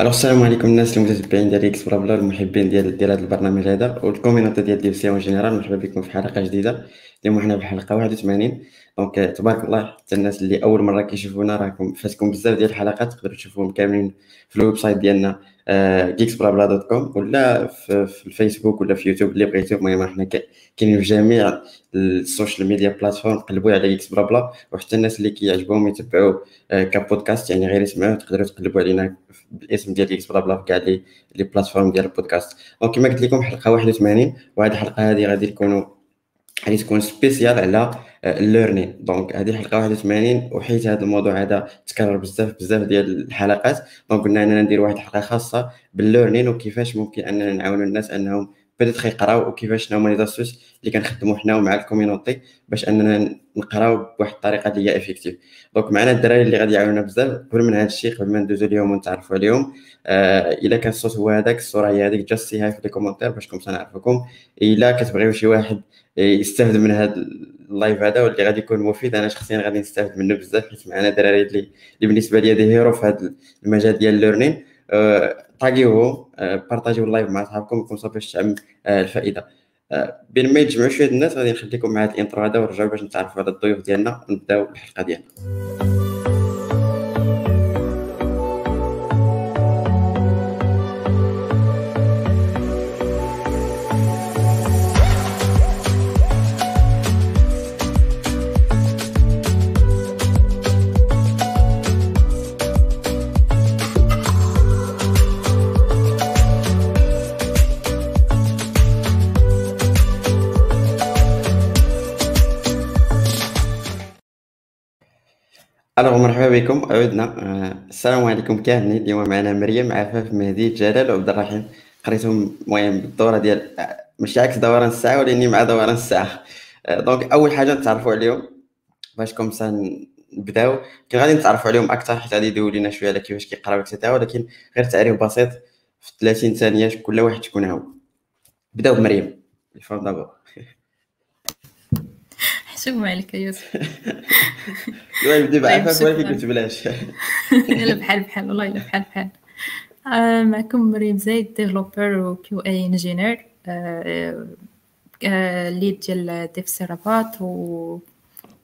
السلام عليكم الناس المتابعين ديال جيكس بلا بلا، المحبين ديال هذا البرنامج هذا والكومينيتي ديال دي سيام جينيرال. مرحبا بكم في حلقه جديده. اليوم حنا في حلقه 81. دونك تبارك الله، حتى الناس اللي اول مره كيشوفونا راكم فاتكم بزاف ديال الحلقات، تقدروا تشوفوهم كاملين في الويب سايت ديالنا جيكس بلا بلا .com، ولا في الفيسبوك ولا في يوتيوب اللي بغيتو. المهم حنا كاينين في جميع السوشيال ميديا بلاتفورم، قلبوا على جيكس بلا بلا. وحتى الناس اللي كيعجبهم يتبعوا كبودكاست، يعني غير يسمعوه، تقدروا تقلبوا علينا بالاسم ديال جيكس بلا بلا في كاع لي بلاتفورم ديال البودكاست. دونك كما قلت لكم حلقه 81، وهذه الحلقه هذه غادي تكون سبيسيال على الليرنين. دونك هذه حلقه 81، وحيت هذا الموضوع هذا تكرر بزاف ديال الحلقات، دونك قلنا اننا ندير واحد الحلقه خاصه بالليرنين وكيفاش ممكن اننا نعاونوا الناس انهم بدات يقراو، وكيفاش شنو هما لي زاستوس اللي كنخدموا حنا ومع الكوميونيتي باش اننا نقراو بواحد الطريقه اللي هي افيكتيف. دونك معنا الدراري اللي غادي يعاونونا بزاف. قبل من هذا الشيء، قبل ما ندوزو اليوم ونتعرفوا اليوم، الا كان الصوت هو هذاك، الصوره هي هذيك، جاست سي هاي في لي كومونتير باش كنبقى نعرفكم. الا كتبغيو شي واحد يستافد من هذا اللايف هذا واللي غادي يكون مفيد، انا شخصيا غادي نستافد منه بزاف، حيت معنا دراري اللي بالنسبه لي دي هيرو في هذا المجال ديال الليرنين. طاقيوه، بارطاجيو اللايف مع صحابكم، يكون صافي باش تعم الفائده. بين ما يتجمعوا شويه الناس غادي نخليكم مع هذا الانترو هذا، ونرجعوا باش نتعرفوا على الضيوف ديالنا ونبداو الحلقه ديالنا. الو، مرحبا بكم، عودنا. السلام عليكم كاملين. اليوم معنا مريم عفاف، مهدي جلال، وعبد الرحيم. قريتهم المهم بالدوره ديال ماشي عكس دوران الساعه ولاني مع دوران الساعه. دونك اول حاجه نتعرفوا عليهم باش كومسان نبداو، كي غادي نتعرفوا عليهم اكثر حيت غادي يديروا لينا شويه على كيفاش كيقراو اكثر، ولكن غير تعريف بسيط في 30 ثانيه كل واحد شكون هو. بداو بمريم الفرد دابا. حشومه عليك يا يوسف. لا يبدي بعفاف ولا كنت بلاش. يلا بحال والله، يلا بحال. معكم مريم زايد، ديفلوبر و كيو اي انجينير، ليد ديال ديف سيرابات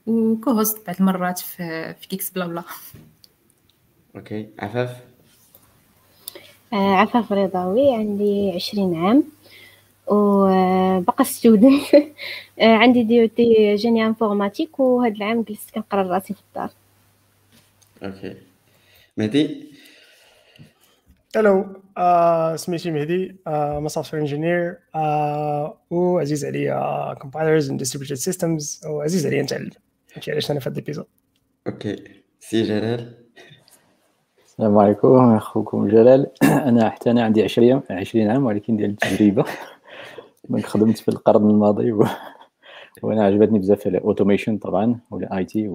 وكوهوست بعض المرات في كيكس بلا بلا. اوكي عفاف. عفاف رضاوي، عندي 20 عام وبقى ستودنت. عندي ديوتي جيني انفورماتيك، وهذا العام جلست كنقرا راسي في الدار. اوكي مهدي. الو، سميتي مهدي، مصطفى انجينير، وعزيز عليا كومبايلرز اند ديستريبيوتد سيستمز، وعزيز عليا نتعلم. هادشي علاش انا في هاد البيزود. اوكي سي جلال. السلام عليكم، اخوكم جلال. انا حتى انا عندي 20 عام، ولكن ديال التجربه. من خدمت في القرن الماضي وانا عجبتني بزاف الاوتوميشن طبعا والاي تي،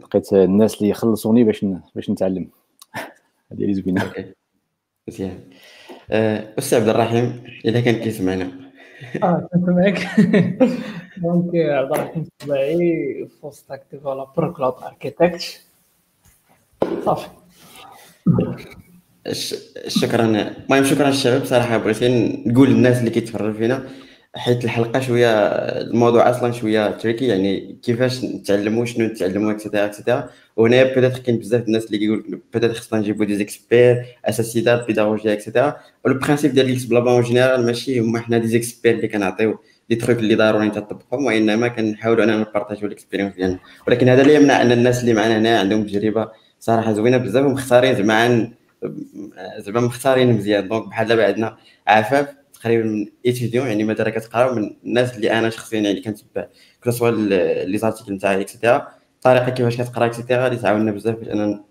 ولقيت الناس اللي يخلصوني باش نتعلم. هذه اللي زوينه. مزيان. استاذ عبد الرحيم اذا كان كيسمعنا. كنسمعك. دونك عبد الرحيم السباعي، فول ستاك ديفلوبر، كلاود اركيتكت. صافي. شكرا. المهم شكرا الشباب. صراحه بغيت نقول للناس اللي كيتفرجوا فينا، حيت الحلقه شويه الموضوع اصلا شويه تريكي، يعني كيفاش نتعلموا شنو نتعلموا اكسيتيرا. وهنا بيتيت كاين بزاف الناس اللي كيقول بيتيت خصنا نجيبوا دي زيكسبير اساسيدا بيداغوجي اكسيتيرا. والبرينسيپ ديال جيكس بلا بلا جينيرال ماشي هما حنا دي زيكسبير اللي كنعطيو دي تروك اللي ضروري تطبقهم، وانما كنحاولوا اننا نبارطاجيو الاكسبيريونس ديالنا. ولكن هذا لا يمنع ان الناس اللي معنا هنا عندهم تجربه صراحه زوينه بزاف، ومختارين زعما مختارين مزيان. دونك بحال دابا عندنا عفاف تقريبا ايتيديون، يعني مازال كتقرا، من الناس اللي انا شخصيا يعني كنتبع كلاسوا لي زارتيكل نتاعها اكسيتيرا، الطريقه كيفاش كتقرا اكسيتيرا اللي تعاوننا بزاف باش اننا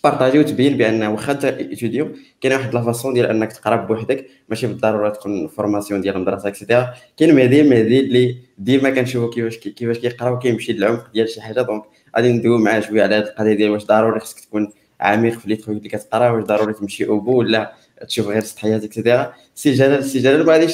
تبارطاجي وتبين بان واخا انت ايتيديون كاين واحد لافاسون ديال انك تقرا بوحدك، ماشي بالضروره تكون فورماسيون ديال المدرسه اكسيتيرا. كاين مهدي اللي ديما كنشوفو كيفاش كيقرا وكيمشي للعمق ديال شي حاجه. دونك غادي ندويو معاه شويه على هذه القضيه ديال واش ضروري خصك تكون عميق في لي تروك اللي كتقرا، واش ضروري تمشي اوبو ولا تشوف غير سطحيات اكسيتيرا. سي جلال ما غاديش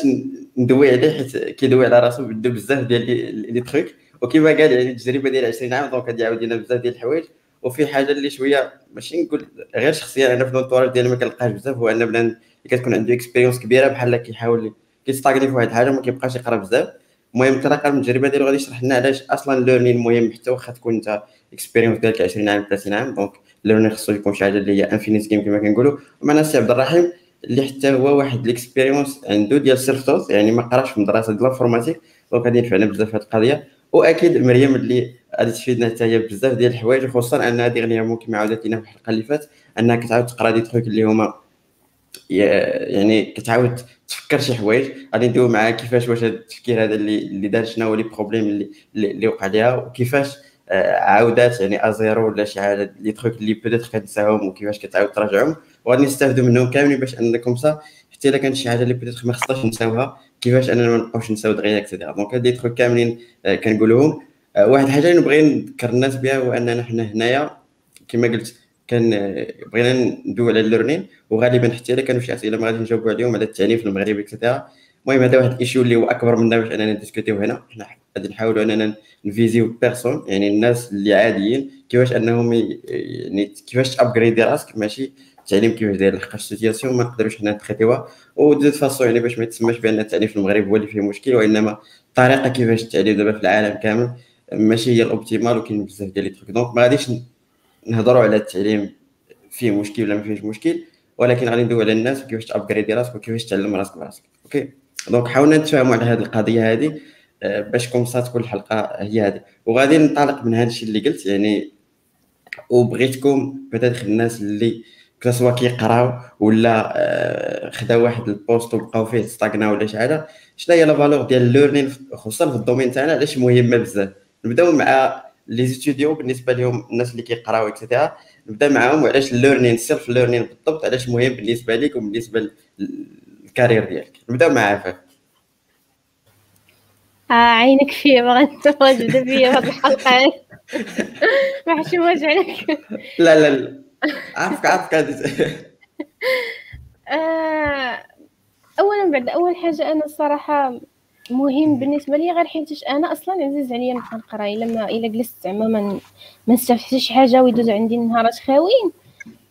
ندوي عليه حيت كيدوي على راسو بزاف ديال لي تروك، وكيما قال يعني التجربه ديال 20 عام، دونك غادي يعاود لنا بزاف ديال الحوايج. وفي حاجه اللي شويه ماشي نقول غير شخصيه انا في الانتورج ديالي ما كنلقاهاش بزاف، هو ان بنادم اللي كتكون عنده اكسبيريونس كبيره بحال كيحاول كيستاغني في واحد الحاجه وما كيبقاش يقرا بزاف. المهم الطريقه المتجربه ديالو غادي يشرح لنا علاش اصلا الليرنين مهم حتى واخا تكون انت اكسبيريونس ديالك 20 عام 30 عام. دونك الليرنين خصو يكون شي حاجه اللي هي انفينيت جيم كما كنقولوا. ومعنا سي عبد الرحيم اللي حتى هو واحد الاكسبيريونس عنده ديال سيرفوس، يعني ما قراش في مدرسه ديال الانفورماتيك، دونك غادي ينفعنا بزاف هاد القضيه. واكيد مريم اللي غادي تفيدنا حتى هي بزاف ديال الحوايج، خصوصا انها ديغنيامون كما عاودت لينا في الحلقه اللي فاتت انها كتعاود تقرا دي تروك اللي هما يعني كتعاود تفكر شي حوايج. غادي ندويو معاها كيفاش واش هاد التفكير هذا اللي دار شنو هو لي بروبليم اللي وقع ليها، وكيفاش عاودات يعني ازيرو ولا شي حاجه لي تروك اللي بيتيت كتنساهم وكيفاش كتعاود تراجعهم. وغادي نستافدوا منهم كاملين باش انكم صافي حتى الا كانت شي حاجه اللي بيتيت ما خصناش نساوها، كيفاش اننا ما نبقاوش نساو رياكت. دونك هاد لي تروك كاملين كنقولهم. واحد الحاجه اللي نبغي نذكر الناس بها هو اننا حنا هنايا كما قلت كان بغينا ندويو على الليرنين، وغالبا حتى الا كانوا شي اسئله ما غادي نجاوبوا عليهم على التعليم في المغرب اكسترا. المهم هذا واحد الاشيو اللي هو اكبر منا باش اننا نديسكوتيو هنا. حنا غادي نحاولوا اننا نفيزيو بيرسون، يعني الناس اللي عاديين كيفاش انهم يعني كيفاش تابغريدي راسك، ماشي التعليم كيفاش داير لحقاش السيتياسيون ما نقدروش حنا نتريتيوها. ودوز فاصون يعني باش ما يتسماش بان التعليم في المغرب هو اللي فيه مشكل، وانما الطريقه كيفاش التعليم دابا في العالم كامل ماشي هي الاوبتيمال، وكاين بزاف ديال لي تروك. دونك ما غاديش نهضروا على التعليم فيه مشكل ولا ما فيهش مشكل، ولكن غادي ندويو على الناس وكيفاش تابغريدي راسك وكيفاش تعلم راسك براسك. اوكي دونك حاولنا نتفاهموا على هذه القضيه هذه باش كومصات كل حلقه هي هذه. وغادي ننطلق من هذا الشيء اللي قلت، يعني وبغيتكم بدات الناس اللي كسوا كيقراو ولا خداو واحد البوست وبقاو فيه ستاغنا ولا شي حاجه، شنو هي لا فالور ديال الليرنين خصوصا في الدومين تاعنا، علاش مهمه بزاف. نبداو مع لي ستوديو بالنسبه لهم الناس اللي كيقراو اكسترا، نبدا معاهم وعلاش الليرنين سيلف ليرنين بالضبط علاش مهم بالنسبه ليك وبالنسبه للكارير ديالك. نبداو مع عفاف. عينك فيه باغا تواجد بيا هاد الحلقه ما حش نوجعك. لا لا لا عافاك اولا بعد اول حاجه انا الصراحه مهم بالنسبه لي غير حيتاش انا اصلا عزيز عليا نبقى نقرا، الا جلست زعما ما نستافدش شي حاجه ويدوز عندي النهارات خاويين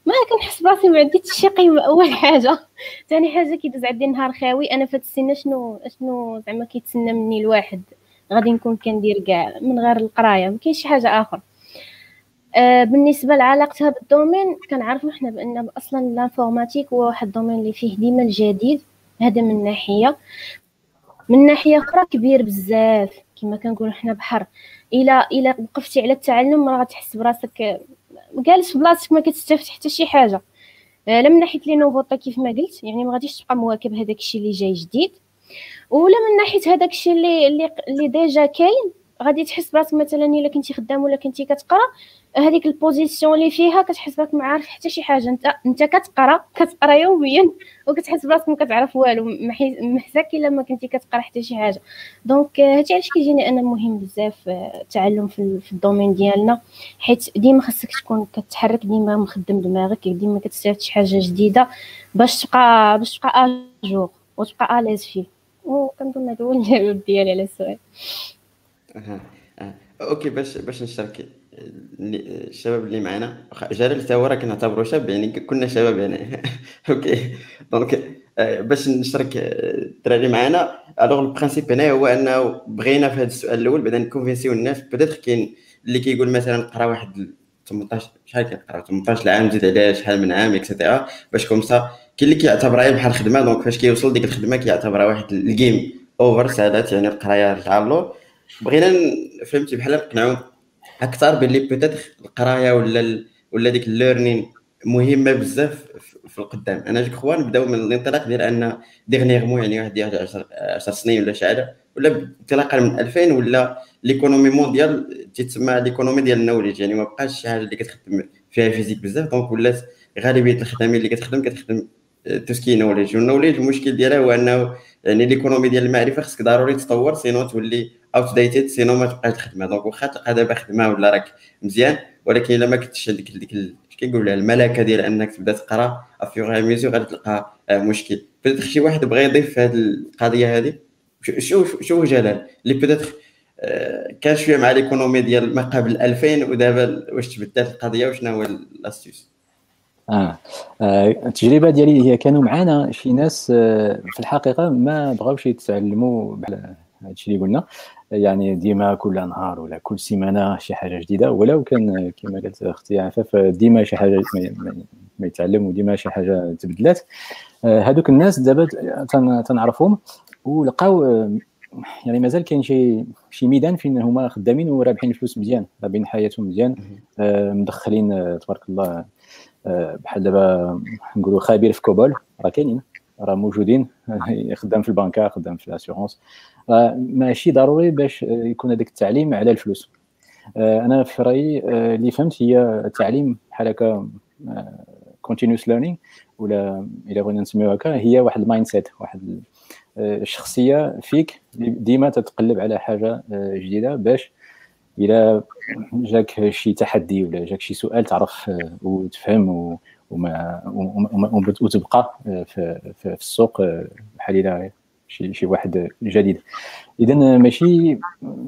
ما كنحس براسي ما عنديش شي قيمه. اول حاجه، ثاني حاجه كيدوز عندي نهار خاوي انا فهاد السنه شنو زعما كيتسنى مني الواحد غادي نكون كندير كاع من غير القرايه، ما كاينش شي حاجه اخرى. بالنسبه لعلاقتها بالدومين كنعرفوا حنا بان اصلا الانفورماتيك هو واحد الدومين اللي فيه ديما الجديد، هذا من ناحيه. من ناحيه اخرى كبير بزاف كما كنقولوا حنا بحر، الى وقفتي على التعلم راه غتحس براسك جالس في بلاصتك ما كتستافد حتى شي حاجه. لا من ناحيه لي نوفوطا كيف ما قلت، يعني ما غاديش تبقى مواكب هذاك الشيء اللي جاي جديد، ولا من ناحيه هذاك الشيء اللي ديجا كاين غادي تحس براسك مثلا الا كنتي خدام ولا كنتي كتقرا هذيك البوزيسيون اللي فيها كتحس براسك ما عارف حتى شي حاجه. انت كتقرا يوميا وكتحس براسك ما كتعرف والو محساك الا ما كنتي كتقرا حتى شي حاجه. دونك هادشي علاش كيجيني انا مهم بزاف التعلم في الدومين ديالنا، حيت ديما خاصك تكون كتحرك، ديما مخدم دماغك، ديما كتستافد شي حاجه جديده باش تبقى اجور وتبقى اليز فيه. وكنظن هذا هو الجواب ديالي على السؤال. اوكي باش نشارك الشباب اللي معنا. جلال حتى هو راه كنعتبرو شاب، يعني كنا شباب هنا. اوكي دونك باش نشارك الدراري معنا. الوغ البرانسيب هنا هو انه بغينا في هذا السؤال الاول بعدا نكونفينسيو الناس. بدات كاين اللي كيقول مثلا نقرا واحد 18 شحال كنقرا 18 عام زيد عليها شحال من عام اكسيتيرا باش كومسا. كاين اللي كيعتبرها بحال خدمه، دونك فاش كيوصل ديك الخدمه كيعتبرها واحد الجيم اوفر سالات، يعني القرايه رجع له. بغينا فهمتي بحال نقنعو اكثر باللي بوتيتر القرايه ولا ديك الليرنين مهمه بزاف في القدام. انا جيك خوان نبداو من الانطلاق ديال ان ديغنيغمون يعني واحد ديال 10 سنين ولا شي حاجه، ولا انطلاقا من 2000 ولا ليكونومي مونديال تيتسمى ليكونومي ديال النوليج، يعني ما بقاش شي حاجه اللي كتخدم فيها فيزيك بزاف. دونك ولات غالبيه الخدمه اللي كتخدم توسكي نوليج. والنوليج المشكل ديالها هو انه يعني ليكونومي ديال المعرفه خصك ضروري تطور، سينو تولي اوت ديتد، سينو ما تبقاش الخدمه. دونك واخا تلقى دابا خدمه ولا راك مزيان، ولكن الا ما كنتش عندك ديك كنقولها الملكه ديال انك تبدا تقرا افيغ ميزو غادي تلقى مشكل. بدات شي واحد بغى يضيف في هذه القضيه هذه. شوف جلال اللي بدات كان شويه مع الايكونومي ديال ما قبل 2000 ودابا واش تبدلت القضيه وشنو هو الاستيوس؟ التجربه ديالي هي كانوا معنا شي ناس في الحقيقه ما بغاوش يتعلموا بحال هادشي اللي قلنا، يعني ديما كل نهار ولا كل سيمانه شي حاجه جديده، ولو كان كما قالت اختي عفاف ديما شي حاجه ما يتعلموا، ديما شي حاجه تبدلات. هادوك الناس دابا تنعرفهم ولقاو يعني مازال كاين شي ميدان فين هما خدامين ورابحين فلوس مزيان، رابحين حياتهم مزيان، مدخلين تبارك الله بحال دابا نقولوا خبير في كوبول راه كاينين، راه موجودين، خدام في البنكه، خدام في الاسيورونس. ماشي ضروري باش يكون هذاك التعليم على الفلوس. انا في رايي اللي فهمت هي التعليم بحال هكا كونتينيوس ليرنينغ، ولا الا بغينا نسميوها هكا، هي واحد المايند سيت، واحد الشخصيه فيك ديما تتقلب على حاجه جديده، باش الا جاك شي تحدي ولا جاك شي سؤال تعرف وتفهم وتبقى في السوق بحال الا شي واحد جديد. اذا ماشي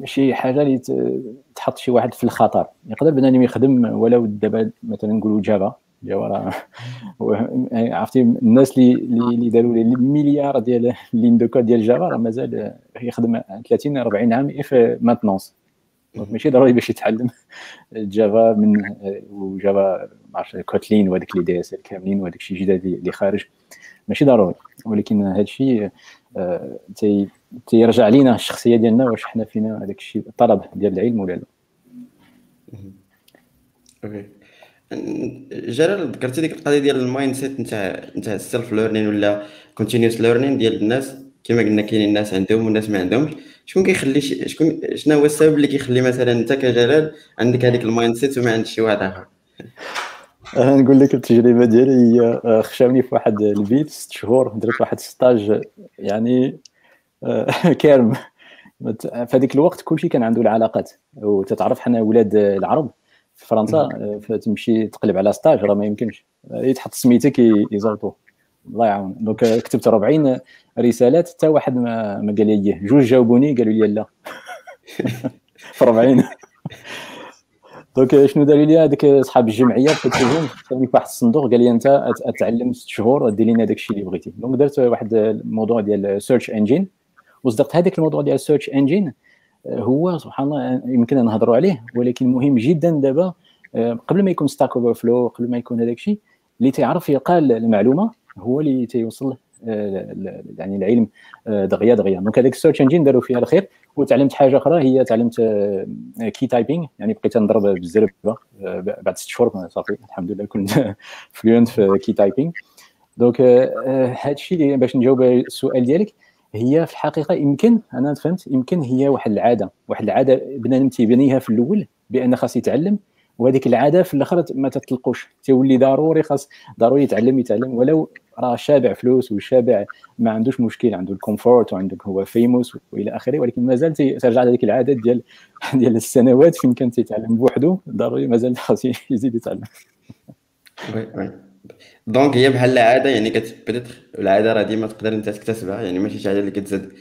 شي حاجه اللي تحط شي واحد في الخطر، يقدر بنادم يخدم ولو دابا مثلا نقولوا جافا عرفتي الناس اللي داروا المليار ديال لين دو كود ديال جافا راه مازال يخدم 30 40 عام في مانتونس، ماشي ضروري باش يتعلم جافا من وجافا معرفش كوتلين وهذيك لي دي اس ال كاملين وهذاك الشيء الجديد اللي خارج، ماشي ضروري. ولكن هذا الشيء تيرجع لينا الشخصيه ديالنا، واش حنا فينا هذاك الشيء الطلب ديال العلم ولا لا. اوكي جلال، ذكرتي ديك القضيه ديال المايند سيت نتاع السيلف ليرنين ولا كونتينيوس ليرنين ديال الناس، كما قلنا كاينين الناس عندهم والناس ما عندهمش. شكون كيخلي شنو هو السبب اللي كيخلي مثلا انت كجلال عندك هذيك المايند سيت وما عند شي واحد اخر؟ انا نقول لك التجربه ديالي هي خشاوني في واحد البيت 6 شهور، درت واحد ستاج يعني كارم. في هذيك الوقت كلشي كان عنده العلاقات، وتتعرف حنا ولاد العرب في فرنسا فتمشي تقلب على ستاج راه ما يمكنش، يتحط سميتك يزلطو الله يعاون. دونك كتبت 40 رسالات حتى واحد ما قال لي، جوج جاوبوني قالوا لي لا في 40. دونك شنو داروا لي هذوك اصحاب الجمعيه في التلفزيون، خلاني في واحد الصندوق قال لي انت اتعلم 6 شهور دير لينا داك الشيء اللي بغيتي. دونك درت واحد الموضوع ديال سيرش انجين، وصدقت هذاك الموضوع ديال سيرش انجين هو سبحان الله يمكن نهضروا عليه، ولكن مهم جدا دابا قبل ما يكون ستاك اوفر فلو، قبل ما يكون هذاك الشيء اللي تيعرف يلقى المعلومه هو اللي تيوصل يعني العلم دغيا دغيا. دونك هذاك السيرش انجين داروا فيها الخير، وتعلمت حاجه اخرى، هي تعلمت كي تايبينغ، يعني بقيت نضرب بالزربه بعد 6 شهور صافي الحمد لله كنت فلوينت في كي تايبينغ. دونك هذا الشيء باش نجاوب السؤال ديالك، هي في الحقيقه يمكن انا فهمت يمكن هي واحد العاده بنادم تيبنيها في الاول بان خاص يتعلم، وهذيك العاده في الاخر ما تطلقوش، تولي ضروري خاص ضروري يتعلم ولو راه شابع فلوس وشابع ما عندوش مشكل، عنده الكومفورت وعندك هو فيموس والى اخره، ولكن مازال ترجع لهذيك العاده ديال السنوات فين كان تيتعلم بوحده، ضروري مازال خاص يزيد يتعلم. دونك هي بحال العاده، يعني كتبدا العاده راه ديما تقدر انت تكتسبها، يعني ماشي شي حاجه اللي كتزاد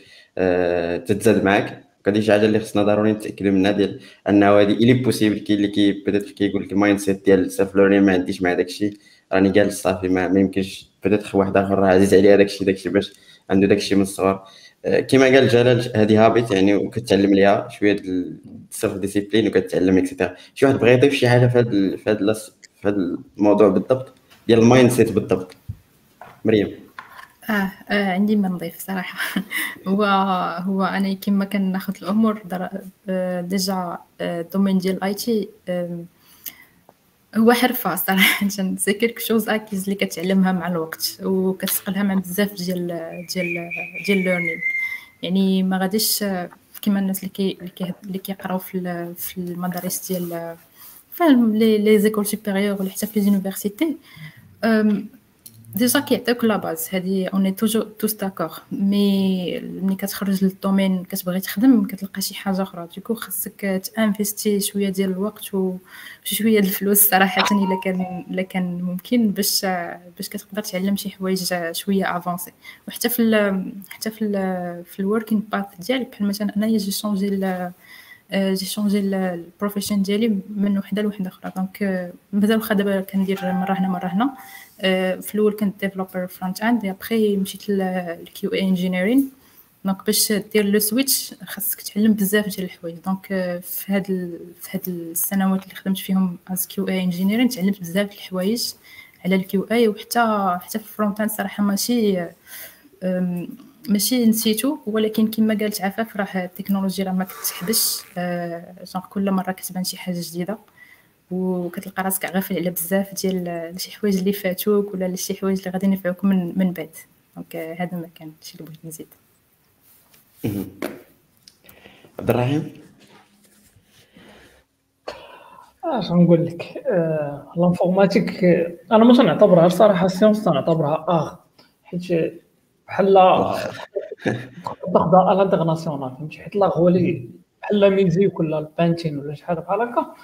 تتزاد معاك، كاين شي حاجه اللي خصنا ضروري نتاكدوا منها ديال انه هذه اللي بوسيبل، كاين اللي كيبدا كيقول لك المايند سيت ديال السيلف ليرنين ما عنديش مع داك الشيء راني جالس صافي ما يمكنش، بدا واحد اخر راه عزيز عليه داك الشيء باش عنده داك الشيء من الصغر. كما قال جلال هذه هابيت يعني، وكتعلم ليها شويه السيلف ديسيبلين وكتعلم اكسيتيرا. شي واحد بغى يضيف شي حاجه في هذا الموضوع بالضبط ديال المايند سيت بالضبط؟ مريم. عندي ما نضيف صراحه. هو انا كما كناخذ الامور ديجا الدومين ديال الاي تي هو حرفه صراحه، سي كلك شوز اكيز اللي كتعلمها مع الوقت وكتسقلها مع بزاف ديال ديال ديال ليرنين، يعني ما غاديش كما الناس اللي كيقراو في المدارس ديال لي زيكول سوبيريور ولا حتى في لي يونيفرسيتي ديجا كيعطيوك لا باز هذه، اوني توجور توس داكور، مي ملي كتخرج للدومين كتبغي تخدم كتلقى شي حاجه اخرى، ديكو خاصك تانفيستي شويه ديال الوقت وشويه الفلوس صراحه الا كان ممكن باش كتقدر تعلم شي حوايج شويه افونسي. وحتى في الوركينغ باث ديالك، بحال مثلا انايا جي شونجي جي شونجي البروفيشن ديالي من وحده لوحده اخرى. دونك مازال واخا دابا كندير مره هنا مره هنا. في الاول كنت ديفلوبر فرونت اند، ابخي مشيت للكيو اي انجينيرين. دونك باش دير لو سويتش خاصك تعلم بزاف ديال الحوايج. دونك في هاد السنوات اللي خدمت فيهم از كيو اي انجينيرين تعلمت بزاف ديال الحوايج على الكيو اي، وحتى في الفرونت اند صراحه ماشي نسيتو، ولكن كما قالت عفاف راه التكنولوجيا راه ما كتحبش. كل مره كتبان شي حاجه جديده وكتلقى راسك غافل على بزاف ديال شي حوايج اللي فاتوك ولا شي حوايج اللي غادي ينفعوك من بعد. دونك هذا ما كان شي اللي بغيت نزيد. عبد الرحيم اش غنقول لك؟ الانفورماتيك انا ما تنعتبرها صراحه سيونس، تنعتبرها حيت بحال تاخذها على الانترناسيونال، فهمتي؟ حيت لا هو اللي بحال ميوزيك ولا البانتين ولا شي حاجه بحال هكا،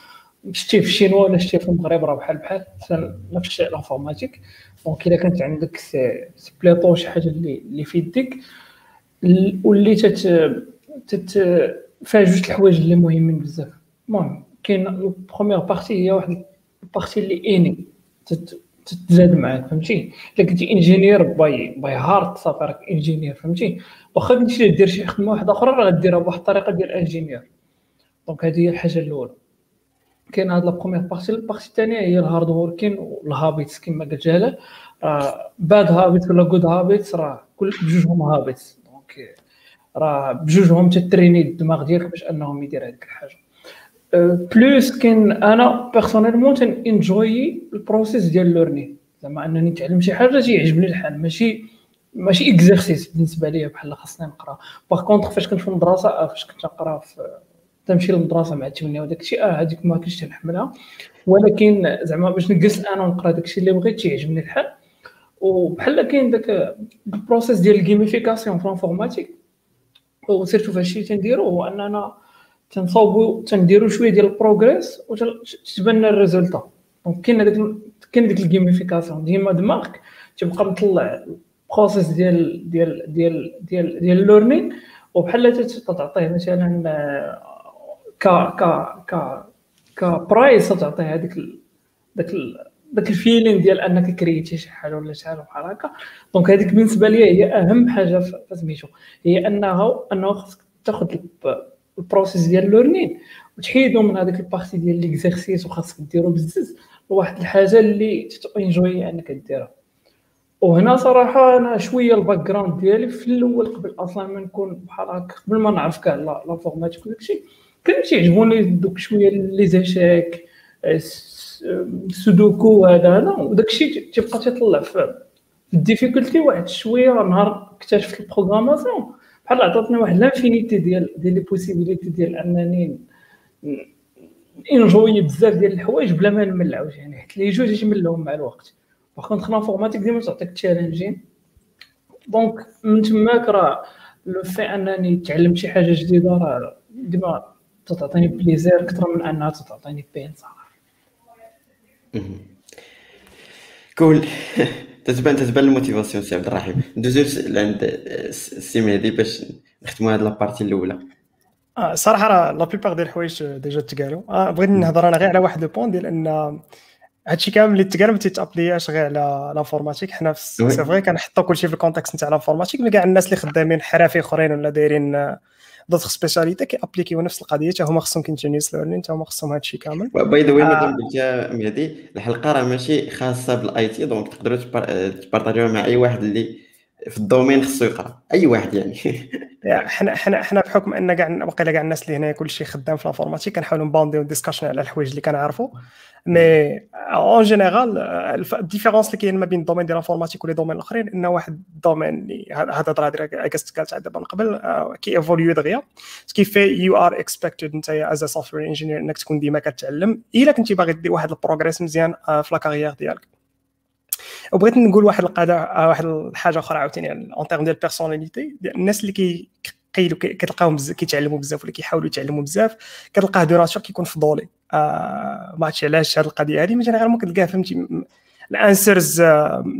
شتي في الشينوا ولا شتي في المغرب راه بحال نفس الشيء الانفورماتيك. دونك الا كانت عندك سي بليطو شي حاجه اللي في يديك واللي فيها جوج الحوايج اللي مهمين بزاف. المهم كاين البروميير بارتي، هي واحد البارتي اللي اني تتزاد معاك، فهمتي؟ الا كنتي انجينير باي هارت صافي راك انجينير، فهمتي؟ واخا كنتي دير شي خدمه واحده اخرى راه غديرها بواحد الطريقه ديال الانجينير. دونك هذه هي الحاجه الاولى. كاين هاد لا بروميير بارتي. البارتي الثانيه هي الهارد وركين والهابيتس كما قال جلال. باد هابيت ولا جود هابيتس راه كل بجوجهم هابيتس، دونك راه بجوجهم تتريني الدماغ ديالك باش انهم يدير هذيك الحاجه. بلوس كاين انا بيرسونيلمون تن انجوي البروسيس ديال لورنين، زعما انني نتعلم شي حاجه تيعجبني الحال، ماشي اكزرسيس بالنسبه ليا بحال خاصني نقرا. باغ كونطخ فاش كنت في المدرسه، فاش كنت نقرا تمشي للمدرسه مع الثمانيه وداك الشيء، هذيك ما كنتش تنحملها، ولكن زعما باش نجلس انا ونقرا داك الشيء اللي بغيت تيعجبني الحال. وبحال كاين داك البروسيس ديال الجيميفيكاسيون في الانفورماتيك، وسيرتو فهادشي اللي تنديرو هو اننا تنصاوبو تنديرو شويه ديال البروغريس وتتبان لنا الريزلتا. دونك كاين ديك الجيميفيكاسيون، ديما دماغك تبقى مطلع البروسيس ديال ديال ديال ديال ديال اللورنين، وبحال تعطيه مثلا ك ك ك كبرايس، تعطيه داك الفيلين ديال انك كرييتي شي حاجه ولا شي حاجه بحال هكا. دونك هذيك بالنسبه ليا هي اهم حاجه فسميتو، هي انه خاصك تاخذ البروسيس ديال لورنين وتحيدو من هذيك البارتي ديال ليكزيرسيس، وخاصك ديرو بزز لواحد الحاجه اللي تتونجوي انك ديرها. وهنا صراحه انا شويه الباك جراوند ديالي في الاول، قبل اصلا ما نكون بحال هكا، قبل ما نعرف كاع لافورماتيك وداكشي، كان تيعجبوني دوك شويه لي زيشيك سودوكو هذا، وداكشي تيبقى تيطلع في الديفيكولتي. واحد شويه نهار اكتشفت البروغراماسيون بحال عطاتني واحد لانفينيتي ديال لي بوسيبيليتي ديال انني انجوي بزاف ديال الحوايج بلا ما نملعوش، يعني حيت لي جوج تيملهم مع الوقت. باغ كونطخ لانفورماتيك ديما تعطيك تشالنجين. دونك من تماك راه لو في انني تعلمت شي حاجه جديده راه ديما تعطيني بليزير اكثر من انها تعطيني بين صراحه. كول تتبان الموتيفاسيون سي عبد الرحيم. ندوزو لعند السي مهدي باش نختموا هاد لابارتي الاولى. صراحه راه لا بليبار ديال الحوايج ديجا تقالوا. بغيت نهضر انا غير على واحد لو بون ديال ان هادشي كامل اللي تقال ما تيتابلياش غير على لافورماتيك. حنا سي فغي كنحطوا كلشي في الكونتكست نتاع لافورماتيك، مي كاع الناس اللي خدامين حرافي اخرين ولا دايرين دوطخ سبيسياليتي كيابليكيو نفس القضيه، حتى هما خصهم كونتينيوس ليرنين، حتى هما خصهم هادشي كامل. باي ذا واي مادام قلتيها مهدي، الحلقه راه ماشي خاصه بالاي تي، دونك تقدروا تبارطاجيوها مع اي واحد اللي في الدومين خصو يقرا، اي واحد يعني. حنا بحكم ان كاع الناس اللي هنايا كلشي خدام في لافورماتيك كنحاولوا نباونديو ديسكاشن على الحوايج اللي كنعرفوا. مي اون جينيرال الديفيرونس اللي كاين ما بين الدومين ديال لافورماتيك ولي دومين الاخرين ان واحد الدومين اللي هذا الهضره ديال كاست دابا من قبل كي ايفوليو دغيا، سكيفي يو ار اكسبكتد نتايا از ا سوفتوير انجينير انك تكون ديما كتعلم الا كنتي باغي دير واحد البروغريس مزيان في لا كارير ديالك. وبغيت نقول واحد الحاجه اخرى عاوتاني اون تيرم ديال البيرسوناليتي ديال الناس اللي كيقيلوا كتلقاهم كيتعلموا بزاف ولا كيحاولوا يتعلموا بزاف، كتلقاه دو ناتور كيكون فضولي. ما عرفتش علاش هذه القضيه هذه، مثلا غير ممكن تلقاه فهمتي الانسرز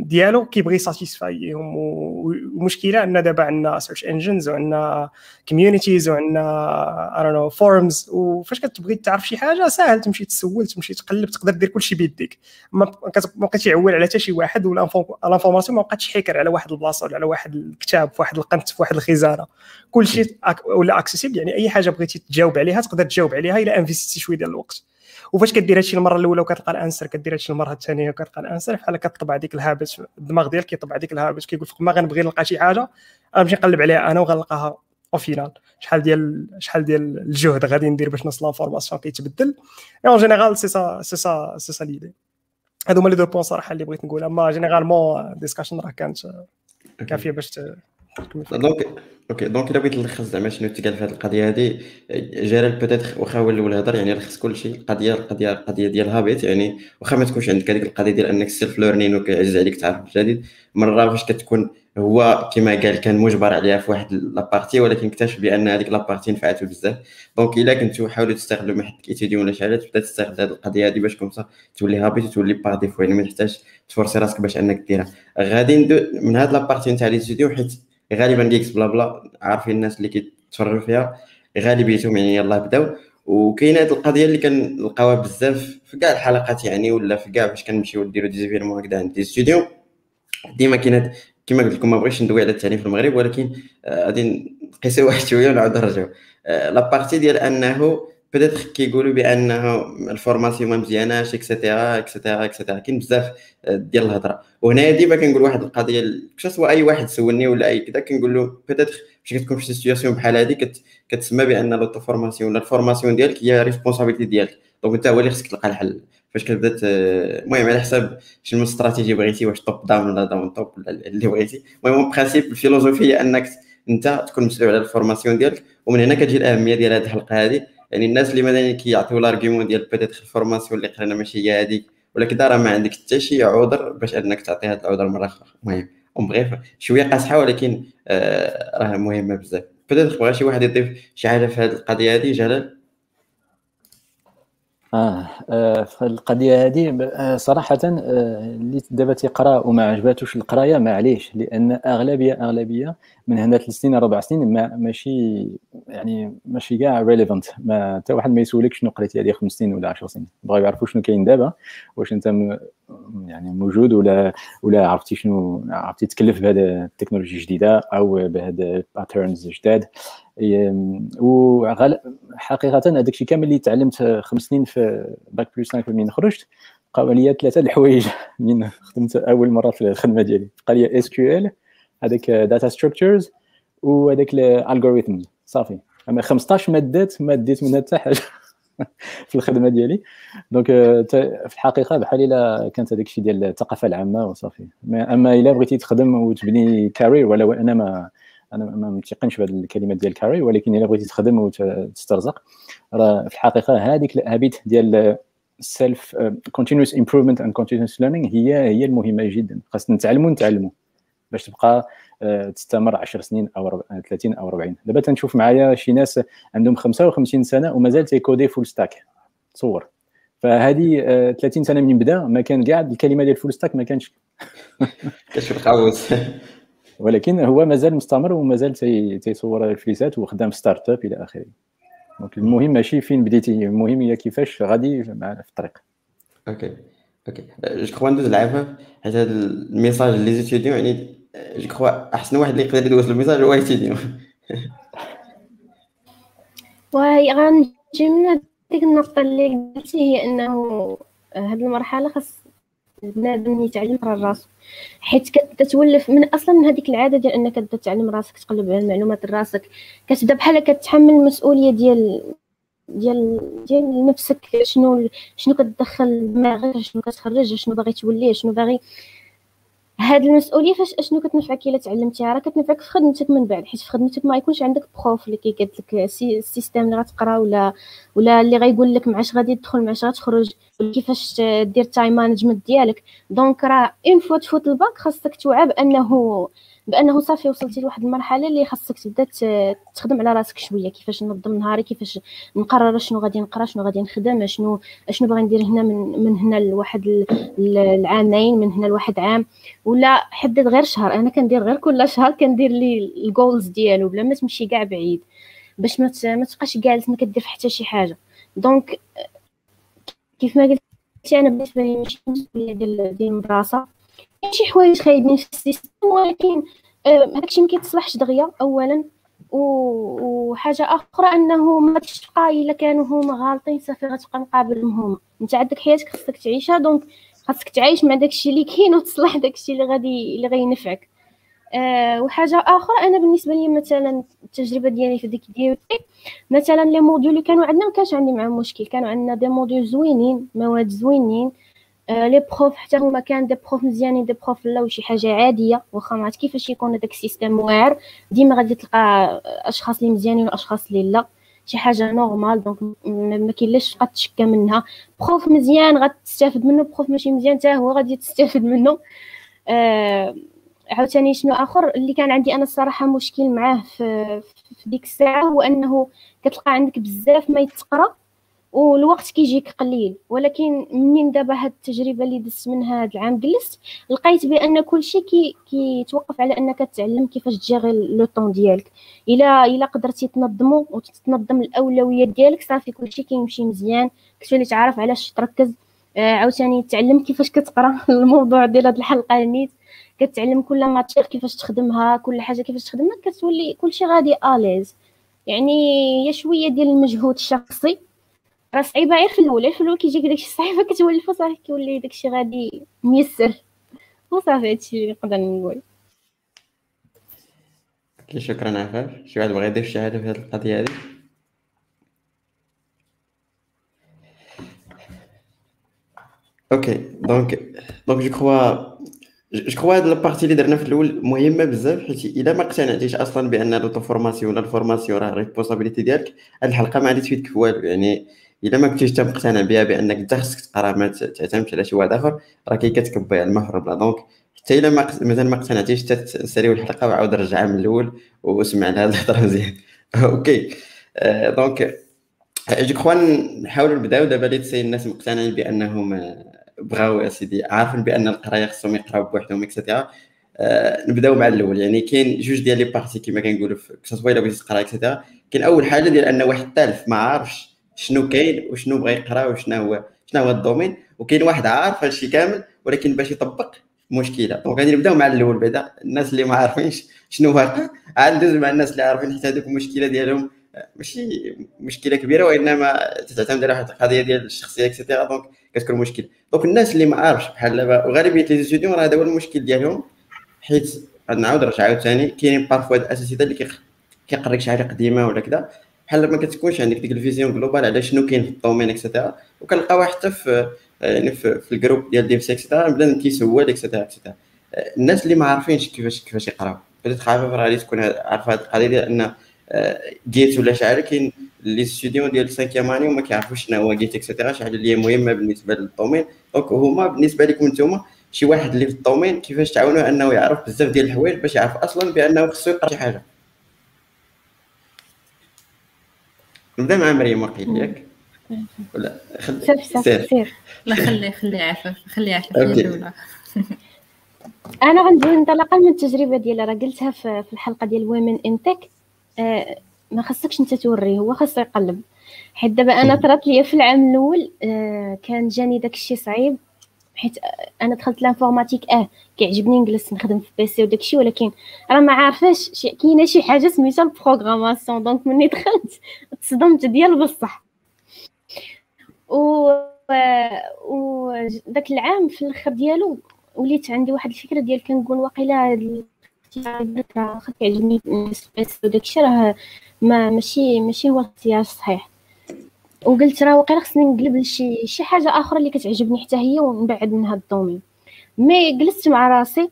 ديالو كيبغي يساتيسفايهم. ومشكله ان دابا عندنا سيرش انجنز وعندنا كوميونيتيز وعندنا اي دون فورمز، وفاش كتبغي تعرف شي حاجه ساهل تمشي تسول، تمشي تقلب، تقدر دير كلشي بيديك، ما بقيتش يعول على حتى شي واحد، ولا الانفورماسيون ما بقاتش حكر على واحد البلاصه ولا على واحد الكتاب في واحد القنت في واحد الخزانه. كلشي ولا اكسيسيبل، يعني اي حاجه بغيتي تجاوب عليها تقدر تجاوب عليها الا انفيستي شويه ديال الوقت. وفاش كدير هادشي المره الاولى وكتلقى الانسر، كدير هادشي المره الثانيه وكتلقى الانسر، بحال كطبع ديك الهابت، الدماغ ديالك كيطبع ديك الهابت، كيقول فوق ما غنبغي نلقى شي حاجه غنمشي نقلب عليها انا وغنلقاها. او فينال شحال ديال الجهد غادي ندير باش نوصل لانفورماسيون كيتبدل. اون جينيرال سي سا سي سا سي سا ليدي. هادو هما لي دو بوان صراحه اللي بغيت نقولها. ما جينيرالمون ديسكاشن راه كانت كافيه باش دونك الا بغيت نلخص زعما شنو تقال في هذه القضيه هذه. جيرال بوتيتر واخا هو الاول هضر، يعني لخص كلشي. القضيه ديال هابيت، يعني واخا ما تكونش عندك هذيك القضيه ديال انك سيلف ليرنين وكيعز عليك تعرف الجديد، مره فاش كتكون هو كما قال كان مجبر عليها في واحد لابارتي، ولكن اكتشف بان هذيك لابارتي نفعته بزاف. دونك الا كنتو حاولوا تستغلوا ما حدك ايتيديون ولا شي حاجه، تبدا تستغل هذه القضيه هذه باش كومسا تولي هابيت وتولي باغ ديفو، يعني ما تحتاجش تفورسي راسك باش انك ديرها. غادي من هذه لابارتي نتاع ليزيديو، حيت غالبا جيكس بلا بلا عارفين الناس اللي كيتفرجوا فيها غالبيتهم يعني يلاه بداو. وكاينه هاد القضيه اللي كنلقاوها بزاف في كاع الحلقات، يعني ولا في كاع فاش كنمشيو نديرو ديزيفيرمون هكذا عند الاستوديو ديما كاينه. كما قلت لكم ما بغيتش ندوي على التعليم في المغرب، ولكن غادي نقيسوا واحد شويه ونعاود نرجعوا لابارتي ديال انه بدات كيقولوا بانه الفورماسيون ما مزياناش اكسيتيرا اكسيتيرا اكسيتيرا. كاين بزاف ديال الهضره، وهنا ديما كنقول واحد القضيه سواء اي واحد سولني ولا اي كذا كنقول له بدات باش كتكون في شي سيتوياسيون بحال هذه كتسمى بان لو فورماسيون ولا الفورماسيون ديالك هي ريسبونسابيلتي ديالك. دونك انت هو اللي خصك تلقى الحل فاش كتبدا. المهم على حساب شنو الاستراتيجي بغيتي، واش توب داون ولا داون توب ولا اللي بغيتي. المهم البرانسيب الفلسفي هي انك انت تكون مسؤول على الفورماسيون ديالك. ومن هنا كتجي الاهميه ديال هذه الحلقه هذه، يعني الناس اللي مثلا كيعطيو لارغيومون ديال بيتيتر الفورماسيون اللي قرينا ماشي هي هذيك ولا كذا، راه ما عندك حتى شي عذر باش انك تعطي هذا العذر مره اخرى. المهم بغيف شويه قاصحه، ولكن راه مهمه بزاف. بيتيتر بغى شي واحد يضيف شي حاجه في هذه القضيه هذه. جلال في القضيه هذه صراحه اللي دابا تيقرا وما عجباتوش القرايه معليش، لان اغلبيه من هنا 3 سنين 4 سنين ماشي يعني ماشي كاع ريليفانت. ما حتى واحد ما يسولك شنو قريتي هذه 5 سنين ولا 10 سنين، بغاو يعرفوا شنو كاين دابا، واش انت يعني موجود ولا عرفتي شنو، عرفتي تكلف بهذا التكنولوجيا الجديده او بهذا باترنز جداد. وحقيقه هذاك الشيء كامل اللي تعلمت 5 سنين في باك بلس 5 ملي خرجت، بقاو لي 3 الحوايج من خدمت اول مره في الخدمه ديالي. بقى لي اس كيو ال، هذاك داتا ستراكشرز، وهذاك الالغوريثمز، صافي. اما 15 ما ديت منها حتى حاجه في الخدمه ديالي. دونك في الحقيقه بحال الا كانت هذاك الشيء ديال الثقافه العامه وصافي. اما الا بغيتي تخدم وتبني كارير، ولو انا ما متيقنش بهذه الكلمات ديال كارير، ولكن الا بغيتي تخدم وتسترزق، راه في الحقيقه هذيك الهابيت ديال سيلف كونتينوس امبروفمنت اند كونتينوس ليرنينغ هي المهمه جدا. خاصنا نتعلموا باش تبقى تستمر 10 سنين او 30 او 40. دابا تنشوف معايا شي ناس عندهم 55 سنه ومازال تيكودي فول ستاك. تصور فهذه 30 سنه من بدا ما كان كاع الكلمه ديال فول ستاك ما كانش كتعوز ولكن هو مازال مستمر ومازال تيصور الفليسات وخدام ستارت اب الى اخره. دونك المهم ماشي فين بديتي، المهم هي كيفاش غادي معنا في الطريق. اوكي جو كخوا ندوز العافاف، حيت هذا الميساج لي زيتيديون يعني جو كخوا احسن واحد اللي يقدر يدوز الميساج هو ايتيديون. وهي غنجي من ديك النقطه اللي قلتي، هي انه هذه المرحله خاص البنادم يتعلم على راسو، حيت كتولف من اصلا من هذيك العاده ديال انك كتبدا تعلم راسك، تقلب على المعلومات راسك، كتبدا بحال كتحمل المسؤوليه ديال نفسك. شنو كتدخل دماغك، شنو كتخرج، شنو باغي تولي، شنو باغي. هاد المسؤوليه فاش اشنو كتنفعك الا تعلمتيها، راه كتنفعك في خدمتك من بعد، حيت في خدمتك ما يكونش عندك بروف اللي كيقاد لك السيستم اللي غتقرا ولا اللي غايقول لك معاش غادي تدخل معاش غتخرج كيفاش دير تايم مانجمنت ديالك. دونك راه اون فوا تفوت الباك خاصك توعى بانه بانه صافي وصلتي لواحد المرحله اللي خاصك تبدا تخدم على راسك شويه، كيفاش ننظم نهاري، كيفاش نقرر شنو غادي نقرا، شنو غادي نخدم، شنو باغي ندير هنا من هنا لواحد العامين، من هنا لواحد عام، ولا حدد غير شهر. انا كندير غير كل شهر كندير لي الجولز ديالو بلا ما تمشي كاع بعيد، باش ما تبقاش جالس ما كدير حتى شي حاجه. دونك كيف ما قلت انا بالنسبه لي ماشي مسؤوليه ديال المدرسه، كاين شي حوايج خايبين في السيستم، ولكن هادشي ما كيتصلحش دغيا اولا، وحاجه اخرى انه ما تبقى الا كانوا هما غالطين صافي غتبقى مقابلهم هما. انت عندك حياتك خاصك تعيشها، دونك خاصك تعيش مع داكشي اللي كاين وتصلح داكشي اللي غينفعك. وحاجه اخرى، انا بالنسبه لي مثلا التجربه ديالي في ديك ديوتي، مثلا لي موديول اللي كانوا عندنا ما كانش عندي معهم مشكل، كانوا عندنا دي موديول زوينين، مواد زوينين، لي بروف حتى هما كان دي بروف مزيانين، دي بروف لا وشي حاجه عاديه. واخا ما عرفت كيفاش يكون هذاك السيستم واعر، ديما غادي تلقى اشخاص اللي مزيانين واشخاص اللي لا، شي حاجه نورمال. دونك ما كاينلاش تبقى تشكى منها، بروف مزيان غتستافد منه، بروف ماشي مزيان حتى هو غادي تستافد منه. عاوتاني شنو اخر اللي كان عندي انا الصراحه مشكل معاه في ديك الساعه، هو انه كتلقى عندك بزاف ما يتقرا والوقت كيجيك قليل. ولكن منين دابا هاد التجربه اللي دزت منها هاد العام، جلست لقيت بان كلشي كيتوقف على انك تعلم كيفاش تجيغي لو طون ديالك. الا قدرتي تنظمو وتنظم الاولويات ديالك صافي كلشي كيمشي مزيان، كتولي تعرف علاش تركز. عاوتاني تعلم كيفاش كتقرا الموضوع ديال هاد الحلقه، نيت كتعلم كل ماتير كيفاش تخدمها، كل حاجه كيفاش تخدمها، كتولي كلشي غادي اليز. يعني هي شويه ديال المجهود الشخصي، راه صعيبه غير في الاول كيجيك داكشي الصعيبه كتولفو، صافي كيولي داكشي غادي ميسر وصافي. هادشي اللي نقدر نقول. شكرا عفاف. شي واحد بغى يضيف شي حاجه في هاد القضيه هادي؟ اوكي، دونك جو كخوا هاد لابارتي اللي درنا في الاول مهمه بزاف، حيت الا ما اقتنعتيش اصلا بان لوطو فورماسيون ولا الفورماسيون راه ريسبونسابيلتي ديالك، هاد الحلقه ما عادش تفيدك في والو. يعني الا ما كنتيش مقتنع بها بانك انت خصك تقرا ما تعتمدش على شي واحد اخر، راه كتكبي على المهرب بلا. دونك حتى الا ما اقتنعتيش تساليو الحلقه وعاود رجعها من الاول واسمع لها الهضره مزيان. اوكي، دونك جو كخوا نحاولوا نبداو دابا اللي تسيل الناس مقتنعين بانهم بغاو يا سيدي، عارفين بان القرايه خصهم يقراو بوحدهم اكسيتيرا. نبداو مع الاول. يعني كاين جوج ديال لي بارتي كما كنقولوا كسوا الا بغيتي تقرا اكسيتيرا. كاين اول حاجه ديال ان واحد الثالث ما عارفش شنو كاين وشنو بغى يقرا وشنو هو الدومين، وكاين واحد عارف هادشي كامل ولكن باش يطبق مشكله. دونك غادي نبداو مع الاول. بعدا الناس اللي ما عارفينش شنو واقع عاد ندوز مع الناس اللي عارفين، حتى هذوك المشكله ديالهم ماشي مشكله كبيره، وانما تعتمد على واحد القضيه ديال الشخصيه اكسيتيرا. دونك كتكون مشكل. دونك الناس اللي ما عارفش بحال دابا، وغالبيه لي ستوديون راه هذا هو المشكل ديالهم، حيت نعاود نرجع عاوتاني كاينين بارفوا الاساتذه اللي كيقريك شي حاجه قديمه ولا كذا، بحال ما كتكونش عندك ديك الفيزيون جلوبال على شنو كاين في الدومين اكسيتيرا. وكنلقاوها حتى في يعني في الجروب ديال ديفسي اكسيتيرا، بلا كيسول اكسيتيرا. الناس اللي ما عارفينش كيفاش يقراو، بدات خايفه راه غادي تكون عارفه هذه القضيه ديال ان جيت ولا شحال. كاين لي ستوديون ديال 5 اني وما كيعرفوش شنو هو جيت اكسيتيرا، شحال اللي هي مهمه بالنسبه للدومين. دونك هما بالنسبه لكم نتوما شي واحد اللي في الدومين كيفاش تعاونوه انه يعرف بزاف ديال الحوايج باش يعرف اصلا بانه خصو يقرا شي حاجه. نبدا مع مريم وقيل ياك ولا سير؟ لا خلي عفاف، خلي عفاف هي الاولى. انا غندوي انطلاقا من التجربه ديالي، راه قلتها في الحلقه ديال ويمن ان تك. ما خصكش انت توريه، هو خاصو يقلب. حيت دابا انا طرات ليا في العام الاول كان جاني داكشي صعيب، حيت انا دخلت لانفورماتيك كيعجبني نجلس نخدم في بيسي وداكشي، ولكن راه ما عارفاش كاينه شي حاجه سميتها البروغراماسيون. دونك مني دخلت تصدمت ديال بصح. و داك العام في الاخر ديالو وليت عندي واحد الفكره ديال كنقول واقيلا راه كيعجبني السبيس وداكشي، راه ماشي هو الاختيار الصحيح. وقلت راه واقيلا خصني نقلب لشي حاجه اخرى اللي كتعجبني حتى هي ونبعد من هاد الدومين. مي جلست مع راسي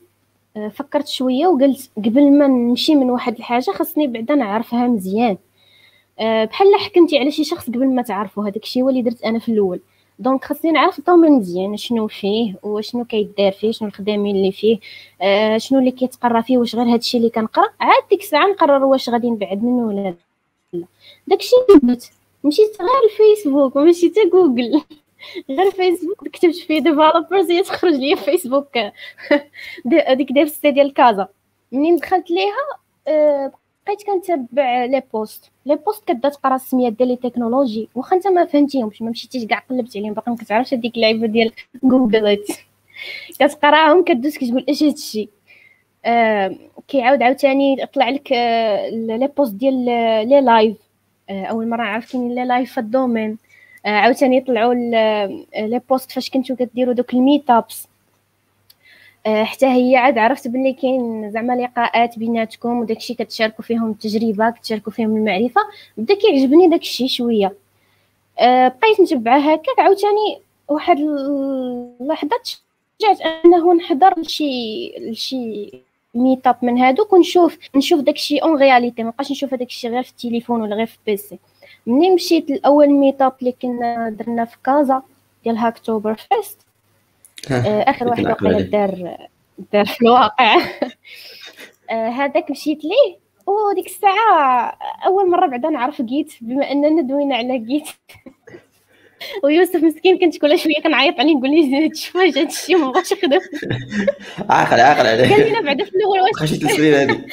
فكرت شويه وقلت قبل ما نمشي من واحد الحاجه خصني بعدا نعرفها مزيان، بحال حكمتي على شي شخص قبل ما تعرفوا. هذاك الشيء هو اللي درت انا في الاول، دونك خاصني نعرف الدومين مزيان شنو فيه وشنو كيدار فيه شنو الخدامين اللي فيه شنو اللي كيتقرا فيه واش غير هادشي اللي كنقرا عاد ديك الساعه نقرر واش غادي نبعد منه ولا لا. داكشي درت مشيت غير الفيسبوك ماشي حتى جوجل غير فيسبوك كتبت فيه ديفلوبرز يتخرج لي فيسبوك هذيك ديف سي ديال كازا منين دخلت ليها بقيت كنتبع لي بوست كتبدا تقرا السميات ديال لي تكنولوجي واخا انت ما فهمتيهمش ما مشيتيش كاع قلبت عليهم باقي ما كتعرفش هذيك اللعيبه ديال جوجل كتقراهم كدوز كتقول اش هادشي كيعاود عاوتاني يطلع لك لي بوست ديال لي لايف اول مره عرفت كاين لي لايف في الدومين عاوتاني يطلعوا لي بوست فاش كنتو كديروا دوك الميتابس حتى هي عاد عرفت بلي كاين زعما لقاءات بيناتكم وداكشي كتشاركوا فيهم التجربه كتشاركوا فيهم المعرفه بدا كيعجبني داكشي شويه بقيت نتبعها هكاك عاوتاني واحد اللحظه تشجعت انه نحضر لشي ميتاب من هادوك ونشوف داكشي اون رياليتي مابقاش نشوف هاداكشي غير في التليفون ولا غير في بيسي. منين مشيت الاول ميتاب اللي كنا درنا في كازا ديال هاكتوبر فيست اخر واحد وقيله دار في الواقع هذاك مشيت ليه وديك الساعه اول مره بعدا نعرف جيت بما اننا دوينا على جيت ويوسف مسكين كنت كل شويه كنعيط عليه نقول ليه تشفاج هذا الشيء ما بغاش يخدم عاقل عليه قال لنا بعدا في الاول واش خشيت التسريبه هذه قال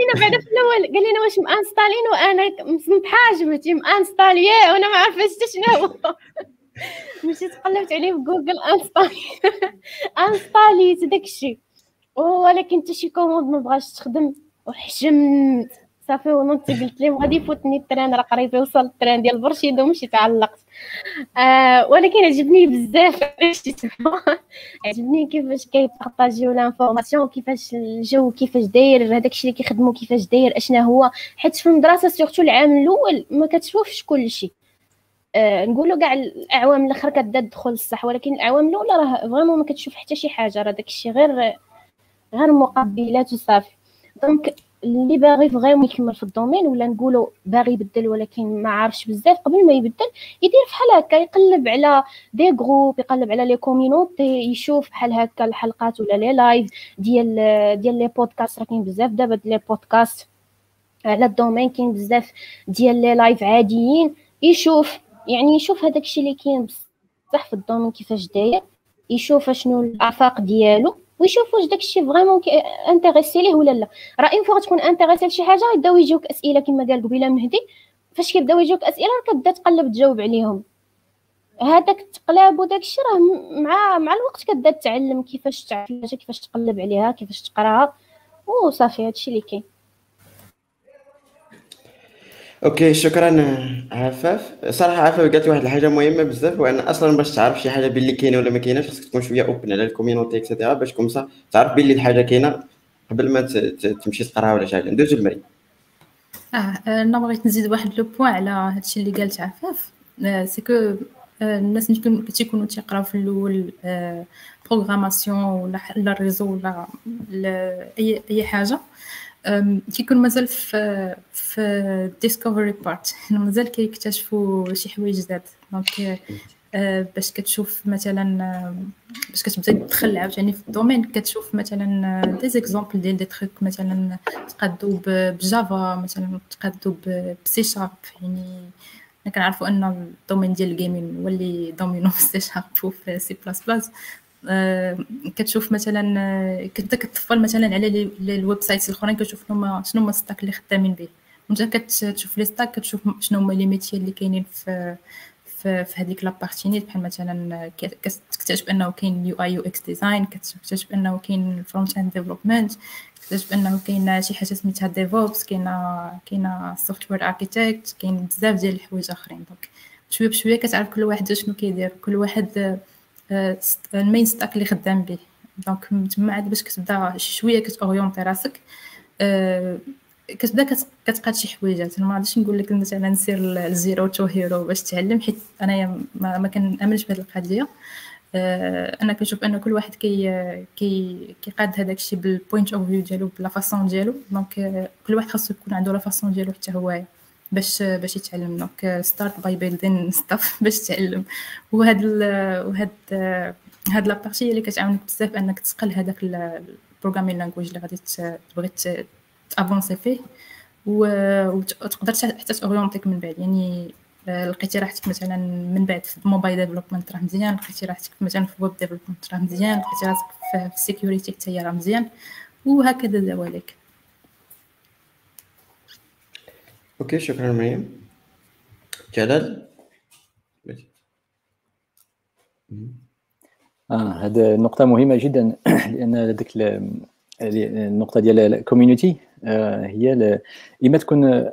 لنا بعدا في الاول قال لنا واش مانستالين وانا متحاجمتي مانستاليه وانا ما عرفت حتى شنو هو مشيت قلبت عليه في جوجل انستاليت داكشي ولكن حتى شي كوموند ما بغاش تخدم وحشم صافي ونط قلت لهم غادي يفوتني التران راه قريب يوصل التران ديال برشيد ومشيت علقت ولكن عجبني بزاف عجبني كيفاش كيبارطاجيو لانفورماسيون كيفاش الجو كيفاش داير هذاكشي اللي كيخدموا كيفاش داير اشنا هو حيت في المدرسه سورتو العام الاول ما كتشوفش كلشي نقولوا كاع الاعوام الاخر كتبدا تدخل الصح ولكن الاعوام الاولى راه فريمون ما كتشوف حتى شي حاجه راه داكشي غير مقبلات وصافي. دونك اللي باغي فريمون يكمل في الدومين ولا نقولوا باغي يبدل ولكن ما عارفش بزاف قبل ما يبدل يدير بحال هكا يقلب على دي جروب يقلب على لي كوميونيتي يشوف بحال هكا الحلقات ولا لي لايف ديال لي بودكاست راه كاين بزاف دابا لي بودكاست على الدومين كاين بزاف ديال لي لايف عاديين يشوف هذاك الشيء اللي كاين بصح في الدومين كيفاش داير يشوف شنو الافاق ديالو ويشوف واش داك الشيء فريمون انتريسي ليه ولا لا. راه اون فوا تكون انتريسي لشي حاجه يبداو يجيوك اسئله كما قال قبيله مهدي فاش كيبداو يجيوك اسئله كتبدا تقلب تجاوب عليهم هذاك التقلاب وداك الشيء راه مع الوقت كتبدا تتعلم كيفاش تعرف الحاجه كيفاش تقلب عليها كيفاش تقراها وصافي هذا الشيء اللي كاين. اوكي شكرا عفاف. صراحه عفاف قالت لي واحد الحاجه مهمه بزاف وان اصلا باش تعرف شي حاجه باللي كاينه ولا ما كايناش خاصك تكون شويه اوبن على الكوميونيتي اكسيتيرا باش كوم صا تعرف باللي الحاجه كاينه قبل ما تمشي تقراها ولا شي حاجه. ندوزو لمريم. انا بغيت نزيد واحد لو بوين على هادشي اللي قالت عفاف سكو الناس اللي كيكونوا تيقراو في الاول بروغراماسيون ولا الريزو ولا اي حاجه كيكون مازال في ديسكفري بارت مازال كيكتشفوا شي حوايج جداد دونك باش كتشوف مثلا باش كتبدا تدخل عاوتاني في الدومين كتشوف مثلا دي زيكزامبل ديال دي تريك مثلا تقادو بجافا مثلا تقادو بسي شارب يعني حنا كنعرفوا ان الدومين ديال الجيمين هو اللي دومينو في سي شارب وفي سي بلاس بلاس كتشوف مثلا كنت كتطفل مثلا على الويب سايتس الاخرين كتشوف شنو هما الستاك اللي خدامين به انت كتشوف لي ستاك كتشوف شنو هما لي ميتي اللي كاينين في هذيك لابارتينيت بحال مثلا كتكتشف انه كاين يو اي يو اكس ديزاين كتكتشف انه كاين فرونت اند ديفلوبمنت كتكتشف انه كاين شي حاجه سميتها ديفوبس كاينه سوفتوير اركيتكت كاين بزاف ديال الحوايج اخرين دونك شويه بشويه كتعرف كل واحد شنو كيدير كل واحد المين ستاك اللي خدام به دونك من تما عاد باش كتبدا شويه كتوريونتي راسك كتبدا كتقاد شي حوايجات. ما غاديش نقول لك مثلا نسير للزيرو تو هيرو باش تعلم حيت انايا ما كنامنش بهذه القضيه انا كنشوف ان كل واحد كيقاد هذاك الشيء بالبوينت اوف فيو ديالو بلا فاصون ديالو دونك كل واحد خاصو يكون عنده لا فاصون ديالو حتى هو باش يتعلم. دونك ستارت باي بيلدين ستاف باش تتعلم. وهاد لابارتي اللي كتعاونك بزاف انك تسقل هذاك البروغرامين لانجويج اللي غادي تبغي تافونسي فيه، وتقدر حتى تورينتيك من بعد. يعني لقيتي راحتك مثلا من بعد في الموبايل ديفلوبمنت راه مزيان، لقيتي راحتك مثلا في الويب ديفلوبمنت راه مزيان، لقيتي راسك في السيكوريتي حتى هي راه مزيان، وهكذا ذلك. اوكي شكرا مريم. جلال هذه نقطه مهمه جدا لان ديك النقطه ديال الكوميونيتي هي اما تكون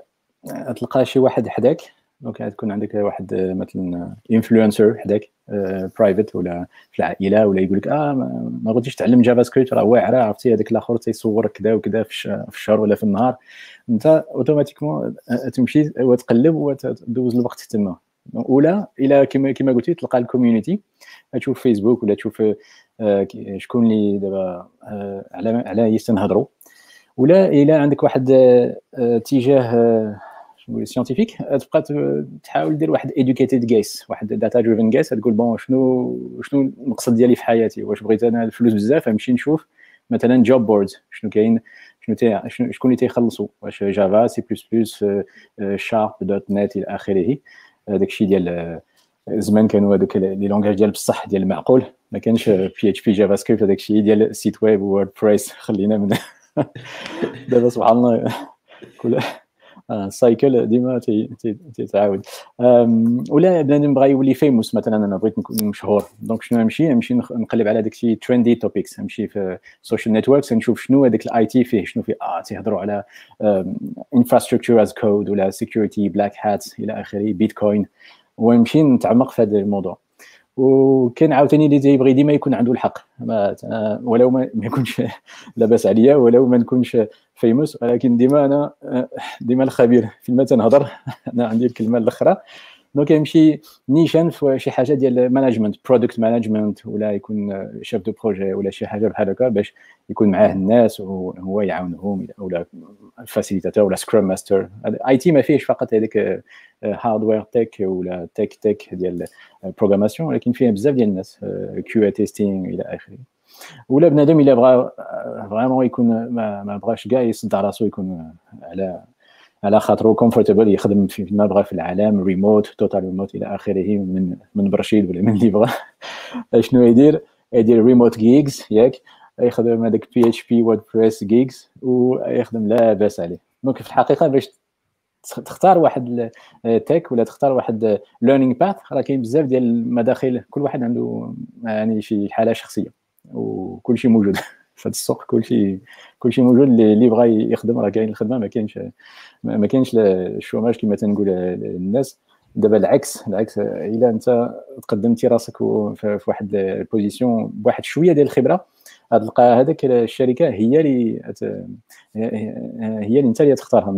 تلقى شي واحد حداك، دونك تكون عندك واحد مثلا انفلونسر حداك برايفت ولا في العائله، ولا يقول لك ما بغيتيش تعلم جافا سكريبت راه واعره، عرفتي هذاك الاخر تيصور كذا وكذا في الشهر ولا في النهار، انت اوتوماتيكمون تمشي وتقلب وتدوز الوقت تما. ولا الى كما قلتي تلقى الكوميونيتي، تشوف فيسبوك ولا تشوف شكون اللي دابا على يستنهضروا، ولا الى عندك واحد اتجاه سيانتيفيك تبقى تحاول دير واحد educated guess، واحد داتا دريفن guess، تقول بون شنو المقصد ديالي في حياتي، واش بغيت انا الفلوس بزاف نمشي نشوف مثلا جوب بوردز شنو كاين، شكون اللي تيخلصوا، واش جافا سي بلس بلس شارب دوت نت الى اخره. هذاك الشيء ديال زمان كانوا هذوك لي لونغاج ديال بصح ديال المعقول، ما كانش بي اتش بي جافا سكريبت، هذاك الشيء ديال السيت ويب ووردبريس خلينا من دابا سبحان الله كل سايكل ديما تتعاود. ولا بنادم بغا يولي فيموس مثلا، انا بغيت نكون مشهور، دونك شنو نمشي نقلب على داكشي تريندي توبيكس، نمشي في السوشيال نيتوركس نشوف شنو هذاك الاي تي فيه، شنو فيه تيهضروا على انفراستراكشر از كود ولا سيكيورتي بلاك هات الى اخره بيتكوين، ونمشي نتعمق في هذا الموضوع. وكان عاوتاني اللي تيبغي ديما يكون عنده الحق، ولو ما يكونش لاباس عليا، ولو ما نكونش فيموس، ولكن ديما انا ديما الخبير فيما تنهضر انا عندي الكلمه الاخرى. دونك يمشي نيشان في شي حاجه ديال مانجمنت، برودكت مانجمنت، ولا يكون شيف دو بروجي ولا شي حاجه بحال هكا، باش يكون معاه الناس وهو يعاونهم، ولا فاسيليتاتور ولا سكرام ماستر. اي تي ما فيهش فقط هذاك هاردوير تيك ولا تيك ديال البروغراماسيون، ولكن فيه بزاف ديال الناس كيو اي تيستينغ الى اخره. ولا بنادم الا بغا فريمون يكون ما بغاش كاع يصدع راسو، يكون على خاطرو كومفورتابل، يخدم فيما بغا في العالم، ريموت توتال ريموت الى اخره، من برشيد ولا من اللي بغا. شنو يدير ريموت جيجز ياك، يخدم هذاك بي اتش بي ووردبريس جيجز ويخدم لا باس عليه. دونك في الحقيقه باش تختار واحد تيك ولا تختار واحد ليرنينغ باث، راه كاين بزاف ديال المداخل، كل واحد عنده يعني شي حاله شخصيه، وكل شيء موجود في هذا السوق، كل شيء موجود. اللي بغا يخدم راه كاين الخدمه، ما كاينش الشوماج كما تنقول الناس دابا. العكس الا انت تقدمتي راسك في واحد البوزيسيون بواحد شويه ديال الخبره، غتلقى هذاك الشركه هي اللي انت اللي تختارها،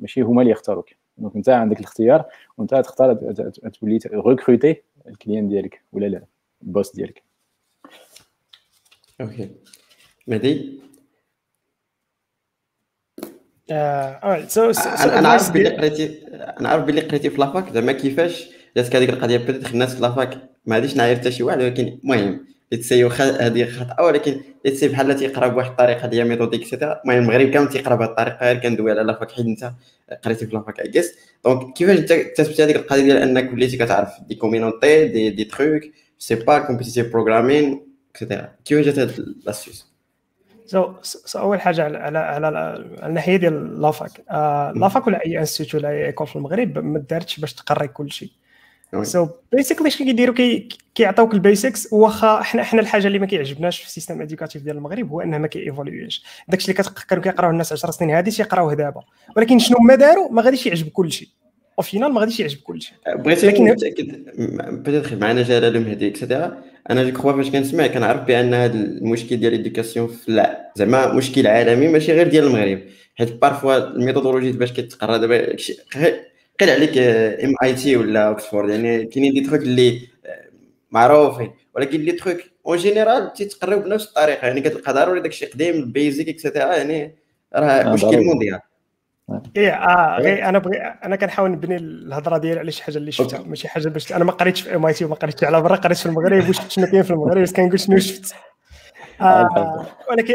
ماشي هما اللي يختاروك. دونك انت عندك الاختيار، وانت تختار تولي ريكروتي الكليان ديالك ولا لا البوس ديالك. اوكي مهدي. انا عارف بلي قريتي في لافاك، زعما كيفاش جاتك هذيك القضيه؟ بدات الناس في لافاك ما غاديش نعرف حتى شي واحد، ولكن المهم يتسيو هذه خطأ، ولكن يتسي بحال تيقرا بواحد الطريقه ديال ميثوديك سيتا. المهم المغرب كامل تيقرا بهذه الطريقه، غير كندوي على لافاك حيت انت قريتي في لافاك اكيس. دونك كيفاش انت اكتسبتي هذيك القضيه ديال انك وليتي كتعرف دي كومينونتي دي تروك سي با كومبيتيتيف بروغرامين كذا؟ كيفاش جات هاد الاسيوس؟ اول حاجه على الناحيه ديال لافاك، لافاك ولا اي انستيتوت ولا اي ايكول في المغرب ما دارتش باش تقري كلشي. سو بيسيكلي شنو كيديروا؟ كيعطيوك البيسكس، واخا حنا الحاجه اللي ما كيعجبناش في السيستم اديوكاتيف ديال المغرب هو انه ما كييفولويش. داكشي اللي كانوا كيقراوه الناس 10 سنين هادي تيقراوه دابا، ولكن شنو ما داروا ما غاديش يعجب كلشي، او فينال ما غاديش يعجب كلشي. بغيت نتاكد بدات معنا جلال ومهدي اكسيتيرا. انا ديك الخوه فاش كنسمع كنعرف بان هذا المشكل ديال الاديوكاسيون لا زعما مشكل عالمي، ماشي غير ديال المغرب، حيت بارفوا الميثودولوجي باش كتقرا دابا قيل عليك ام اي تي ولا اوكسفورد، يعني كاينين دي تروك اللي معروفين، ولكن لي تروك اون جينيرال تيتقراو بنفس الطريقه، يعني كتلقى ضروري داكشي قديم بيزيك اكسيتيرا، يعني راه مشكل مونديال. ايه غير انا كان حاول نبني الهضره ديالي على شي حاجه اللي شفتها ماشي حاجه باش انا ما قريتش في MIT وما قريتش على برا، قريت في المغرب وشفت شنو كاين في المغرب، بس كنقول شنو شفت. ولكن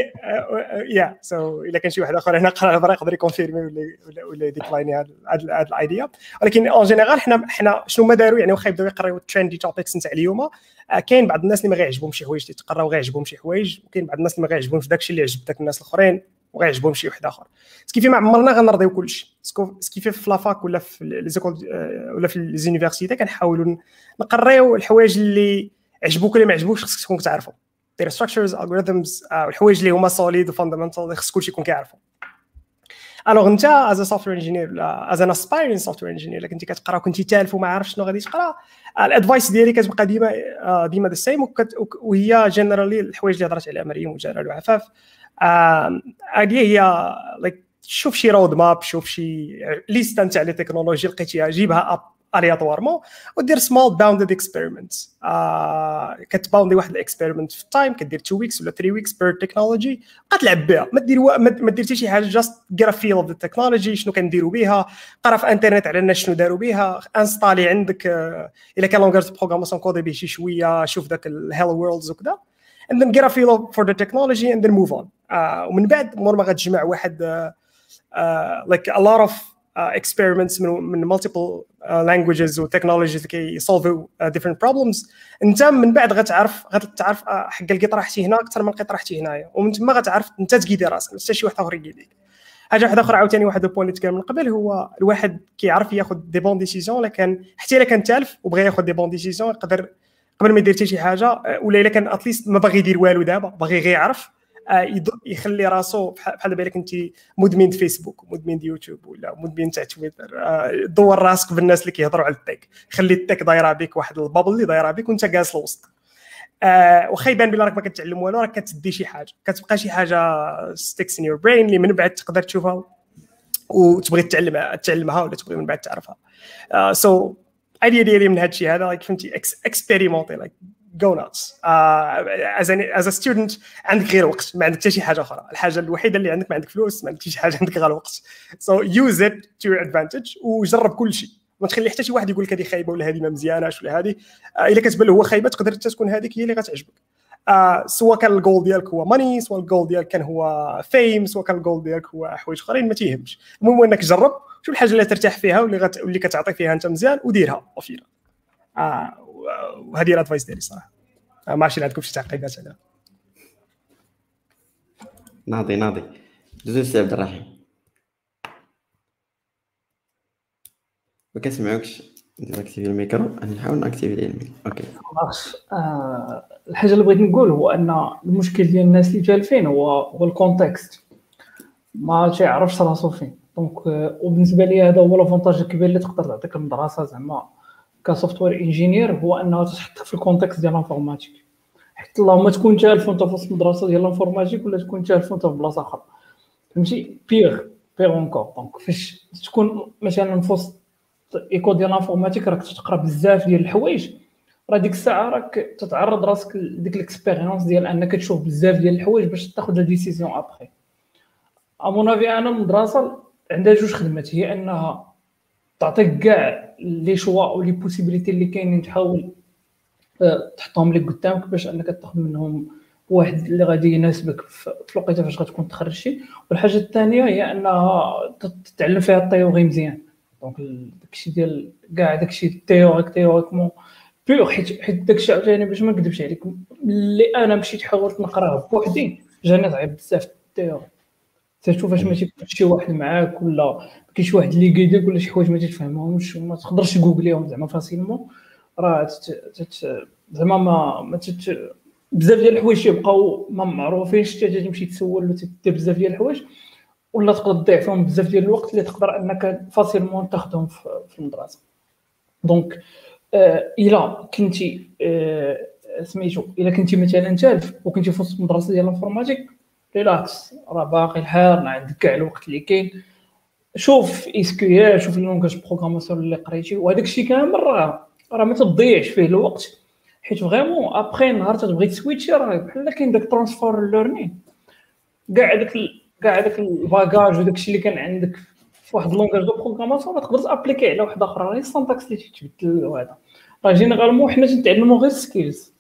يا سو الا كان شي واحد اخر هنا قرا على برا يقدر يكونفيرمي ولا ديكلايني هاد الايديا. ولكن اون جينيرال حنا شنو ما داروا يعني، واخا يبداو يقراو التريندي توبكس نتاع اليوم، كاين بعض الناس اللي ما غيعجبهم شي حوايج تيتقراو غيعجبهم شي حوايج، وكاين بعض الناس اللي ما غيعجبهمش داكشي اللي عجب داك الناس الاخرين وغيعجبهم شي واحد اخر. سكيفي ما عمرنا غنرضيو كلشي، سكيفي في لافاك ولا في لي زيكول ولا في ليزونيفرسيتي كنحاولوا نقريو الحوايج اللي عجبوك ولا ما عجبوكش، خصك تكون كتعرفهم. Data Structures, Algorithms والحوايج اللي هما solid و fundamental خص كلشي يكون كيعرفهم. الوغ نتا as a software engineer as an aspiring software engineer الا كنتي كتقرا وكنتي تالف وما عارفش شنو غادي تقرا، الادفايس ديالي كتبقى ديما ذا سيم، وهي جينيرالي الحوايج اللي هضرت عليها مريم وجلال وعفاف. هادي هي لايك شوف شي رود ماب، شوف شي ليستا نتاع لي تكنولوجي لقيتيها جيبها اب الياتوارمون ودير سمول باوندد اكسبيرمنتس. كتباوندي واحد الاكسبيرمنت في التايم، كدير 2 ويكس ولا 3 ويكس بير تكنولوجي، بقى تلعب بها، ما دير حتى شي حاجه، جاست غير فيل اوف ذا تكنولوجي، شنو كنديروا بها، قرا في انترنت على الناس شنو داروا بها، انستالي عندك الا كان لونغرز بروغراماسيون كودي به شي شويه، شوف ذاك الهيلو وورلدز وكذا، and then get a feel for the technology and then move on. ومن بعد مورما غتجمع واحد like a lot of experiments من multiple languages و technologies كي solve different problems. انت من بعد غتعرف حق اللي طرحتي هنا اكثر من اللي طرحتي هنايا، ومن تما غتعرف انت تقيدي راسك حتى شي واحد اخر يقيديك. حاجه واحده اخرى عاوتاني، واحد البوينت اللي تكلم من قبل، هو الواحد كيعرف ياخذ دي بون ديسيزيون، لكن حتى الا كان تالف وبغى ياخذ دي بون ديسيزيون يقدر قبل ما يدير حتى شي حاجه، ولا الا كان اتليست ما باغي يدير والو دابا، باغي غير يعرف يخلي راسو بحال دابا الا كنتي مدمن فيسبوك مدمن يوتيوب ولا مدمن تاع تويتر، دور راسك بالناس اللي كيهضروا على التيك، خلي التيك دايره بك، واحد البابل اللي دايره بك وانت جالس الوسط. واخا يبان بلي راك ما كتعلم والو، راك كتدي شي حاجه، كتبقى شي حاجه ستيكس ان يور برين اللي من بعد تقدر تشوفها وتبغي تعلمها ولا تبغي من بعد تعرفها. سو ايديا ديالي من هادشي هذا، لايك فهمتي اكسبيريمونتي لايك جو ناتس از ا ستودنت. عندك غير وقت، ما عندك حتى شي حاجه اخرى، الحاجه الوحيده اللي عندك ما عندك فلوس، ما عندك شي حاجه، عندك غير الوقت. سو يوز ات تو يور ادفانتج وجرب كلشي، ما تخلي حتى شي واحد يقول لك هذه خايبه ولا هذه ما مزياناش ولا هذه، الا كتبان له هو خايبه تقدر حتى تكون هذيك هي اللي غتعجبك. سواء كان الجول ديالك هو ماني، سواء الجول ديالك كان هو فيم، سواء كان الجول ديالك هو حوايج اخرين، ما تيهمش، المهم انك جرب شوف الحاجه اللي ترتاح فيها واللي كتعطي فيها انت مزيان وديرها وفيرا. وهذه الادفايس ديالي صراحه. ما عرفتش عندكم شي تعقيبات عليها. ناضي دوزو سي عبد الرحيم، ما كنسمعوكش، ديزاكتيفي الميكرو، نحاول ناكتيفي الميكرو. اوكي خلاص. الحاجه اللي بغيت نقول هو ان المشكل ديال الناس اللي جالفين هو الكونتكست، ما تيعرفش راسو فين. دونك وبالنسبه لي هذا هو لافونتاج الكبير اللي تقدر تعطيك المدرسه زعما كسوفتوير انجينير، هو انها تحطك في الكونتكست ديال الانفورماتيك، حيت اللهم تكون جالف وانت في وسط المدرسه ديال الانفورماتيك ولا تكون جالف وانت في بلاصه اخرى، فهمتي، بيغ اونكور. دونك فاش تكون مثلا في وسط ايكو ديال الانفورماتيك راك تقرا بزاف ديال الحوايج، راه ديك الساعه راك تتعرض راسك لديك الاكسبيريونس ديال انك تشوف بزاف ديال الحوايج باش تاخذ لا ديسيزيون ابخي. امونافي انا المدرسه عندها جوج خدمات، هي انها تعطيك كاع لي شوا ولي بوسيبيليتي اللي كاينين، تحاول تحطهم لك قدامك باش انك تاخذ منهم واحد اللي غادي يناسبك في الوقيته فاش غتكون تخرجتي. والحاجه الثانيه هي انها تتعلم فيها التيوري مزيان، دونك داكشي ديال كاع داكشي تيوريكمون بيغ، حيت داكشي عاوتاني باش ما نكذبش عليك، اللي انا مشيت حاولت نقراه بوحدي جاني صعيب بزاف التيوري، تشوف فاش ما تيكونش شي واحد معاك ولا كاين شي واحد اللي كيديك ولا شي حوايج ما تفهمهمش وما تقدرش تجوجليهم زعما فاسيلمون، راه زعما ما بزاف ديال الحوايج تيبقاو ما معروفينش، حتى تمشي تسول ولا تدير بزاف ديال الحوايج ولا تقدر تضيع فيهم بزاف ديال الوقت اللي تقدر انك فاسيلمون تاخذهم في المدرسه. دونك الا كنتي سميتو الا كنتي مثلا تالف وكنتي في وسط المدرسه ديال الانفورماتيك، ريلاكس، راه باقي الحال، عندك كاع الوقت اللي كاين، شوف اس كيو ال، شوف لونغاج بروغراماسيون اللي قريتي، وهداك الشيء كامل راه ما تضيعش فيه الوقت، حيت فريمون ابخي نهار تتبغي تسويتشي راه بحال كاين داك ترانسفور ليرنين، كاع داك الباكاج وداك الشيء اللي كان عندك واحد اللونغاج دو بروغراماسيون ما تقدرش ابليكي على واحد اخرى، راه السانتاكس اللي تتبدل وهذا. راه جينيرالمون حنا تنتعلموا غير سكيلز،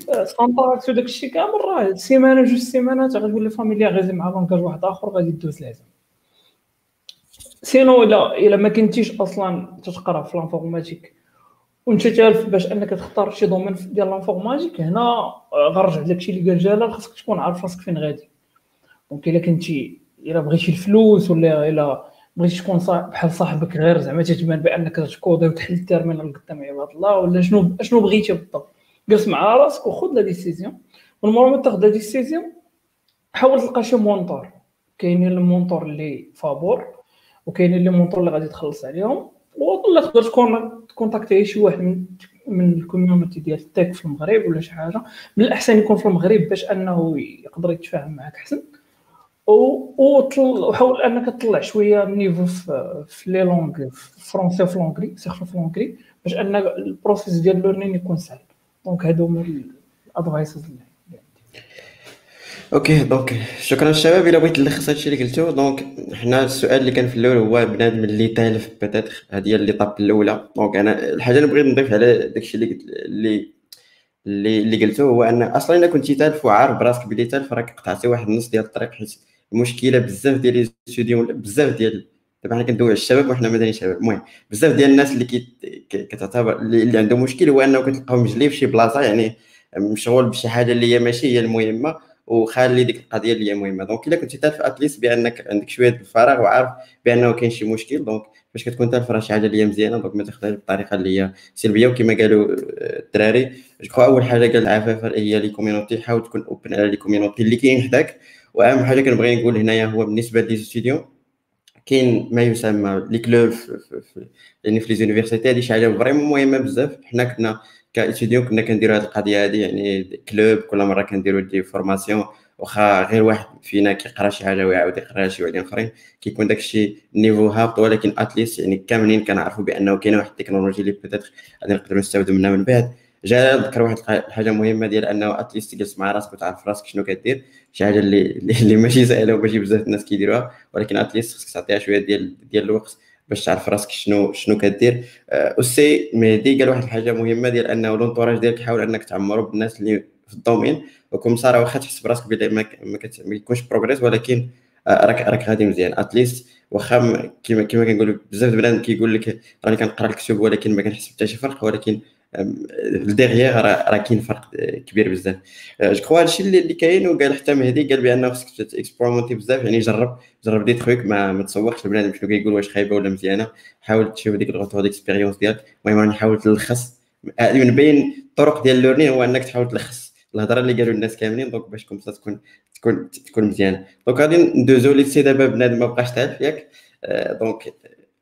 السانتاكس وداك الشيء كامل راه سيمانه جوج سيمانات غتولي فاميلياريزي مع لونغاج واحد اخر غادي دوز لازم. سينو الا ما كنتيش اصلا تتقرا في لانفورماتيك وانت تعرف باش انك تختار شي دومين ديال لانفورماتيك، هنا غنرجع لداكشي اللي قال جلال، خاصك تكون عارف راسك فين غادي. دونك الا كنتي الا بغيتي الفلوس ولا الا بغيتي تكون بحال صاحبك غير زعما تتبان بانك تكودي وتحل التيرمينال قدام عباد الله ولا شنو بغيتي بالضبط، جلس مع راسك وخذ لا ديسيزيون. من مورا ما تاخذ لا ديسيزيون حاول تلقى شي مونطور، كاينين المونطور اللي فابور وكاينين لي مونطور اللي غادي تخلص عليهم، ولا تقدر تكون كونتاكتي شي واحد من الكوميونيتي ديال التك في المغرب ولا شي حاجه. من الاحسن يكون في المغرب باش انه يقدر يتفاهم معك احسن، وحاول انك تطلع شويه النيفو في لي لونغ فرونسي في لونغري سيرشو في لونغري باش ان البروسيس ديال ليرنين يكون سهل. دونك هادو هما الادفايسز اللي عندي. اوكي دونك شكرا الشباب. الا بغيت نلخص هادشي اللي قلتو، دونك حنا السؤال اللي كان في الاول هو بنادم اللي تالف بيتيتر، هادي هي اللي طاب الاولى. دونك انا الحاجه اللي بغيت نضيف على داكشي اللي قلتو هو ان اصلا الا كنتي تالف وعارف براسك بلي تالف راك قطعتي واحد النص ديال الطريق، حيت المشكله بزاف ديال لي ستوديو بزاف ديال دابا حنا كندويو على الشباب وحنا مدني شباب. المهم بزاف ديال الناس اللي كتعتبر اللي عنده مشكل هو انه كتلقاو مجلي في شي بلاصه، يعني مشغول بشي حاجه اللي هي ماشي هي المهمه وخالي ديك القضيه اللي هي مهمه. دونك الا كنتي تالف اتليس بانك عندك شويه الفراغ وعارف بانه كاين شي مشكل، دونك فاش كتكون تالف راه شي حاجه اللي هي مزيانه. دونك ما تاخذهاش بطريقه اللي هي سلبيه. وكما قالوا الدراري جو اول حاجه قال عفاف هي لي كوميونيتي، حاول تكون اوبن على لي كوميونيتي اللي كاين حداك. واهم حاجه كنبغي نقول هنايا هو بالنسبه لي ستوديو كاين ما يسمى لي كلوب يعني في لي زونيفرسيتي، هذه شي حاجه فريمون مهمه بزاف. حنا كنا كاستوديو كنا كنديروا هذه القضيه هذه، يعني كلوب كل مره كنديروا دي فورماسيون، واخا غير واحد فينا كيقرا شي حاجه ويعاود يقرا شي وحدين اخرين كيكون داكشي النيفو هابط، ولكن اتليست يعني كاملين كنعرفوا بانه كاينه واحد التكنولوجي اللي بيتيتر غادي نقدروا نستافدوا منها من بعد. جلال ذكر واحد الحاجه مهمه ديال انه اتليست تجلس مع راسك وتعرف راسك شنو كدير، شي حاجه اللي ماشي سهله وماشي بزاف الناس كيديروها، ولكن اتليست خصك تعطيها شويه ديال الوقت باش تعرف راسك شنو كدير. السي مهدي قال واحد الحاجه مهمه ديال انه لونطوراج ديالك حاول انك تعمرو بالناس اللي في الدومين، وكم صار واخا تحس براسك بلي ما يكونش بروغريس، ولكن راك غادي مزيان اتليست. واخا كيما كنقولوا بزاف البنات كيقول لك راني كنقرا الكتب ولكن ما كنحس حتى شي فرق، ولكن الديغيير راه كاين فرق كبير بزاف. جو كخوا هادشي اللي كاين. وقال حتى مهدي قال بانه خصك تكسبيرمونتي بزاف، يعني جرب دي تخوك، ما تسوقش البنادم شنو كيقول واش خايبه ولا مزيانه، حاول تشوف ديك الغوتور ديكسبيريونس ديالك. المهم انا نحاول نلخص من بين الطرق ديال لورنين هو انك تحاول تلخص الهضره اللي قالوا الناس كاملين، دونك باش كومسا تكون مزيانه. دونك غادي ندوزو ليسي دابا بنادم ما بقاش تالف ياك. دونك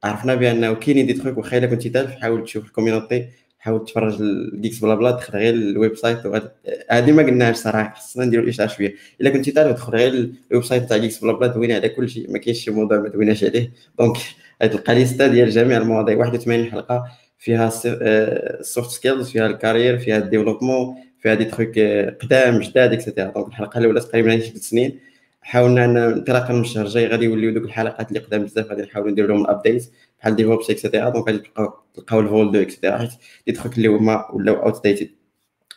عرفنا بانه كاينين دي تخوك واخا الا كنتي تالف حاول تشوف الكوميونيتي، حاول تفرج الجيكس بلا بلا، دخل غير الويب سايت. هذه ما قلناهاش صراحه، خصنا نديروا الاشعاع شويه. الا كنتي تالف دخل غير الويب سايت تاع جيكس بلا بلا، دوينا على كل شيء، ما كاينش شي موضوع ما دويناش عليه. دونك غتلقى ليستا ديال جميع المواضيع 81 حلقه، فيها السوفت سكيلز، فيها الكارير، فيها الديفلوبمون، فيها دي تروك قدام جداد اكسيتيرا. دونك الحلقه الاولى تقريبا 6 سنين، حاولنا نتلاقاو الشهر الجاي غادي يوليو دوك الحلقات اللي قدام بزاف، غادي نحاولوا نديروا لهم الابديت بحال ديفوبس اكسيتيرا. دونك غادي تلقاو الفول دو اكسيتيرا، حيت لي تخوك اللي هما ولاو اوت ديتد.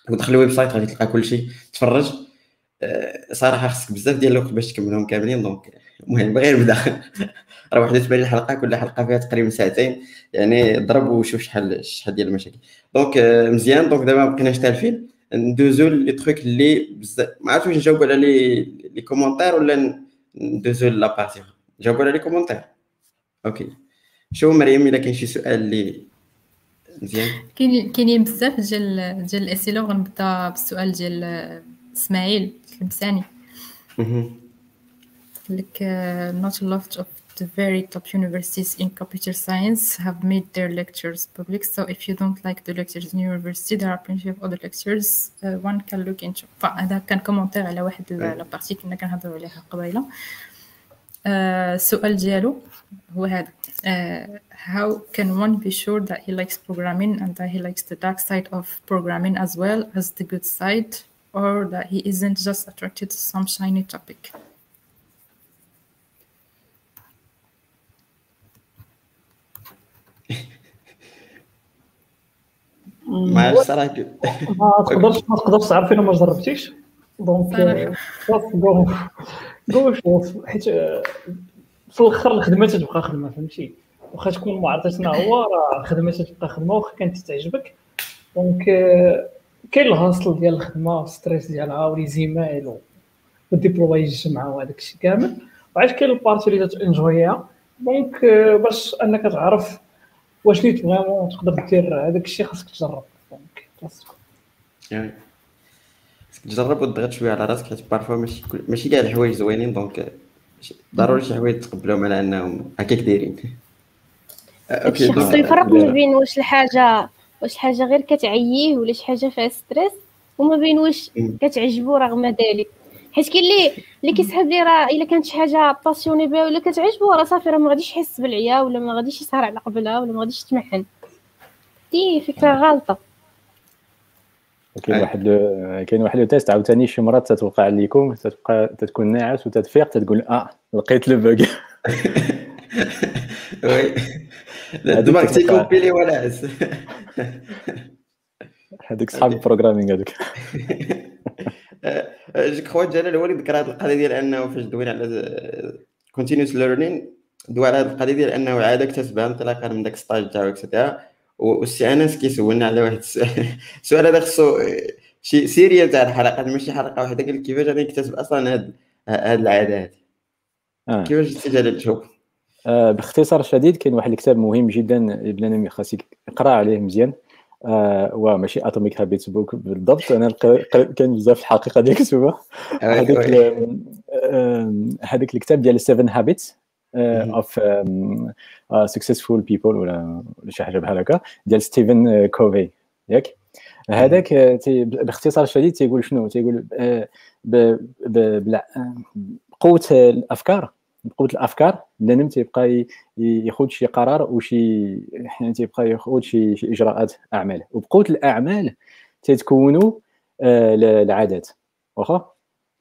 ودخل الويب سايت غادي تلقى كلشي، تفرج صراحه خصك بزاف ديال الوقت باش تكملهم كاملين. دونك المهم غير بدا راه 81 حلقه، كل حلقه فيها تقريبا 2 ساعة، يعني ضرب وشوف شحال ديال المشاكل. دونك مزيان. دونك دابا ما بقيناش تالفين، ندوزو لي تخوك اللي بزاف ما عرفتش واش نجاوب على لي كومونتير ولا ندوزو لا بارتي نجاوب على لي كومونتير. اوكي شوف مريم الا كاين شي سؤال اللي مزيان. كاينين بزاف ديال الاسئله، وغنبدا بالسؤال ديال اسماعيل الكلمساني. لك not a lot of the very top universities in computer science have made their lectures public, so if you don't like the lectures in university there are plenty of other lectures one can look into. فهذا كان كومونتير على واحد لا بارتي كنا كنهضروا عليها قبيله. السؤال ديالو هو هذا: how can one be sure that he likes programming and that he likes the dark side of programming as well as the good side, or that he isn't just attracted to some shiny topic? ما عرفتش راه ما تقدرش تعرف الا ما جربتيش. دونك شوف حيت في الاخر الخدمه تتبقى خدمه، فهمتي؟ واخا تكون ما عرفتش شنو هو راه الخدمه تتبقى خدمه، واخا كانت تعجبك. دونك كاين الهاصل ديال الخدمه والستريس ديالها والزيمايل والديبلوي الجمعه وهذاك الشيء كامل، وعاد كاين البارتي اللي تنجويها. دونك باش انك تعرف واش نيت فريمون تقدر دير هذاك الشيء خاصك تجرب. دونك خاصك تجرب وتضغط شويه على راسك، حيت بارفو ماشي كاع الحوايج زوينين. دونك ضروري شي حوايج تقبلهم على انهم هكاك دايرين. اوكي خاصو يفرق ما بين واش الحاجه غير كتعييه ولا شي حاجه فيها ستريس، وما بين واش كتعجبو رغم ذلك. حيت كاين اللي كيسحب لي راه الا كانت شي حاجه باسيوني بها ولا كتعجبو راه صافي، راه ما غاديش يحس بالعيا ولا ما غاديش يسهر على قبلها ولا ما غاديش يتمحن. دي فكره غلطه. كاين واحد التيست عاوتاني، شي مرات تتوقع ليكم تتكون ناعس وتتفيق تتقول لقيت الباقي. وي دماغك تيكوبيلي ولا عس هذيك صحاب البروغرامينغ هذيك. جيك خويا جلال هو اللي ذكر هذه القضيه ديال انه فاش دوينا على كونتينيوس ليرنينغ، دوى على هذه القضيه ديال انه عاده اكتسبها انطلاقا من داك السطاج تاعو اكسيتيرا. والسي انس كيسولنا على واحد السؤال، هذا خصو شي سيريه تاع الحلقه، ماشي حلقه واحده. قال كيفاش غادي نكتسب اصلا هاد العاده هذه؟ كيفاش تسجل تشوف؟ باختصار شديد كاين واحد الكتاب مهم جدا بلان خاصك اقرا عليه مزيان، وماشي اتوميك هابيتس بوك بالضبط. انا كاين بزاف الحقيقه ديال الكتب هذاك الكتاب ديال 7 هابيتس اوف سكسسفول بيبل ولا شي حاجه بحال هكا، ديال ستيفن كوفي ياك. هذاك باختصار شديد تيقول شنو؟ تيقول بقوه الافكار بنادم تيبقى ياخذ شي قرار وشي حين تيبقى ياخذ شي اجراءات اعمال، وبقوه الاعمال تتكونوا العادات. واخا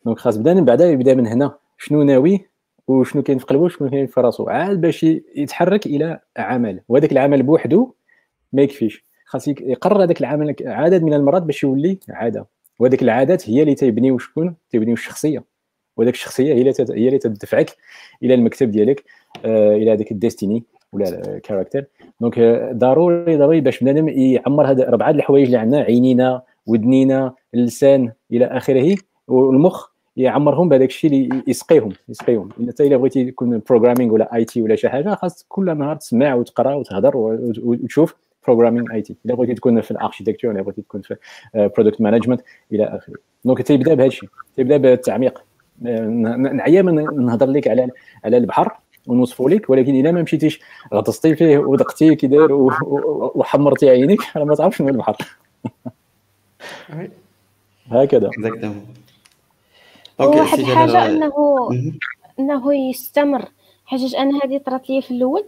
دونك خاص بنادم بعدا يبدا من هنا، شنو ناوي وشنو كاين في قلبو شنو كاين في راسو، عاد باش يتحرك الى عمل. وهذاك العمل بوحدو ما يكفيش، خاص يقرر هذاك العمل عدد من المرات باش يولي عاده، وهذيك العادات هي اللي تيبنيو شكون؟ تيبنيو الشخصيه، وهذيك الشخصيه هي اللي تدفعك الى المكتب ديالك، الى هذيك الديستيني ولا الكاركتر. دونك ضروري باش بنادم يعمر هاد ربعه الحوايج اللي عندنا، عينينا ودنينا اللسان الى اخره، والمخ يعمرهم بهذاك الشيء اللي يسقيهم. حتى الا بغيتي تكون بروغرامينغ ولا اي تي ولا شي حاجه، خاص كل نهار تسمع وتقرا وتهضر وتشوف بروغرامينغ اي تي. الا بغيتي تكون في الاركيتكتور، الا بغيتي تكون في برودكت مانجمنت الى اخره. دونك تيبدا بهذا الشيء، تيبدا بالتعميق. نعيا نهضر لك على البحر ونوصفوا لك، ولكن الا ما مشيتيش غطستي فيه ودقتي كي داير وحمرتي عينيك راه ما تعرفش من البحر. هكذا اوكي. واحد الحاجه انه يستمر، حيت انا هذه طرات لي في الاول،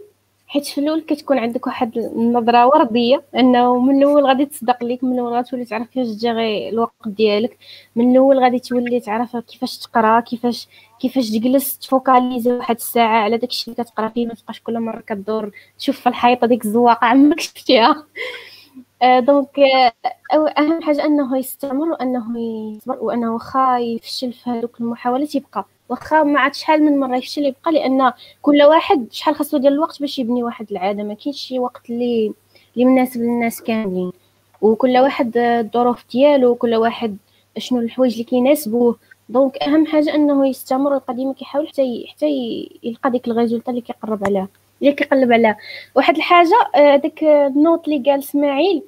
حيت في الاول كتكون عندك واحد النظره ورديه انه من الاول غادي تصدق ليك، من الاول غتولي تعرف كيفاش تجيغي الوقت ديالك، من الاول غادي تولي تعرف كيفاش تقرا، كيفاش تجلس تفوكاليزي واحد الساعه على داكشي اللي كتقرا فيه، ما تبقاش كل مره كدور تشوف في الحيطه ديك الزواقه عمرك شفتيها. دونك اهم حاجه انه يستمر وانه يصبر، وانه واخا يفشل في هذوك المحاولات يبقى، واخا ما عاد شحال من مره يفشل يبقى، لان كل واحد شحال خاصو ديال الوقت باش يبني واحد العاده. ما كاينش شي وقت اللي مناسب للناس كاملين، وكل واحد الظروف ديالو، وكل واحد شنو الحوايج اللي كيناسبوه. دونك اهم حاجه انه يستمر ويبقى ديما كيحاول حتى يلقى ديك الريزولتا اللي كيقرب عليها، اللي كيقلب عليها. واحد الحاجه، داك النوت اللي قال اسماعيل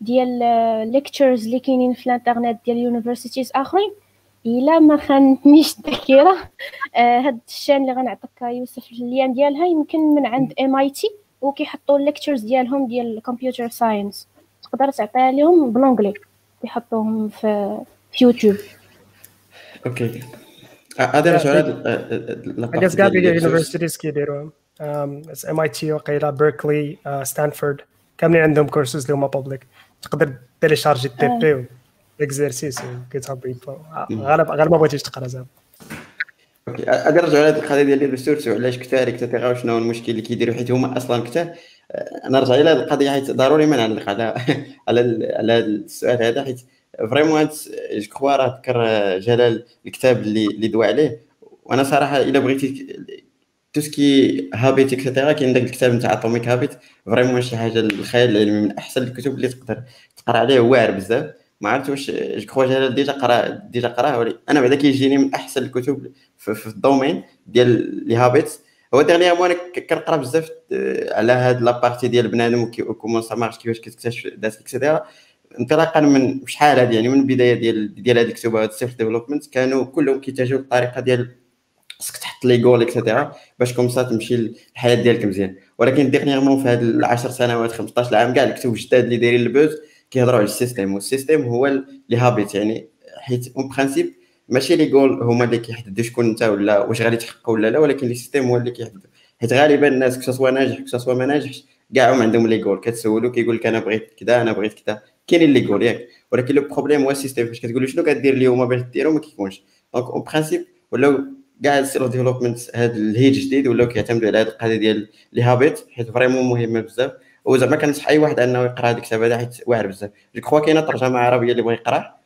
ديال ليكتشرز اللي كاينين في الانترنت ديال يونيفرسيتيز اخرين، الا ما خانتنيش الذاكره، هاد الشان اللي غنعطيك يوسف الليان ديالها يمكن من عند MIT، وكيحطوا الليكتشرز ديالهم ديال الكمبيوتر ساينس، تقدر تعطيها لهم بالانجلي، كيحطوهم في يوتيوب. اوكي هذا شغل هاد الكاع ديال اليونيفرسيتيز كيديروهم، اس MIT وقيلا بيركلي ستانفورد، كاملين عندهم كورسز اللي هما بابليك، تقدر تيليشارجي تي بي اكزرسيس كيتابي غير ما بغيتيش تقرا زعما. اوكي نرجعوا لهاد القضيه ديال لي ريسورس، وعلاش كثار كتاغاو شنو المشكل اللي كيديروا، حيت هما اصلا كثار نرجع الى القضيه حيت ضروري ما نعلق على السؤال هذا، حيت فريمون جو كخوا راه ذكر جلال الكتاب اللي دوا عليه، وانا صراحه الا بغيتي تو سكي هابيت اكسيتيرا كاين داك الكتاب نتاع اتوميك هابيت، فريمون شي حاجه للخيال العلمي، من احسن الكتب اللي تقدر تقرا عليه، واعر بزاف. ما عرفت واش جو كخوا جلال ديجا قراه، ولكن انا بعدا كيجيني من احسن الكتب في الدومين ديال لي هابيت. هو ديغنيامون انا كنقرا بزاف على هاد لابارتي ديال بنادم وكومون سا مارش، كيفاش كتكتشف داتا اكسيتيرا، انطلاقا من شحال هذه يعني من البدايه ديال هذيك الكتب هاد السيلف ديفلوبمنت، كانوا كلهم كيتجهوا للطريقه ديال خصك تحط لي جول اكسيتيرا باش كومسا تمشي الحياه ديالك مزيان. ولكن ديغنيامون في هاد العشر سنوات 15 عام كاع الكتب الجداد اللي دايرين البوز كيهضروا على السيستم، والسيستم هو لي هابيت، يعني حيت اون برانسيب ماشي لي جول هما اللي كيحددوا شكون انت ولا واش غادي تحقق ولا لا، ولكن لي سيستيم هو اللي كيحدد، حيت غالبا الناس كسوا ناجح كسوا ما ناجحش كاعهم عندهم لي جول. كتسولو كيقول لك انا بغيت كذا انا بغيت كذا، كاينين لي جول ياك، ولكن لو بروبليم هو السيستيم، فاش كتقول له شنو كدير اليوم باش ديرو ما كيكونش. دونك اون برانسيب ولاو كاع السيلف ديفلوبمنت هذا الهيج جديد ولاو كيعتمدوا على هذه القضيه ديال لي هابيت، حيت فريمون مهمه بزاف. وزعما كنصح اي واحد انه يقرا هذاك الكتاب هذا حيت واعر بزاف. جو كخوا كاينه ترجمه عربيه اللي بغى يقراه،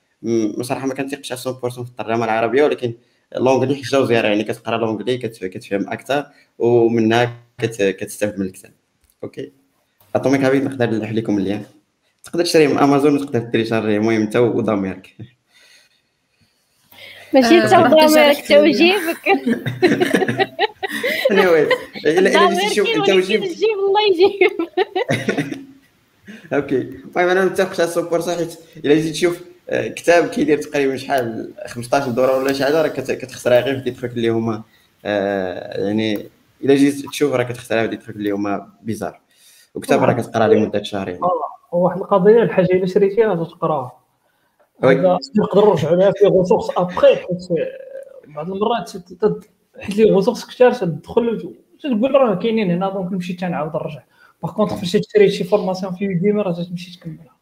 بصراحه ما كنثيقش 100% في الترجمه العربيه، ولكن لونغلي حاجه مزيانه، يعني كتقرا لونغلي كتفهم اكثر ومنها كتستافد من الكتاب. اوكي اتوميك هابيت نقدر نلوح لكم الليان، تقدر تشريه من امازون وتقدر تريشارجيه، المهم انت وضميرك ماشي انت وضميرك انت وجيبك. انيويز الا جيتي تشوف انت وجيب الله يجيب. اوكي المهم انا متفقش 100% حيت الا جيتي تشوف كتاب كيدير تقريبا شحال 15 دولار ولا شي حاجه، راه كتخسرها غير في دي تروك اللي هما يعني الا جيت تشوف راه كتخسرها في دي تروك اللي هما بيزار، وكتاب راه كتقرا لمده شهرين. واحد القضيه الحاجه الا شريتيها لازم تقراها، نقدروا نرجعوا لها في غوسورس ابخي، حيت بعض المرات حيت لي غوسورس كثار تدخل تقول راه كاينين هنا دونك نمشي حتى نعاود نرجع. باغ كونطخ فاش تشري شي فورماسيون في يوديمي راه تمشي تكملها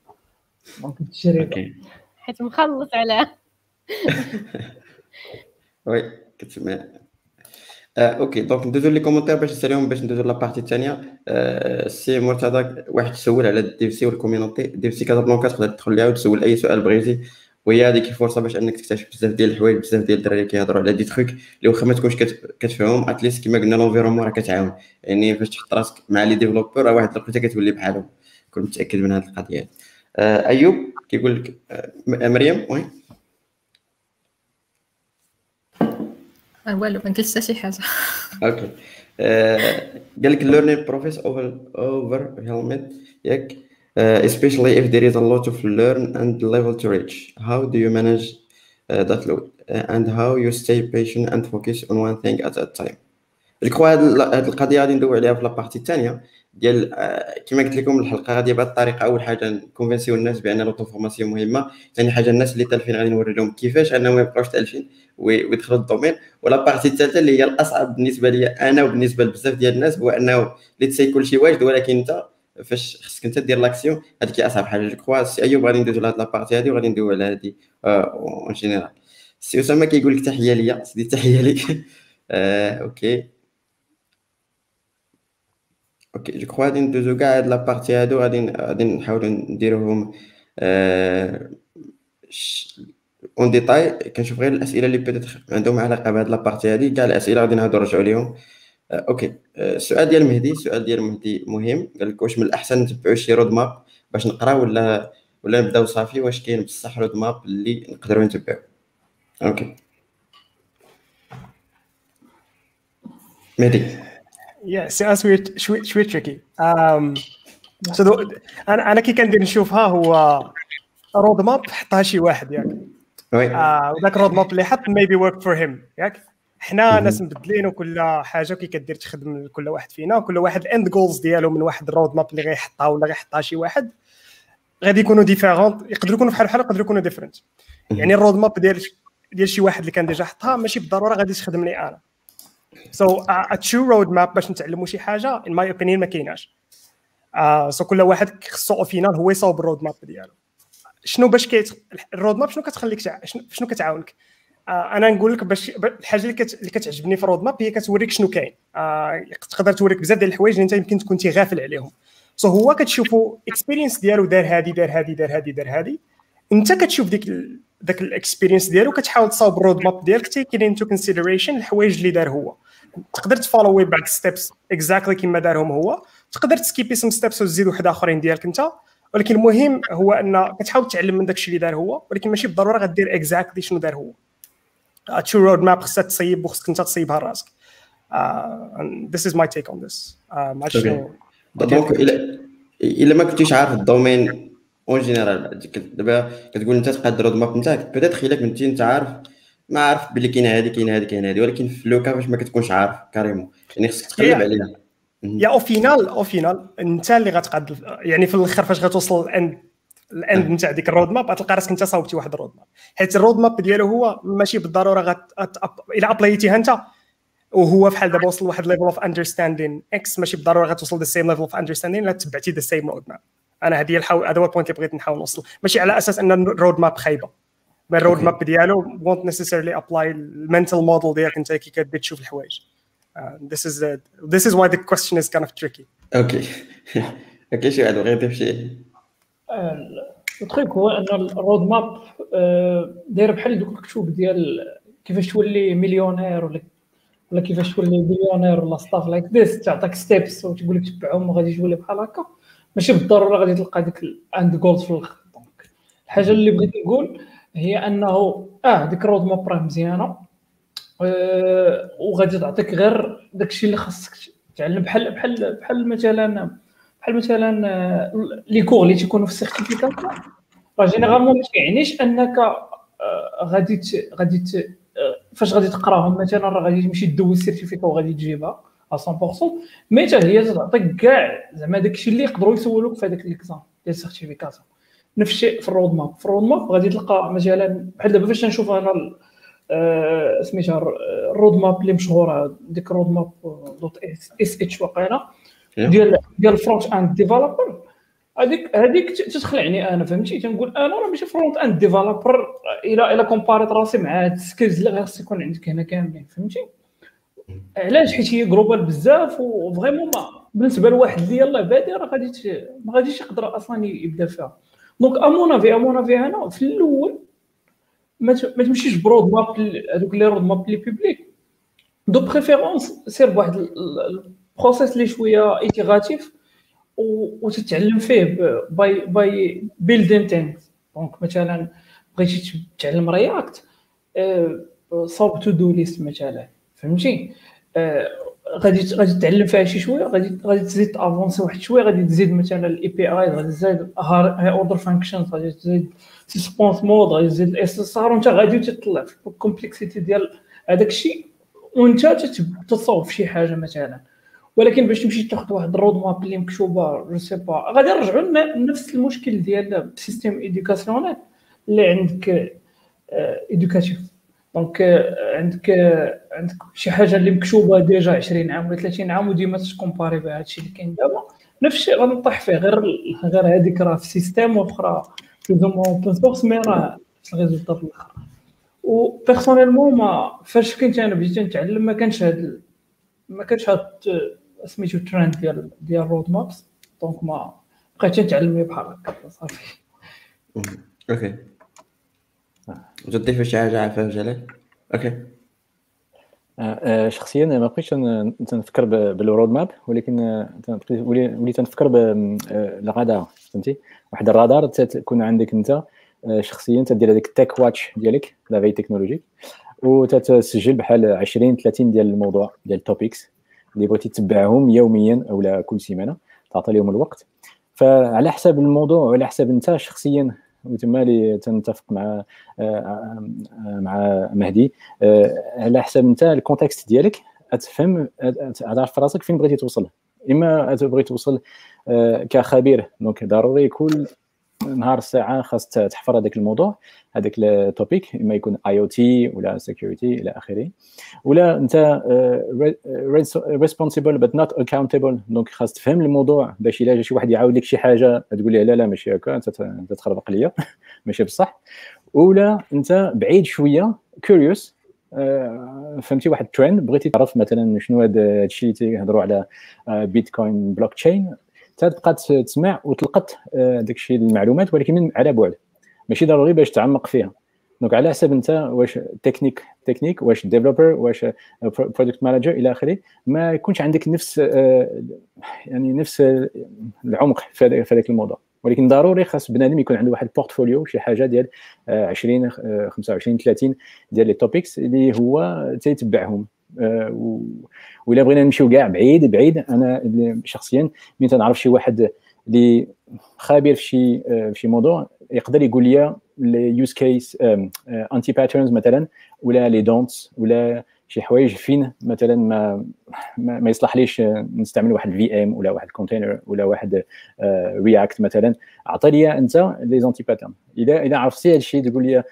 دونك تشري حيت مخلص على وي كتسمع. اوكي دونك ندوزو لي كومونتير باش نساليهم باش ندوزو لابارتي الثانيه. السي مرتضى واحد تسول على الدي في سي والكوميونيتي، الدي في سي كازابلانكا تقدر تدخل ليها وتسول اي سؤال بغيتي، وهي هذيك فرصه باش انك تكتشف بزاف ديال الحوايج، بزاف ديال الدراري كيهضروا على دي تروك اللي واخا ما تكونش كتفهم اتليست كيما قلنا لونفيرومون راه كتعاون، يعني فاش تحط راسك مع لي ديفلوبور راه واحد الوقيته كتولي بحالهم، كون متاكد من هذه القضيه. ايوب كيقول لك مريم وي والو ما قلت حتى شي حاجه. اوكي قال لك learning process over helmet ياك especially if there is a lot of learn and level to reach, how do you manage that load and how you stay patient and focus on one thing at a time. الكوا هاد القضيه غادي ندوي عليها في لابارتي الثانيه ديال كما قلت لكم الحلقه غادي بهذه الطريقه. اول حاجه نكونفينسيو الناس بان لوطوفورماسيون مهمه، ثاني حاجه الناس اللي تالفين غادي نوري لهم كيفاش انهم ما يبقاوش تالفين ويدخلوا الدومين. والبارتي الثالثه اللي هي الاصعب بالنسبه لي انا وبالنسبه لبزاف ديال الناس، هو انه اللي تسي كلشي واجد، ولكن انت فاش خصك انت دير لاكسيون هذيك هي اصعب حاجه. جو كخوا السي ايوب غادي ندوزو لهاد لابارتي هادي وغادي ندويو على هادي اون جينيرال. السي اسامه كيقول لك تحيه ليا سيدي، تحيه ليك. اوكي اوكي جو كخوا غادي ندوزو كاع هاد لابارتي هادو، غادي نحاولو نديروهم اون ديتاي. كنشوف غير الاسئله اللي بيتيتر عندهم علاقه بهاد لابارتي هادي، كاع الاسئله غادي نهضروا نرجعوا ليهم. اوكي السؤال ديال مهدي، السؤال ديال مهدي مهم، قال لك واش من الاحسن نتبعوا شي رود ماب باش نقراو ولا نبداو صافي، واش كاين بصح رود ماب اللي نقدروا نتبعوا. اوكي مهدي. Yeah, sounds weird. It's tricky. So the أنا كي كندير نشوفها هو رود ماب حطها شي واحد ياك. وذاك رود ماب اللي حط maybe work for him ياك. حنا ناس مبدلين وكل حاجة كي كدير تخدم كل واحد فينا، وكل واحد الاند جولز ديالو من واحد الرود ماب اللي غيحطها ولا غيحطها شي واحد غادي يكونوا ديفيرونت، يقدروا يكونوا بحال بحال يقدروا يكونوا ديفرنت. يعني الرود ماب ديال شي واحد اللي كان ديجا حطها ماشي بالضرورة غادي تخدمني أنا. So a true roadmap باش نتعلموا شي حاجه in my opinion ما كايناش. so كل واحد خصو فينال هو يصاوب الرود ماب ديالو. شنو باش الرود ماب شنو كتخليك شنو كتعاونك انا نقول لك باش الحاجه اللي كتعجبني في رود ماب هي كتوريك شنو كاين. تقدر توريك بزاف ديال الحوايج اللي انت يمكن تكون غافل عليهم. سو هو كتشوفوا اكسبيرينس ديالو دار هذه دار هذه دار هذه دار هذه، انت كتشوف داك الاكسبيرينس ديالو كتحاول تصاوب الرود ماب ديالك تيك انتو كونسيدريشن الحوايج اللي دار هو. تقدر تفولوي بعض ستيبس اكزاكتلي كما دارهم هو، تقدر تسكيبي سم ستيبس وتزيد واحد اخرين ديالك انت، ولكن المهم هو ان كتحاول تتعلم من داكشي اللي دار هو، ولكن ماشي بالضروره غدير اكزاكتلي شنو دار هو. هادشي رود ماب خصك تصيب وخصك انت تصيبها راسك. This is my take on this. دونك الا ما كنتيش عارف الدومين اون جينيرال، دابا كتقول انت تقاد رود ماب نتاعك، بيتيت الا كنتي انت عارف ما عارف بلي كاين هادي كاين هادي كاين هادي، ولكن في لوكا باش ما كتكونش عارف كاريمون، يعني خصك تقلب عليها. يا او فينال انت اللي غتقاد، يعني في الاخر فاش غتوصل الاند نتاع ديك الرود ماب غتلقى راسك انت صاوبتي واحد الرود ماب، حيت الرود ماب ديالو هو ماشي بالضروره الى ابلايتيها انت وهو فحال دابا وصل لواحد ليفل اوف اندرستاندين اكس، ماشي بالضروره غتوصل للسيم ليفل اوف اندرستاندين الا تبعتي ذا سيم رود ماب. انا هذه هذا هو البوينت اللي بغيت نحاول نوصل، ماشي على اساس ان الرود ماب خايبه، بل الرود ماب ديالو won't necessarily apply المنتال موديل ديالك انت كي كتبدا تشوف الحوايج. This is why the question is kind of tricky. اوكي شي واحد بغيت يمشي. التريك هو ان الرود ماب داير بحال دوك الكتب ديال كيفاش تولي مليونير ولا كيفاش تولي بليونير ولا ستاف لايك ذيس، تعطيك ستيبس وتقول لك تبعهم وغادي تولي بحال هكا، ماشي بالضروره غادي تلقى ديك الاند جولد في الاخر. دونك الحاجه اللي بغيت نقول هي انه ديك الرود ماب راه مزيانه وغادي تعطيك غير داكشي اللي خاصك تعلم، بحال بحال بحال مثلا بحال مثلا لي كور اللي تيكونوا في السيرتيفيكات راه جينيرالمون ما كيعنيش انك غادي فاش غادي تقراهم مثلا راه غادي تمشي تدوز السيرتيفيكا وغادي تجيبها 100%، مي حتى هي تعطيك كاع زعما داكشي اللي يقدروا يسولوك في هذاك ليكزام ديال السيرتيفيكات. نفس الشيء في الرود ماب، في الرود ماب غادي تلقى مثلا بحال دابا فاش نشوف انا سميتها الرود ماب اللي مشهوره ديك الرود ماب دوت اس اتش واقيلا ديال فرونت اند ديفلوبر، هذيك تتخلعني انا، فهمتي؟ تنقول انا راه ماشي فرونت اند ديفلوبر الى كومباريت راسي مع هاد السكيلز اللي غير خص يكون عندك هنا كاملين، فهمتي؟ علاش؟ حيت هي جلوبال بزاف وفريمون بالنسبه لواحد اللي يلاه بادي راه غادي ما غاديش يقدر اصلا يبدا فيها. دونك امونافي انا في الاول ما تمشيش برود ماب هذوك لي رود ماب لي بوبليك، دو بريفيرونس سير بواحد البروسيس لي شويه ايتيغاتيف وتتعلم فيه باي بيلدين ثينكس. دونك مثلا بغيتي تتعلم رياكت صوب تو دو ليست مثلا، فهمتي؟ غادي تتعلم فيها شي شويه، غادي تزيد تافونسي واحد شويه، غادي تزيد مثلا الاي بي اي، غادي تزيد هاي اوردر فانكشنز، غادي تزيد سسبونس مود، غادي تزيد الاس اس ار، وانت غادي تطلع في الكومبلكسيتي ديال هذاك الشيء وانت تتصاوب في شي حاجه مثلا. ولكن باش تمشي تاخذ واحد الرود ماب اللي مكتوبه جو سي با، غادي نرجعوا لنفس المشكل ديال السيستيم ايديوكاسيونيل اللي عندك ايديوكاتيف. دونك عندك شي حاجه اللي مكتوبه ديجا 20 عام ولا 30 عام وديما تكومباري بها هادشي اللي كاين دابا، نفس الشيء غنطيح فيه غير هذيك راه في سيستيم واخرى بلوزمون اوبن سورس، مي راه في الريزلتا في الاخر. و بيرسونيلمون فاش كنت انا بديت نتعلم ما كانش هاد سميتو ترند ديال رود مابس، دونك ما بقيتش نتعلم بحال هكا صافي. اوكي تضيف شي حاجه عفاف جلال؟ اوكي شخصيا ما بقيتش تنفكر بالرود ماب، ولكن وليت تنفكر بالرادار، فهمتي؟ واحد الرادار تكون عندك انت شخصيا، تدير هذيك التيك واتش ديالك لا في تكنولوجي، وتتسجل بحال 20 30 ديال الموضوع ديال التوبيكس اللي بغيتي تتبعهم يوميا او كل سيمانه، تعطي لهم الوقت فعلى حسب الموضوع وعلى حسب انت شخصيا. وتمالي تنتفق مع مهدي على حسب انت الكونتكست ديالك، تفهم تعرف راسك فين بغيتي توصل. اما تبغي توصل كخبير، دونك ضروري كل نهار ساعه خاص تحفر هذاك الموضوع هذاك التوبيك، اما يكون اي او تي ولا سيكيورتي الى اخره، ولا انت ريسبونسيبل بات نوت اكاونتبل، دونك خاص تفهم الموضوع باش الا جا شي واحد يعاود لك شي حاجه تقول ليه لا ماشي هكا، انت تخربق ليا ماشي بصح، ولا انت بعيد شويه كوريوس فهمتي واحد ترند بغيتي تعرف مثلا شنو هذا الشيء اللي تيهضروا على بيتكوين بلوك تشين تبقى تسمع وتلقط داك الشيء المعلومات ولكن على بعد ماشي ضروري باش تعمق فيها دونك على حسب انت واش تكنيك واش ديفلوبر واش برودكت مانجر الى اخره ما يكونش عندك نفس يعني نفس العمق في هذاك الموضوع ولكن ضروري خاص بنادم يكون عنده واحد بورتفوليو شي حاجه ديال 20 25 30 ديال لي توبيكس اللي هو تيتبعهم ولا بغينا نمشيو كاع بعيد بعيد انا شخصيا ملي تنعرف شي واحد اللي خبير في شي موضوع يقدر يقول لي لي يوز كيس انتي باترنز مثلا ولا لي دونتس ولا شي حوايج فين مثلا ما يصلح ليش نستعمل واحد في ام ولا واحد كونتينر ولا واحد رياكت مثلا اعطي لي انت لي زونتي باترن اذا عرفتي هذا الشيء تقول لي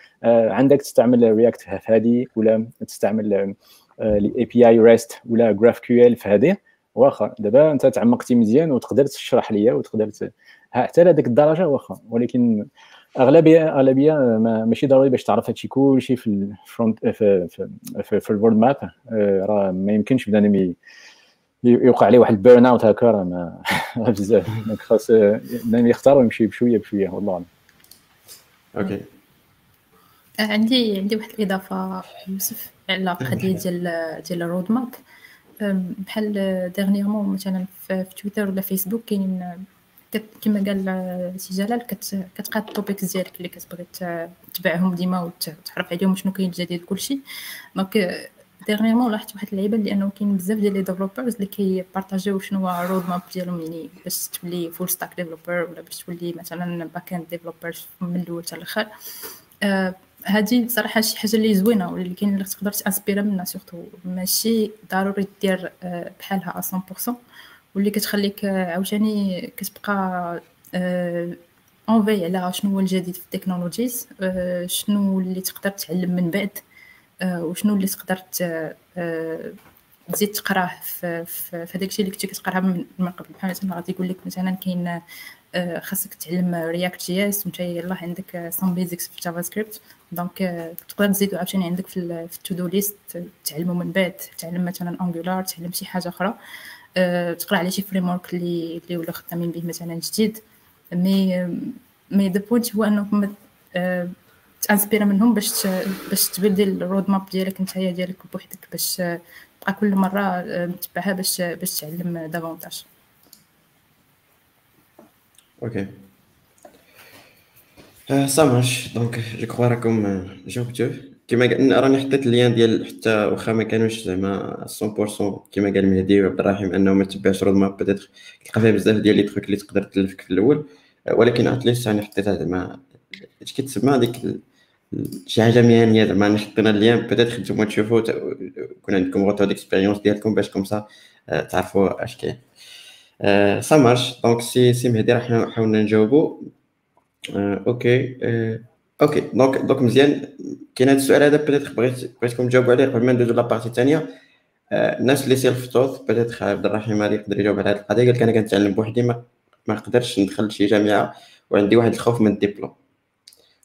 عندك تستعمل رياكت في هذه ولا تستعمل الاي بي اي ريست ولا جراف كيو ال في هذه واخا دابا انت تعمقتي مزيان وتقدر تشرح لي وتقدر حتى لهذيك الدرجه واخا ولكن اغلبيه ماشي ضروري باش تعرف هادشي كلشي في الفرونت في الورد ماب راه ما يمكنش بنادم يوقع عليه واحد البيرن اوت هكا راه بزاف دونك خاص بنادم يختار ويمشي بشويه بشويه والله اوكي عندي واحد الاضافه يوسف على القضيه ديال الرود ماب بحال ديرنييرمون مثلا في تويتر ولا فيسبوك كاينين كما قال سي جلال كتقاد التوبيكس ديالك اللي كتبغي تتبعهم ديما وتعرف عليهم شنو كاين جديد كلشي دونك ديرنييرمون لاحظت واحد اللعيبه لانه كاين بزاف ديال لي ديفلوبرز اللي كيبارطاجيو شنو هو الرود ماب ديالهم يعني باش تولي فول ستاك ديفلوبر ولا باش تولي مثلا باك اند ديفلوبر من الاول حتى الاخر هادي بصراحه شي حاجه اللي زوينه ولكن اللي تقدر تاسبيرا منها سورتو ماشي ضروري دير بحالها 100% واللي كتخليك عاوتاني كتبقى اونفي على شنو هو الجديد في التكنولوجيز شنو اللي تقدر تعلم من بعد وشنو اللي تقدر تزيد تقراه في هذاك الشيء اللي كنتي كتقراه من قبل بحال مثلا غادي يقول لك مثلا كاين خاصك تعلم رياكت جي اس وانت يلاه عندك سام بيزكس في جافا سكريبت دونك تقدر تزيدو عاوتاني عندك في التو دو ليست تعلمو من بعد تعلم مثلا انجولار تعلم شي حاجه اخرى تقرا على شي فريم ورك اللي ولا خدامين به مثلا جديد مي ذا بوينت هو انكم تانسبير منهم باش تبدل الرود ماب ديالك نتايا ديالك بوحدك باش تبقى كل مره تتبعها باش تعلم دافونتاج اوكي سامش دونك جو كخوا راكم جاوبتو كما قلنا راني حطيت اللين ديال حتى واخا ما كانوش زعما 100% كما قال مهدي وعبد الرحيم انه ما تبعش رود ماب بدات تلقى فيها بزاف ديال لي تروك اللي تقدر تلفك في الاول ولكن اتليست راني حطيتها زعما اش كيتسمى هذيك شي حاجه مهنيه زعما راني حطينا اللين بدات نتوما تشوفوا كون عندكم غوتور ديكسبيريونس ديالكم باش كومسا تعرفوا اش كاين سا مارش دونك سي مهدي راه حاولنا نجاوبوا اوكي اوكي دونك مزيان كاين هذا السؤال هذا بدات بغيتكم تجاوبوا عليه قبل ما ندوزو لابارتي الثانيه الناس اللي سيلف توث بدات عبد الرحيم هذا يقدر يجاوب على هذه القضيه قال لك انا كنتعلم بوحدي ما نقدرش ندخل لشي جامعه وعندي واحد الخوف من الدبلوم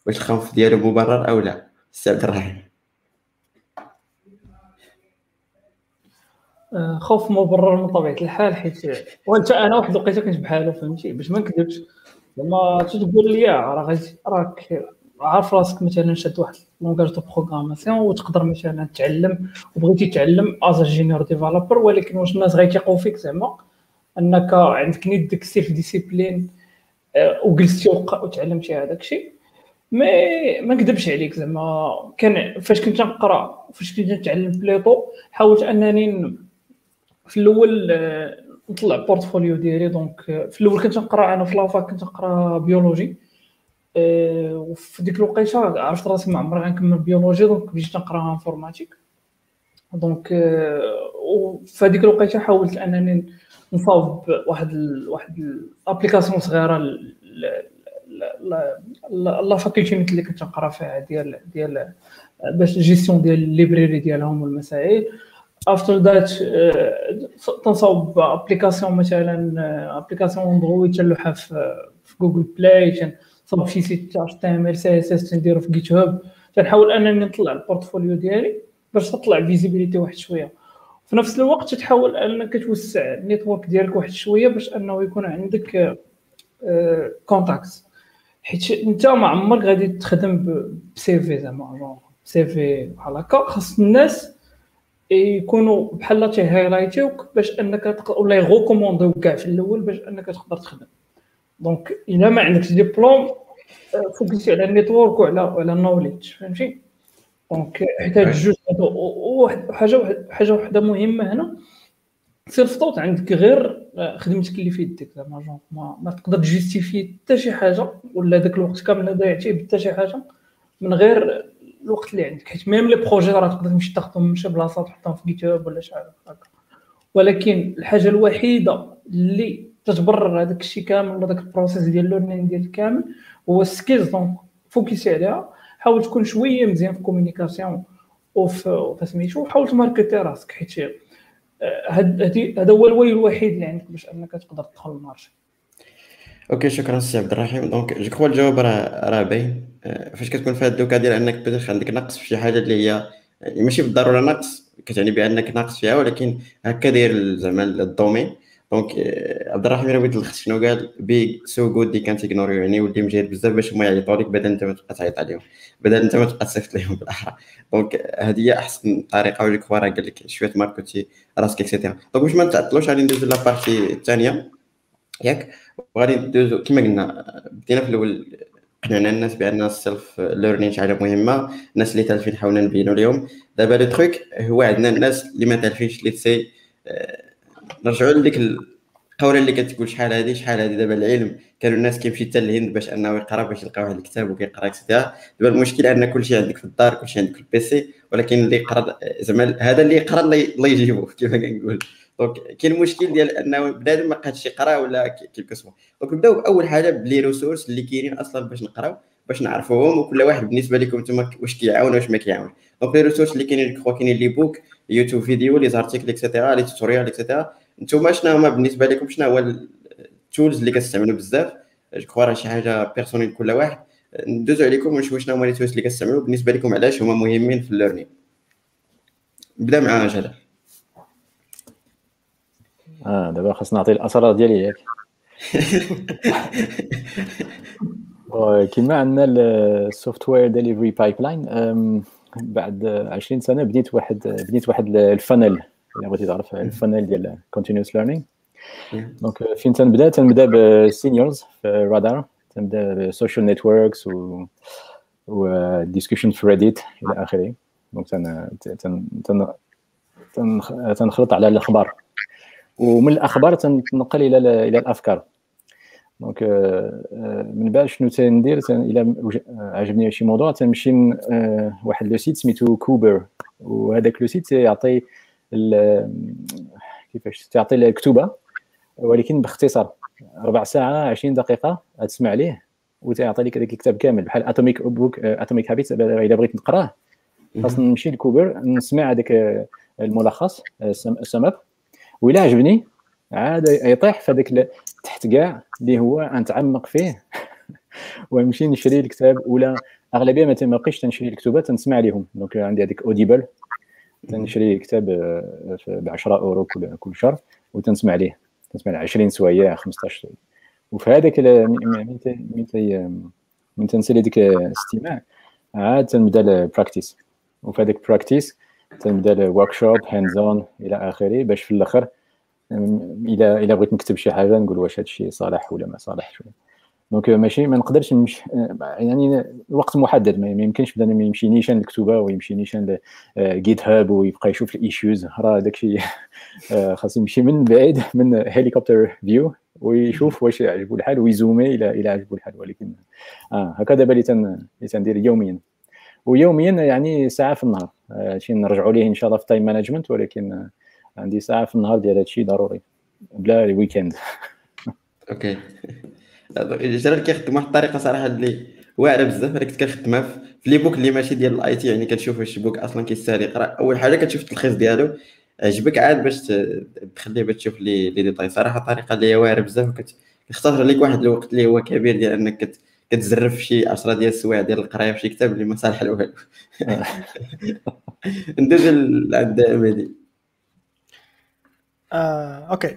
واش الخوف ديالو مبرر او لا سي عبد الرحيم خوف مبرر من طبيعه الحال حيت وانت انا واحد الوقيته كنت بحاله فهمتي باش ما نكذبش لما تقول لي راك عارف راسك مثلا شاد واحد لونغاج دو بروغراماسيون وتقدر مثلا تعلم وبغيتي تعلم از جينيور ديفلوبر ولكن واش الناس غيتيقوا فيك زعما انك عندك نيت ديك السيلف ديسيبلين وجلستي وتعلمتي هذاك الشيء ما نكذبش عليك زعما كان فاش كنت نقرا فاش كنت نتعلم بليطو حاولت انني في الاول نطلع بورتفوليو ديالي دونك في الاول كنت نقرا انا في لافاك كنت نقرا بيولوجي وفي ديك الوقيته عرفت راسي ما عمري غنكمل بيولوجي دونك بديت نقرا انفورماتيك دونك وفي هذيك الوقيته حاولت انني نصاوب واحد الابليكاسيون صغيره لا فاكولتي اللي كنت نقرا فيها ديال باش الجيستيون ديال الليبراري ديالهم والمسائل افتر ذات تنصاوب ابليكاسيون مثلا ابليكاسيون اندرويد تلوحها في جوجل بلاي صافي شي سيت HTML CSS تنديرو في جيت هاب كنحاول انني نطلع البورتفوليو ديالي باش تطلع فيزيبيليتي واحد شويه، في نفس الوقت تحاول انك توسع النيتورك ديالك واحد شويه باش انه يكون عندك كونتاكت، حيت انت ما عمرك غادي تخدم بسي في، زعما سي في بحال هكا خاص الناس يكونوا بحال تيهايلايتيوك باش انك تقدر ولا يغوكومونديو كاع في الاول باش انك تقدر تخدم. دونك الا ما عندكش ديبلوم فوكسي على النيتورك وعلى النوليدج، فهمتي؟ دونك حيت هاد الجوج واحد حاجه وحده مهمه هنا، سيلف طوط عندك غير خدمتك اللي في يدك، زعما جونك ما تقدر تجيستيفي حتى شي حاجه ولا داك الوقت كامل ضيعتيه بحتى شي حاجه من غير الوقت اللي عندك، حيت ميم لي بروجي راه تقدر تمشي تاخذهم من شي بلاصه تحطهم في جيت هاب ولا شي حاجه هكا، ولكن الحاجه الوحيده اللي تتبرر هذاك الشيء كامل ولا داك البروسيس ديال الليرنين ديال كامل هو السكيلز. دونك فوكسي عليها، حاول تكون شويه مزيان في الكوميونيكاسيون وفي سميتو، حاول تماركتي راسك حيت هذا هو الوجه الوحيد اللي عندك باش انك تقدر تدخل المارشي. اوكي شكرا سي عبد الرحيم. دونك جو كوا الجواب راه باين، فاش كتكون في هاد الدوكا ديال انك بغيت عندك نقص في شي حاجه اللي هي ماشي بالضروره نقص كتعني بانك ناقص فيها، ولكن هكا داير زعما الدومين. دونك عبد الرحيم راه بغيت تلخص شنو قال بي سو جود دي كانت اغنور، يعني ولي مجهد بزاف باش ما يعيطوا لك، بدل انت ما تبقى تعيط عليهم، بدل انت ما تبقى تصيفط لهم بالاحرى. دونك هذه هي احسن طريقه، وجو كوا راه قال لك شويه ماركتي راسك اكسيتيرا. دونك باش ما نتعطلوش غادي ندوزو لابارتي الثانيه ياك، وغادي ندوزو كما قلنا بدينا في الاول قنعنا الناس بان السيلف ليرنينغ شي حاجه مهمه، الناس اللي تالفين حاولنا نبينوا اليوم. دابا لو تروك هو عندنا الناس اللي ما تالفينش اللي تسي، نرجعوا لديك القوله اللي كتقول شحال هذه شحال هذه. دابا العلم كانوا الناس كيمشي حتى للهند باش انه يقرا باش يلقى واحد الكتاب وكيقرا كتاب، دابا المشكل ان كلشي عندك في الدار، كلشي عندك في البيسي، ولكن اللي يقرا زعما هذا اللي يقرا الله يجيبو كما كنقول. دونك كاين المشكل ديال انه بنادم ما بقاش يقرا ولا كيكسبو. دونك نبداو باول حاجه بلي ريسورس اللي كاينين اصلا باش نقراو باش نعرفوهم، وكل واحد بالنسبه لكم نتوما واش كيعاون واش ما كيعاون. دونك لي ريسورس اللي كاينين كاينين لي بوك، يوتيوب فيديو، لي زارتيكل اكسيتيرا، لي توتوريال اكسيتيرا. نتوما شنو هما بالنسبه لكم، شنو هو التولز اللي كتستعملوا بزاف؟ جو كوا راه شي حاجه بيرسونيل كل واحد، ندوزو عليكم ونشوف شنو هما لي تولز اللي كتستعملوا بالنسبه لكم، علاش هما مهمين في الليرنينغ. نبدا مع جلال. دابا خاصنا نعطي الاسرار ديالي ياك. كيما عندنا السوفت وير ديليفري بايبلاين، بعد 20 سنه بديت واحد الفانل، الا بغيتي تعرف الفانل ديال كونتينيوس ليرنينغ. دونك فين تنبدا بالسينيورز في رادار، تنبدا بالسوشيال نيتوركس و ديسكشن في ريديت الى اخره. دونك تنخلط على الاخبار، ومن الاخبار تنتنقل الى الافكار. دونك من بعد شنو تندير؟ الى عجبني شي موضوع تنمشي واحد لو سيت سميتو كوبر، وهذاك لو سيت يعطي كيفاش تعطي الكتوبه ولكن باختصار، ربع ساعه 20 دقيقه تسمع ليه وتعطي لك هذاك الكتاب كامل، بحال اتوميك بوك اتوميك هابيت. الا بغيت نقراه خاصني نمشي لكوبر نسمع هذاك الملخص السماب، وإلا عجبني عاد يطيح في هذاك تحت كاع اللي هو نتعمق فيه ونمشي نشري الكتاب. ولا اغلبيه ما بقيتش تنشري الكتب تنسمع لهم، دونك عندي هذيك اوديبل، تنشري كتاب ب 10 اورو كل شهر وتنسمع ليه، تنسمع 20 سوايع 15 سوايع. وفي هذاك من تنسالي ديك الاستماع عاد تنبدا البراكتيس، وفي هذاك البراكتيس تنبدا الوركشوب هاندز اون الى اخره، باش في الاخر الى بغيت نكتب شي حاجه نقول واش هادشي صالح ولا ما صالحش. دونك ماشي ما نقدرش يعني الوقت محدد، ما يمكنش بدا يمشي نيشان الكتوبه ويمشي نيشان جيت هاب ويبقى يشوف الايشوز، راه داكشي خاص يمشي من بعيد من هليكوبتر فيو ويشوف واش عجبو الحال ويزومي الى عجبو الحال. ولكن هكا دابا اللي تندير يوميا، ويوميا يعني ساعه في النهار، هادشي نرجعوا ليه ان شاء الله في التايم مانجمنت، ولكن عندي ساعه في النهار ديال هادشي ضروري بلا الويكاند. اوكي جلال كيخدم واحد الطريقه صراحه اللي واعره بزاف، انا كنت كنخدمها في لي بوك اللي ماشي ديال الاي تي، يعني كتشوف واش البوك اصلا كيستاهل يقرا. اول حاجه كتشوف التلخيص ديالو عجبك عاد باش تخليه باش تشوف لي ديتاي، صراحه طريقه اللي واعره بزاف وكتختصر لك واحد الوقت اللي هو كبير ديال انك كتزرب شي 10 ديال السوايع ديال القرايه في شي كتاب اللي ما صالح له والو. ندوز عند مهدي. اوكي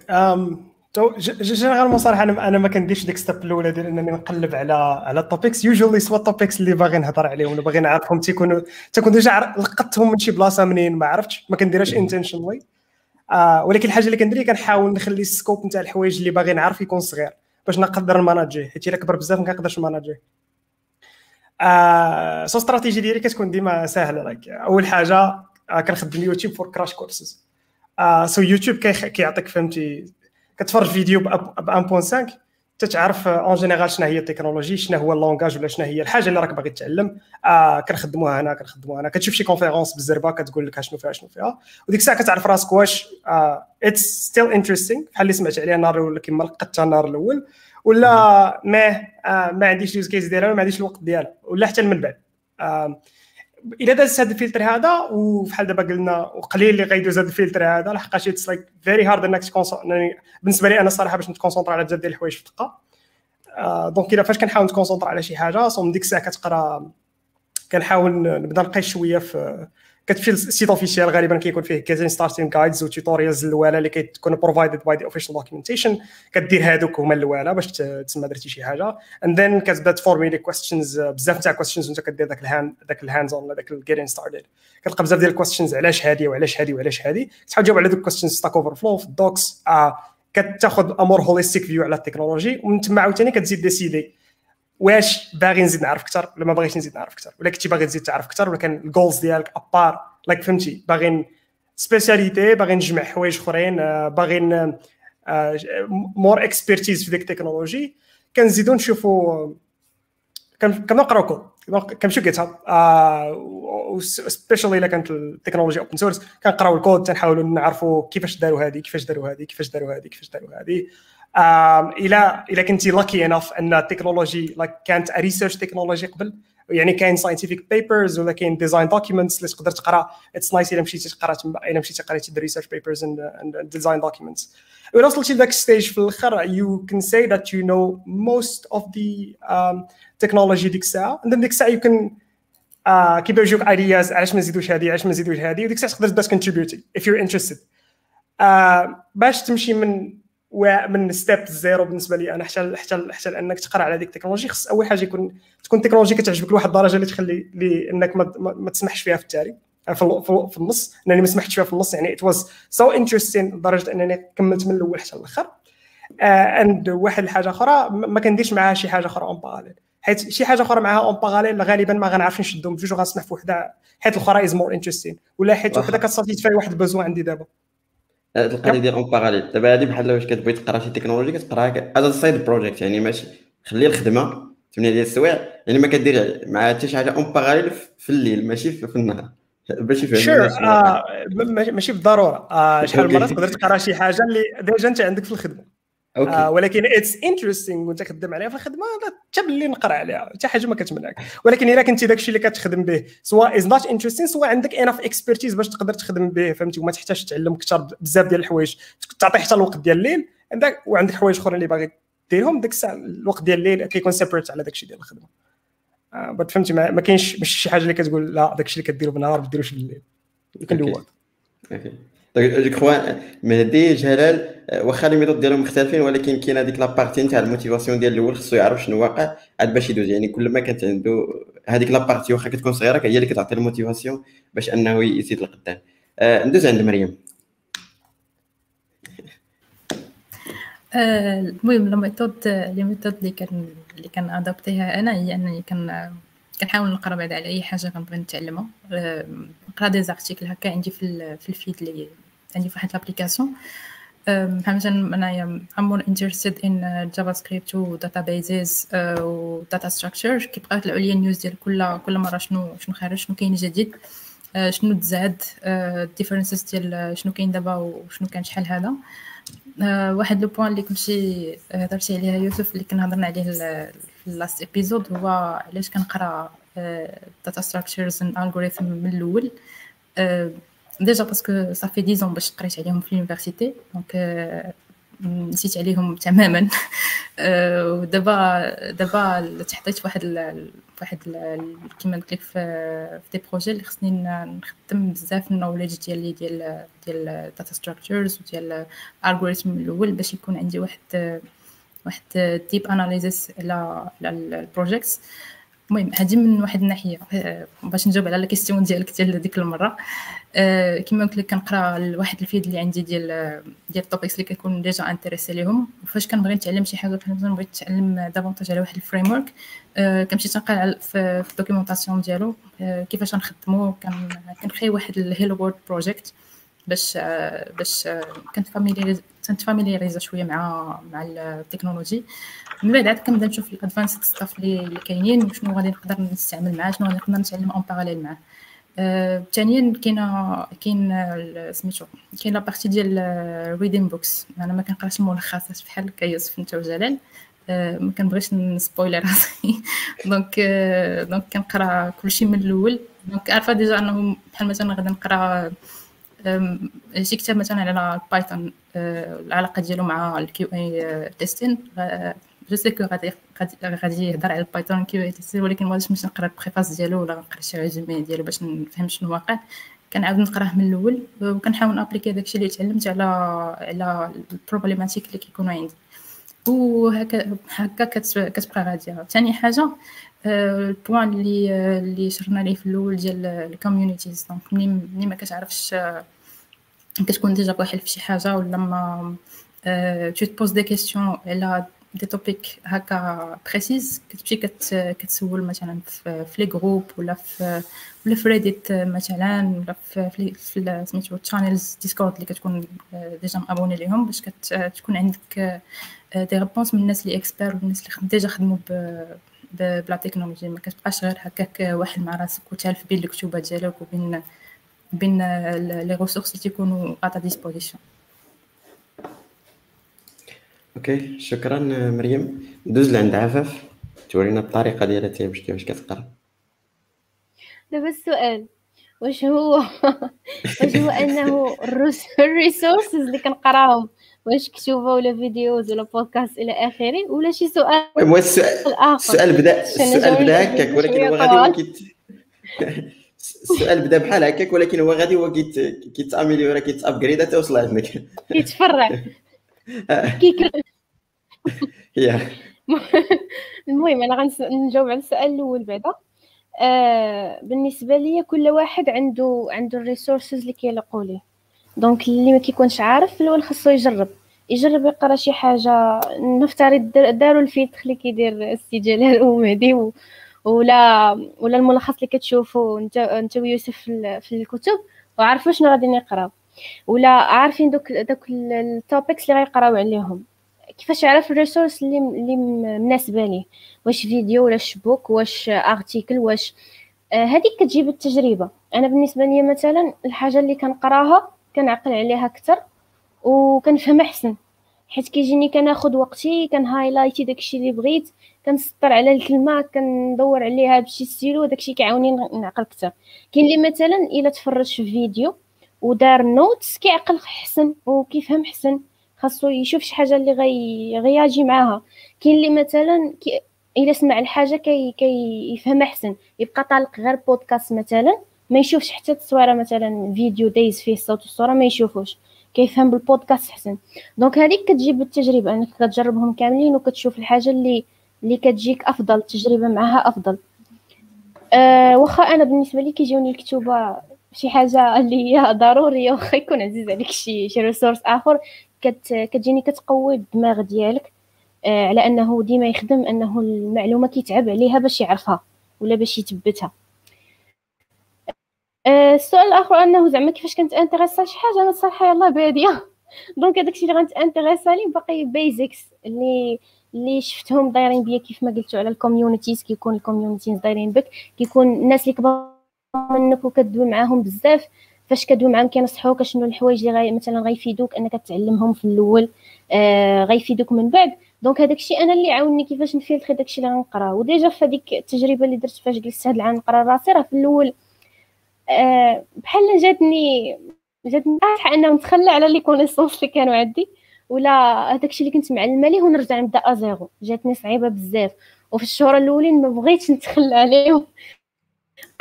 تو جينيرالمون صراحه انا ما كنديرش ديك ستيب الاولى ديال انني نقلب على التوبيكس. يوجوالي سوا التوبيكس اللي باغي نهضر عليهم ولا باغي نعرفهم تكون ديجا لقيتهم من شي بلاصه منين ما عرفتش، ما كنديرهاش انتنشنلي. ولكن الحاجه اللي كندير كنحاول نخلي السكوب نتاع الحوايج اللي باغي نعرف يكون صغير باش نقدر نماناجيه، حيت الا كبر بزاف ما كنقدرش نماناجيه. سو استراتيجي ديالي كتكون ديما ساهله. لايك اول حاجه كنخدم يوتيوب فور كراش كورسز. سو يوتيوب كيعطيك فهمتي كتفرج فيديو ب 1.5 تتعرف اون جينيرال شنو هي التكنولوجي، شنو هو اللونغاج، ولا شنو هي الحاجه اللي راك باغي تتعلم. كنخدموها هنا. كتشوف شي كونفيرونس بالزربه كتقول لك شنو فيها، وديك الساعه كتعرف راسك واش اتس ستيل انتريستينغ بحال اللي سمعت عليها النهار الاول كما لقيتها النهار الاول، ولا ما عنديش يوز كيس ديالها، ما عنديش الوقت ديالها، ولا حتى من بعد. الا دازت هذا الفلتر هذا، وفحال دابا قلنا وقليل اللي غيدوز هذا الفلتر هذا، لحقاش اتس لايك فيري هارد انك بالنسبه لي انا الصراحه باش نتكونسونطرا على بزاف ديال الحوايج في الدقه. دونك الا فاش كنحاول نتكونسونطرا على شي حاجه، صوم ديك الساعه كتقرا، كنحاول نبدا نقي شويه في كتمشي للسيت اوفيسيال، غالبا كيكون فيه كازين ستارتين جايدز وتيوتوريالز الاولى اللي كيكونوا بروفايدد باي دي اوفيشال دوكيومنتيشن. كدير هذوك هما الاولى باش تسمى درتي شي حاجه، اند ذن كتبدا تفورميلي كويستشنز، بزاف تاع كويستشنز وانت كدير داك الهاندز اون، داك الجيتين ستارتد. كتلقى بزاف ديال الكويستشنز علاش هادي، كتحاول تجاوب على دوك الكويستشنز ستاك اوفر فلو في الدوكس. كتاخذ امور هوليستيك فيو على التكنولوجي، ومن تما عاوتاني كتزيد ديسيدي واش باغي نزيد نعرف اكثر ولا ما باغيش نزيد نعرف اكثر، ولا كنتي باغي تزيد تعرف اكثر، ولا كان الجولز ديالك ابار لايك فهمتي باغي سبيسياليتي، باغي نجمع حوايج اخرين، باغي مور اكسبيرتيز في ديك التكنولوجي. كنزيدو نشوفوا، كنقراو كود، كنمشيو جيت هاب سبيشالي الا كانت التكنولوجي اوبن سورس، كنقراو الكود تنحاولوا نعرفوا كيفاش داروا هذه. الى كنتي لاكي انف ان التكنولوجي لايك كانت ريسيرش تكنولوجي قبل، يعني كاين ساينتيفيك بيبرز ولا كاين ديزاين دوكيومنتس اللي تقدر تقرا. اتس نايس الا مشيتي قريتي الريسيرش بيبرز اند ديزاين دوكيومنتس. ولا وصلتي لذاك ستيج في الاخر، يو كان سي ذات يو نو موست اوف ذا تكنولوجي ديك الساعه، اند ديك الساعه يو كان كيبداو يجيوك ايدياز، علاش ما نزيدوش هذه، وديك الساعه تقدر تبدا كونتريبيوتي اف يو انتريستد. باش تمشي من ستيب زيرو بالنسبه لي انا حتى لانك تقرا على ديك التكنولوجي، خص اول حاجه تكون تكنولوجي كتعجبك لواحد الدرجه اللي تخلي لانك ما تسمحش فيها في التالي في النص. انني ما سمحتش فيها في النص، يعني ات واز سو انتريستين لدرجه انني كملت من الاول حتى الاخر. اند واحد الحاجه اخرى ما كنديرش معها شي حاجه اخرى اون باراليل، حيت شي حاجه اخرى معها اون باراليل غالبا ما غنعرفش نشدهم بجوج، وغنسمح في وحده حيت الاخرى از مور انتريستين، ولا حيت وحده كتساتيسفاي واحد البوزوان عندي دابا. القضيه ديال اون باراليل دابا هذه بحال واش كتبغي تقرا شي تكنولوجي كتقراها از سايد بروجيكت، يعني ماشي خلي الخدمه 8 ديال السوايع، يعني ما كدير مع حتى شي حاجه اون باراليل في الليل ماشي في النهار باش يفهموا الناس. ماشي بالضروره شحال من مره تقدر تقرا شي حاجه اللي ديجا انت عندك في الخدمه، ولكن اتس انتريستينغ وانت كتخدم عليها في الخدمه، حتى باللي نقرا عليها حتى حاجه ما كتمنعك. ولكن الا كنتي داكشي اللي كتخدم به سواء از نوت انتريستينغ، سواء عندك انف اكسبيرتيز باش تقدر تخدم به فهمتي، وما تحتاجش تعلم كثر بزاف ديال الحوايج، تعطي حتى الوقت ديال الليل عندك، وعندك حوايج اخرين اللي باغي ديرهم، داك الساعه الوقت ديال الليل كيكون سيبريت على داكشي ديال الخدمه. فهمتي ما كاينش شي حاجه اللي كتقول لا داكشي اللي كديرو بالنهار ما ديروش بالليل. جو كخوا مهدي جلال واخا لي ميطود ديالهم مختلفين، ولكن كاين هذيك لابارتي نتاع الموتيفاسيون ديال الاول، خصو يعرف شنو واقع عاد باش يدوز. يعني كل ما كانت عنده هذيك لابارتي واخا كتكون صغيره هي اللي كتعطي الموتيفاسيون باش انه يزيد لقدام. ندوز عند مريم. المهم لي ميطود اللي كان ادابتيها انا، هي انني كنحاول نقرا بعدا على اي حاجه كنبغي نتعلمها، نقرا دي زارتيكل هكا عندي في الفيد اللي عندي في واحد الابليكاسيون. مثلا انا عمور انتريستد ان جافا سكريبت وداتابيزز وداتا ستراكشرز، كيبقى طلعوا لي النيوز ديال كل مره شنو خارج، شنو كاين جديد، شنو تزاد، الديفرنسز ديال شنو كاين دابا وشنو كان شحال هذا. واحد لو بوين اللي كنمشي هضرتي عليها يوسف، اللي كنهضرنا عليه في لاست ابيزود، هو علاش كنقرا داتا ستراكشرز اند الغوريثم من الاول. ديجا باسكو صافي 10 ans باش قريت عليهم في لونيفرسيتي، دونك نسيت عليهم تماما. ودابا تحطيت واحد كما قلت لك في دي بروجي اللي خصني نخدم بزاف النوليدج ديالي ديال داتا ستراكشرز وديال الالغوريثم الاول باش يكون عندي واحد ديب اناليزيس على البروجيكتس. المهم هذه من واحد الناحيه باش نجاوب على الكيستيون ديالك ديال ديك المره. كما قلت لك كنقرا لواحد الفيد اللي عندي ديال التوبيكس اللي كنكون ديجا انتريسي ليهم. وفاش كنبغي نتعلم شي حاجه كنبغي نتعلم دافونتاج على واحد الفريم ورك كنمشي تنقرا في الدوكيومونطاسيون ديالو كيفاش غنخدمو. كنخي واحد الهيلو وورد بروجيكت باش كنت فاميلياريزا شويه مع التكنولوجي. من بعد عاد كنبدا نشوف الادفانسد ستاف اللي كاينين وشنو غادي نقدر نستعمل معاه، شنو غادي نقدر نتعلم اون باراليل معاه. ثانيا كاين سميتو كاين لا بارتي ديال ريدين بوكس. انا ما كنقراش الملخصات بحال هكا يوسف انت وجلال، ما كنبغيش نسبويلر راسي دونك كنقرا كلشي من الاول. دونك عارفه ديجا انهم بحال مثلا غادي نقرا شي كتاب مثلا على بايثون، العلاقه ديالو مع الكيو اي تيستين. جو سي كو غادي يهضر على بايثون كيو اي تيستين، ولكن ما غاديش نقرا البريفاس ديالو ولا نقرا شي ريزومي ديالو باش نفهم شنو واقع. كنعاود نقراه من الاول وكنحاول نابليكي داكشي اللي تعلمت على البروبليماتيك اللي كيكونوا عندي، وهكا كتبقى غاديه. ثاني حاجه البوان اللي شرنا ليه في الاول ديال الكوميونيتيز. دونك ملي ما كتعرفش كتكون ديجا بواحد في شي حاجه ولا ما تو تبوز دي كيسيون على دي توبيك هكا بريسيز، كتمشي كتسول مثلا في لي جروب ولا في ريديت مثلا ولا في سميتو تشانلز ديسكورد اللي كتكون ديجا مابوني ليهم باش كتكون عندك دي ريبونس من الناس اللي اكسبير والناس اللي ديجا خدموا بلا تكنولوجي. ما كتبقاش غير هكاك واحد مع راسك وتعرف بين الكتوبه ديالك وبين لي ريسورس اللي تيكونوا ا ديسبوزيشن. اوكي شكرا مريم. ندوز لعند عفاف تورينا الطريقه ديالها حتى باش كتقرا. دابا السؤال واش هو انه الريسورسز اللي كنقراهم واش كتوبه ولا فيديوز ولا بودكاست الى اخره ولا شي سؤال؟ السؤال بدا هكاك ولكن هو غادي السؤال بدا بحال هكاك ولكن هو غادي هو كيتاميليورا كيتابغريد حتى وصل عندك كيتفرع يا. المهم انا غنجاوب على السؤال الاول بعدا. بالنسبه ليا كل واحد عنده الريسورسز اللي كيلقوا ليه. دونك اللي ما كيكونش عارف في الاول خاصو يجرب يقرا شي حاجه. نفترض داروا الفيلتر اللي كيدير السي جلال ومهدي ولا الملخص اللي كتشوفوا انت ويوسف في الكتب، وعارفوا شنو غادي نقراو ولا عارفين دوك التوبكس اللي غيقراو عليهم. كيفاش يعرف الريسورس اللي مناسبه ليه؟ واش فيديو ولا شبوك واش ارتيكل واش هذيك كتجيب التجربه. انا بالنسبه لي مثلا الحاجه اللي كنقراها كنعقل عليها اكثر وكنفهم احسن، حيت كيجيني كناخذ وقتي كنهايلايتي داكشي اللي بغيت، كنسطر على الكلمه كندور عليها بشي ستيلو، داكشي كيعاوني نعقل اكثر. كاين اللي مثلا الا تفرج في فيديو ودار نوتس كيعقل احسن وكيفهم احسن، خاصو يشوف شي حاجه اللي غياجي معاها. كاين اللي مثلا الا سمع الحاجه كيفهم احسن، يبقى طالق غير بودكاست مثلا ما يشوفش حتى التصويره، مثلا فيديو دايز فيه الصوت والصوره ما يشوفوش، كيفهم بالبودكاست احسن. دونك هذيك كتجيب التجربه انك كتجربهم كاملين وكتشوف الحاجه اللي كتجيك افضل، تجربه معها افضل. واخا انا بالنسبه لي كيجيوني الكتوبه شي حاجه اللي هي ضروريه، واخا يكون عزيز عليك شي ريسورس اخر كتجيني كتقوي الدماغ ديالك على انه ديما يخدم، انه المعلومه كيتعب عليها باش يعرفها ولا باش يثبتها. السؤال الاخر انه زعما كيفاش كنت انتريسا شي حاجه. انا الصراحه يلاه باديه، دونك هذاكشي اللي غنت انتريسا لي باقي بيزكس اللي شفتهم دايرين بيا. كيف ما قلتوا على الكوميونيتيز، كيكون الكوميونيتيز دايرين بك، كيكون الناس اللي كبار منك وكدوي معاهم بزاف، فاش كدوي معاهم كينصحوك شنو الحوايج اللي مثلا غيفيدوك انك تعلمهم في الاول، غيفيدوك من بعد. دونك هذاكشي انا اللي عاوني كيفاش نفيلتري داكشي اللي غنقرا. وديجا في هذيك التجربه اللي درت فاش جلست هاد العام نقرا راسي، راه في الاول بحال جاتني فرحه انه نتخلى على لي كونيسونس اللي كانوا عندي ولا هذاكشي اللي كنت معلمه ليه ونرجع نبدا ازيرو. جاتني صعيبه بزاف، وفي الشهور الاولين ما بغيتش نتخلى عليهم،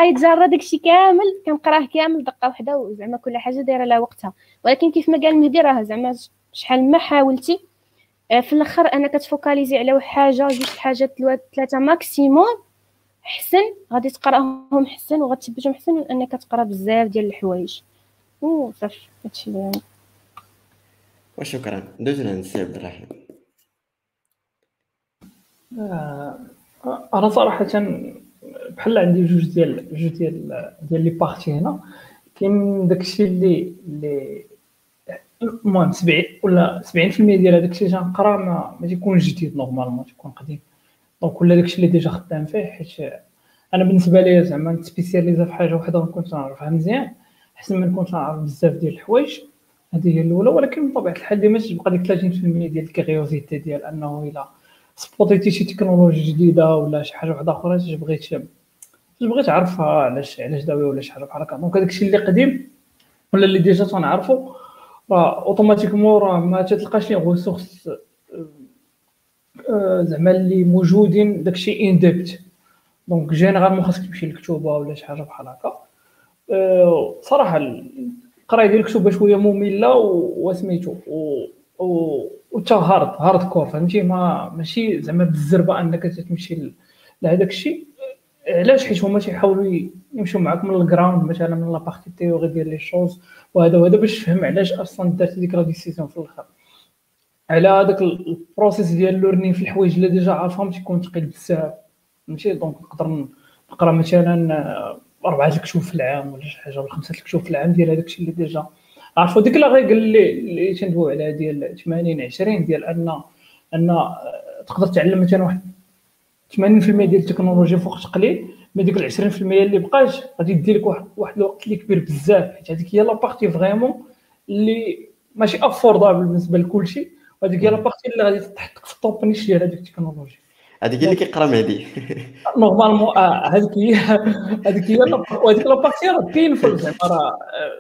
غيتجرى داكشي كامل كنقراه كامل دقه واحده، وزعما كل حاجه دايره لها وقتها. ولكن كيف ما قال مهدي راه زعما شحال ما حاولتي في الاخر انا كتفوكاليزي على حاجه جوج حاجات ثلاثه ماكسيموم حسن غادي تقراهم حسن وغتثبتهم حسن من انك تقرا بزاف ديال الحوايج وصافي. هادشي اللي يعني. وشكرا. ندوزو لسي عبد الرحيم. انا صراحه بحال عندي جوج ديال لي بارتي هنا. كاين داكشي اللي المهم 70 ولا 70% ديال هذاكشي جنقرا ما تيكونش جديد نورمالمون، تيكون قديم. دونك ولا داكشي اللي ديجا خدام فيه، حيت انا بالنسبه لي زعما نتسبيسياليزا في حاجه وحده كنت نعرفها مزيان حسن ما كنت نعرف بزاف ديال الحوايج. هذه هي الاولى. ولكن بطبيعه الحال ديما تبقى ديك 30% ديال الكيغيوزيتي ديال انه الى سبوطيتي شي تكنولوجيا جديده ولا شي حاجه واحده اخرى بغيت عرفها علاش داوي ولا شي حاجه بحال هكا. دونك هذاك الشيء اللي قديم ولا اللي ديجا تنعرفو راه اوتوماتيكمون راه ما تلقاش لي ريسورس زعما اللي موجودين داكشي ان ديبت. دونك جينيرالمون خاصك تمشي للكتوبه ولا شي حاجه بحال هكا. صراحه القرايه ديال الكتوبه شويه ممله وسميتو وتا هارد كور، فهمتي؟ ما ماشي زعما بالزربه انك تمشي لهذاك الشيء. علاش؟ حيت هما تيحاولوا يمشيو معاك من الجراوند مثلا من لابارتي تيوري ديال لي شوز وهذا باش تفهم علاش اصلا دارت ديك لا ديسيزيون في الاخر. على هذاك البروسيس ديال لورنين في الحوايج اللي ديجا عارفهم تيكون ثقيل بزاف، فهمتي؟ دونك نقدر نقرا مثلا 4 الكشوف في العام ولا شي حاجه ولا 5 الكشوف في العام ديال هذاك الشيء اللي ديجا عرفوا. ديك لا ريغل اللي تندويو عليها ديال 80-20 ديال ان تقدر تعلم مثلا واحد 80% ديال التكنولوجيا في وقت قليل، مي ديك ال 20% اللي بقاش غادي دير لك واحد الوقت اللي كبير بزاف، حيت هذيك هي لا بارتي فريمون اللي ماشي افوردابل بالنسبه لكلشي، وهذيك هي لا بارتي اللي غادي تحطك في الطوب نيش ديال هذيك التكنولوجيا. هذيك اللي كيقرا مهدي نورمالمون. هذيك هي وهذيك لا بارتي راه كاين في زعما راه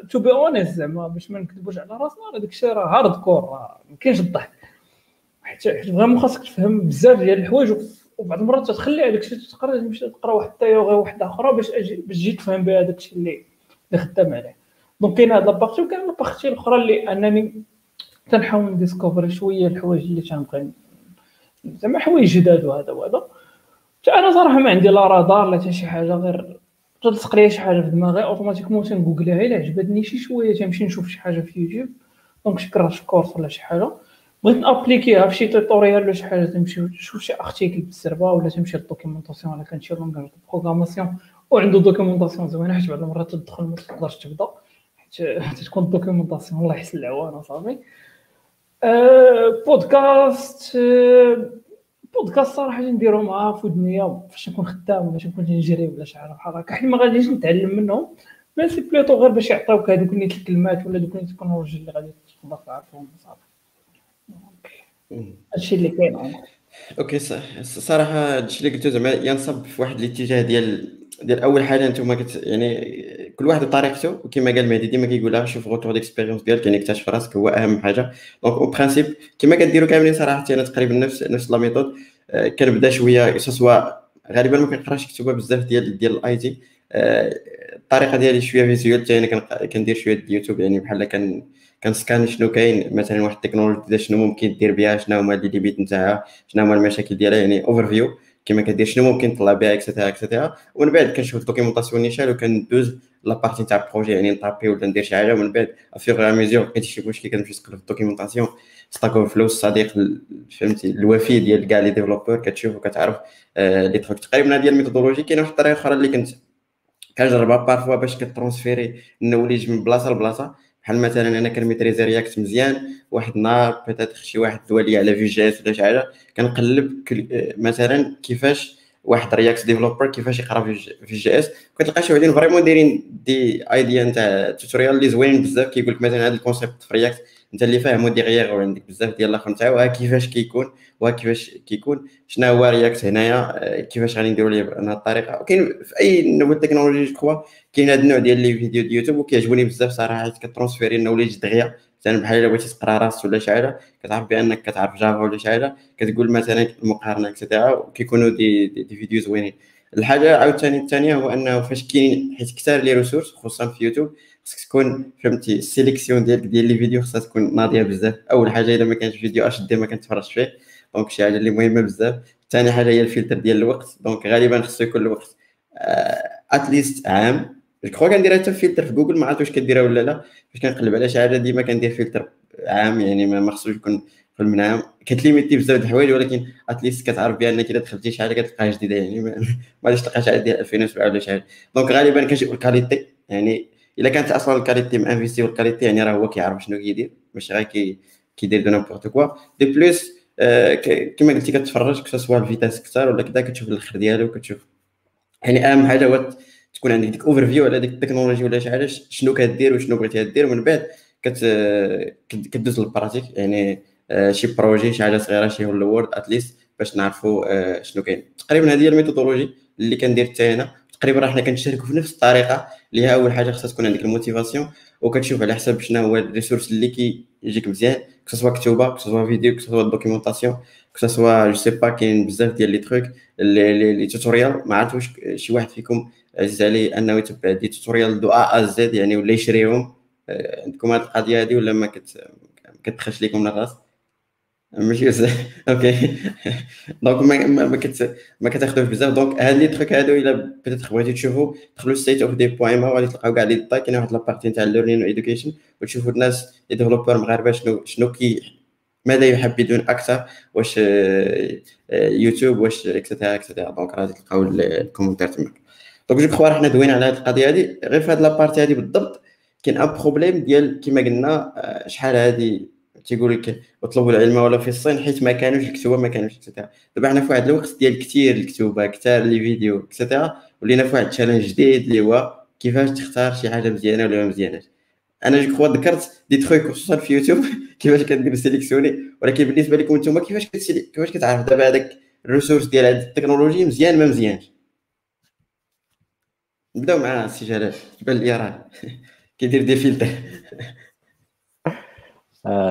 تو بي اونيست، زعما باش ما نكذبوش على راسنا راه داك الشيء راه هارد كور، راه ما كاينش الضحك، حيت فريمون خاصك تفهم بزاف ديال الحوايج. وبعض المرات تخلي هذاك الشيء تقرا تمشي تقرا واحد التيوغي واحده اخرى باش تجي تفهم بها هذاك الشيء اللي خدام عليه. دونك كاين هاد لابارتي وكاين لابارتي الاخرى اللي انني تنحاول نديسكوفري شويه الحوايج اللي تنبغي زعما حوايج جداد وهذا. انا صراحه ما عندي لا رادار لا حتى شي حاجه، غير تلصق لي شي حاجه في دماغي اوتوماتيكمون تنغوغلها، الا عجبتني شي شويه تنمشي نشوف شي حاجه في يوتيوب، دونك شي كراش كورس ولا شي حاجه بغيت نابليكيها فشي توتوريال ولا شي حاجه تمشي نشوف شي ارتيكل بالسربه ولا تمشي للدوكيمونطاسيون. انا كنمشي لونغاج دو بروغراماسيون وعندو دوكيمونطاسيون زوينه، حيت بعض المرات تدخل ما تقدرش تبدا حيت تكون الدوكيمونطاسيون الله يحسن العوانه صافي. بودكاست صراحه نديرو مع فودنيا فاش نكون خدام ولا نكون نجري ولا شي حاجه بحال هكا، حيت ما غاديش نتعلم منهم بل سي بلوتو غير باش يعطيوك هذوك نيت الكلمات ولا دوك نيت التكنولوجي اللي غادي تقدر تعرفهم صافي. هادشي اللي كاين. اوكي صراحه هادشي اللي قلتو زعما ينصب في واحد الاتجاه ديال اول حاجه انتم يعني كل واحد بطريقته، وكما قال مهدي ديما كيقولها شوف غوتور ديكسبيريونس ديالك، يعني اكتشف راسك هو اهم حاجه. دونك اون برينسيپ كما كديروا كاملين صراحه انا تقريبا نفس لا ميثود. كنبدا شويه سواء غالبا ما كنقراش كتبه بزاف ديال الاي تي. الطريقه ديالي شويه فيزيوال، حتى انا كندير شويه ديال اليوتيوب، يعني بحال كنسكان شنو كاين مثلا واحد التكنولوجيا جديده شنو ممكن دير بها، شنو هما لي ليميت نتاعها، شنو هما المشاكل ديالها، يعني اوفر فيو كما كدير شنو ممكن تطلع بها اكسيتيرا. ومن بعد كنشوف الدوكيومونطاسيون نيشان وكندوز لابارتي تاع البروجي، يعني نطابي ولا ندير شي حاجه. ومن بعد افيغ ميزور لقيت شي مشكل كنمشي نسكر في الدوكيومونطاسيون. ستاك اوفر فلو الصديق فهمتي الوفي ديال كاع لي ديفلوبور، كتشوف وكتعرف لي تروك تقريبا ديال الميثودولوجي. كاين واحد الطريقه اخرى اللي كنت كنجربها بارفوا باش كترونسفيري النوليج من بلاصه لبلاصه، بحال مثلا انا كنميتريزي رياكت مزيان، واحد النهار بيتات شي واحد دوالي على فيو جي اس ولا شي حاجه، كنقلب مثلا كيفاش واحد رياكت ديفلوبر كيفاش يقرا في جي اس، كتلقى شي واحدين فريمون دايرين دي ايديا نتاع توتوريال اللي زوينين بزاف، كيقول لك مثلا هذا الكونسيبت في رياكت انت اللي فاهمو ديغيير وعندك بزاف ديال الاخر نتاعو كيفاش كيكون شنو هو رياكت هنايا كيفاش غادي نديرو ليه بهذه الطريقه. وكاين في اي نوع تكنولوجي جو كاين هذا النوع ديال لي فيديو ديال يوتيوب وكيعجبوني بزاف صراحه حيت كترونسفيري النوليدج دغيا. مثلا بحال الا بغيتي تقرا راس ولا شي حاجه كتعرف بانك كتعرف جافا ولا شي حاجه كتقول مثلا المقارنه كتاعها وكيكونوا دي فيديو زوينين. الحاجه عاوتاني الثانيه هو انه فاش كاين حيت كثار لي ريسورس خصوصا في يوتيوب خصك تكون فهمتي السيليكسيون ديالك ديال لي فيديو خصها تكون ناضيه بزاف. اول حاجه الا ما كانش فيديو اش دي ما كنتفرجش فيه دونك شي حاجه اللي مهمه بزاف. ثاني حاجه هي الفلتر ديال الوقت دونك غالبا خصو يكون الوقت اتليست عام. الكرو كندير حتى فلتر في جوجل ما عرفت واش كديرها ولا لا فاش كنقلب على شي حاجه ديما كندير فلتر عام يعني ما خصوش يكون في المنام كتليميتي بزاف د الحوايج ولكن اتليست كتعرف بانك الا دخلتي شي حاجه كتلقاها جديده يعني ما غاديش تلقى شي حاجه ديال 2007 ولا شي حاجه. دونك غالبا كتجيب الكاليتي يعني الا كانت اصلا الكاليتي مانفيستي والكاليتي يعني راه هو كيعرف شنو كيدير ماشي غير كيدير دو نابورت كوا دي بلوس كما قلتي كتفرج كسوا الفيتاس كثار ولا كذا كتشوف الاخر ديالو كتشوف يعني اهم حاجه هو تكون عندك ديك اوفر فيو على ديك التكنولوجي ولا شي حاجه شنو كدير وشنو بغيتي دير ومن بعد كدوز للبراتيك يعني شي بروجي شي حاجه صغيره شي هو الورد اتليست باش نعرفوا شنو كاين تقريبا. هذه هي الميثودولوجي اللي كندير حتى انا تقريبا حنا كنشاركوا في نفس الطريقه اللي هي اول حاجه خصها تكون عندك الموتيفاسيون وكتشوف على حسب شنو هو الريسورس اللي كيجيك مزيان كسوا كتوبه كسوا فيديو كسوا دوكيومونطاسيون كسوا جو سي با كاين بزاف ديال لي تروك لي توتوريال ما عرفت واش شي واحد فيكم عزيز عليه انه يتبع دي توتوريال دو ا زد يعني ولا يشريهم عندكم هذه القضيه هذه ولا ما كتخش لكم الراس ماشي اوكي دونك ما كتاخذوش بزاف. دونك هاد لي تروك هادو الا بغيتو بغيتو تشوفوا دخلوا سيت اوف دي بوين ما غادي تلقاو كاع لي ديتاي. كاين واحد لابارتي تاع ليرنين وادوكيشن وتشوفوا الناس لي ديفلوبر مغاربه شنو ماذا يحبذون اكثر واش يوتيوب واش اكسترا. دونك غادي تلقاو الكومونتير تما. دونك جو كخوا حنا دوينا على هاد القضيه هذه غير في هاد لابارتي هذه بالضبط كاين ان بروبليم ديال كما قلنا شحال هذه تيقول لك اطلبوا العلم ولا في الصين حيت ما كانوش الكتوبه ما كانوش اكسترا. دابا حنا في واحد الوقت ديال كثير الكتوبه كثار لي فيديو اكسترا ولينا في واحد التشالنج جديد اللي هو كيفاش تختار شي حاجه مزيانه ولا ما مزياناش. انا جو كخوا ذكرت دي تروك خصوصا في يوتيوب كيفاش كدير سيليكسيوني ولكن بالنسبه لكم نتوما كيفاش كتعرف دابا هذاك الريسورس ديال هاد التكنولوجي مزيان ما مزيانش. نبداو مع السي جلال بان لي راه كيدير دي فلتر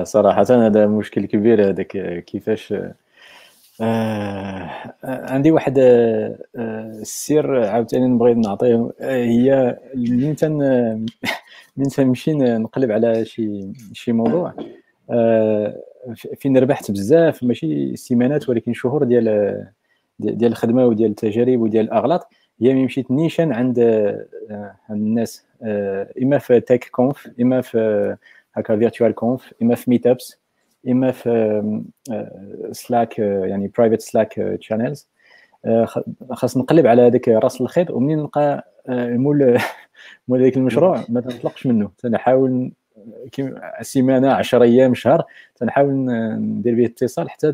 صراحه هذا مشكل كبير هذاك كيفاش عندي واحد السر عاوتاني نبغي نعطيه هي من تنمشي نقلب على شي موضوع فين ربحت بزاف ماشي سيمانات ولكن شهور ديال الخدمه وديال التجارب وديال الاغلاط هي مشيت نيشان عند الناس اما في تيك كونف اما في هكا فيرتوال كونف اما في ميت ابس اما في سلاك يعني برايفت سلاك تشانلز. خاص نقلب على هذاك راس الخيط ومنين نلقى مول هذاك المشروع ما تنطلقش منه تنحاول سيمانه 10 ايام شهر تنحاول ندير به اتصال حتى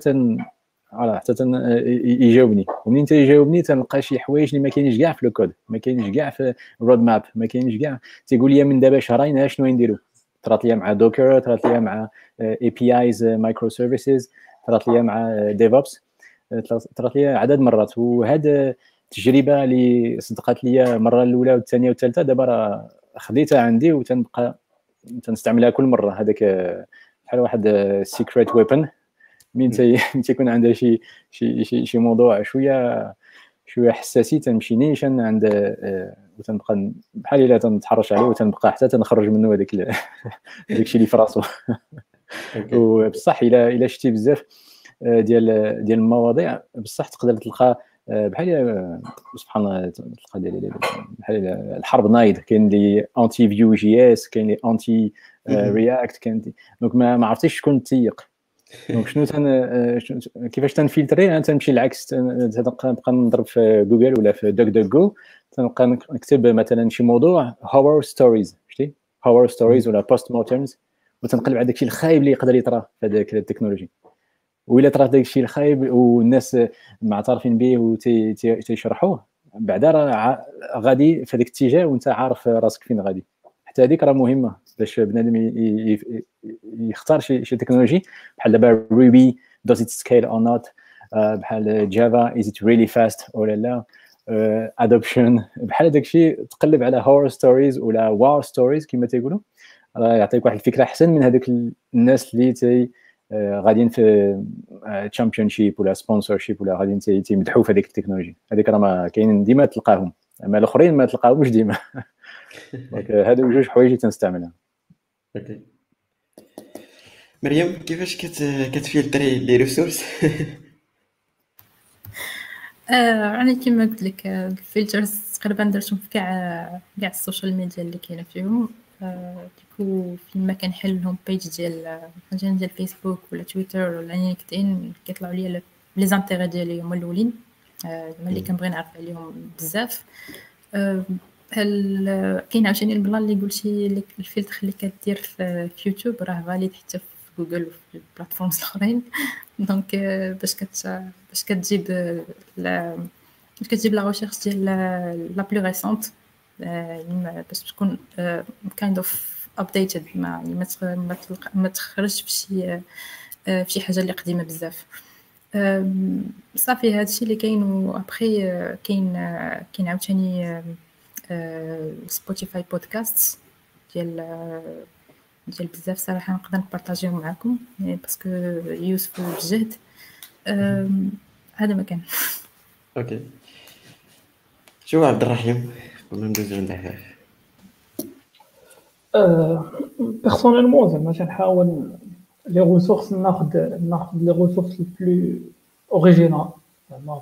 يجاوبني ومنين تيجاوبني تنلقى شي حوايج اللي ما كاينينش كاع في الكود ما كاينينش كاع في الرود ماب ما كاينينش كاع تيقول لي من دابا شهرين ها شنو نديرو طرات ليا مع دوكر طرات ليا مع اي بي ايز مايكرو سيرفيسز طرات ليا مع ديفوبس طرات ليا عدد مرات. وهذه التجربه اللي صدقات ليا المره الاولى والثانيه والثالثه دابا راه خديتها عندي وتنبقى تنستعملها كل مره. هذاك بحال واحد سيكريت ويبن من تيكون عندها شي موضوع شويه حساسي تنمشي نيشان عند وتنبقى بحال الا تنتحرش عليه وتنبقى حتى تنخرج منه هذاك الشيء اللي في راسو. وبصح الا شتي بزاف ديال المواضيع بصح تقدر تلقى بحال سبحان الله تلقى بحال الحرب نايض كاين لي انتي فيو جي اس كاين لي انتي رياكت كاين دونك ما عرفتيش شكون تيق دونك شنو كيفاش تنفلتري. انا تنمشي العكس تنبقى نضرب في جوجل ولا في دوك دوك جو تنبقى نكتب مثلا شي موضوع هورر ستوريز شتي هورر ستوريز ولا بوست مورتمز وتنقلب على داكشي الخايب اللي يقدر يطرا في هذاك التكنولوجي وإلا طرا داكشي الخايب والناس معترفين به وتيشرحوه بعدا راه غادي في هذاك الاتجاه وانت عارف راسك فين غادي حتى هذيك راه مهمه باش بنادم يختار شي تكنولوجي بحال دابا روبي does it scale or not بحال جافا is it really fast ولا لا ادوبشن بحال هذاك الشيء تقلب على هور ستوريز ولا واو ستوريز كما تيقولوا راه يعطيك واحد الفكره احسن من هذوك الناس اللي تي غاديين في تشامبيونشيب ولا سبونسورشيب ولا غاديين تيمدحوا في هذيك التكنولوجي هذيك راه ما كاينين ديما تلقاهم اما الاخرين ما تلقاهمش ديما دونك هادو جوج حوايج اللي تنستعملها. اوكي مريم كيفاش كتفلتري لي ريسورس؟ انا كما قلت لك الفلترز تقريبا درتهم في كاع السوشيال ميديا اللي كاينه فيهم ديكو فين ما كنحلهم بيج ديال فيسبوك ولا تويتر ولا لينكدين كيطلعوا لي لي زانتيغي ديالي هما الاولين زعما اللي كنبغي نعرف عليهم بزاف. هل كاين عاوتاني البلان اللي قلتي الفلتر اللي كدير في يوتيوب راه فاليد حتى في جوجل وفي البلاتفورمز الاخرين دونك باش كتجيب لا ريشيرش ديال لا بلو ريسونت باش تكون كايند اوف ابديتد ما تخرجش في شي حاجه اللي قديمه بزاف. صافي هادشي اللي كاين. وابخي كاين عاوتاني سبوتيفاي بودكاست ديال بزاف صراحه نقدر نبارطاجيهم معكم باسكو يوسفوا بجهد هذا مكان. اوكي شو عبد الرحيم قبل ما ندوزو للحاجه بيرسونيلمون زعما كنحاول لي ريسورس ناخذ لي ريسورس البلو اوريجينال زعما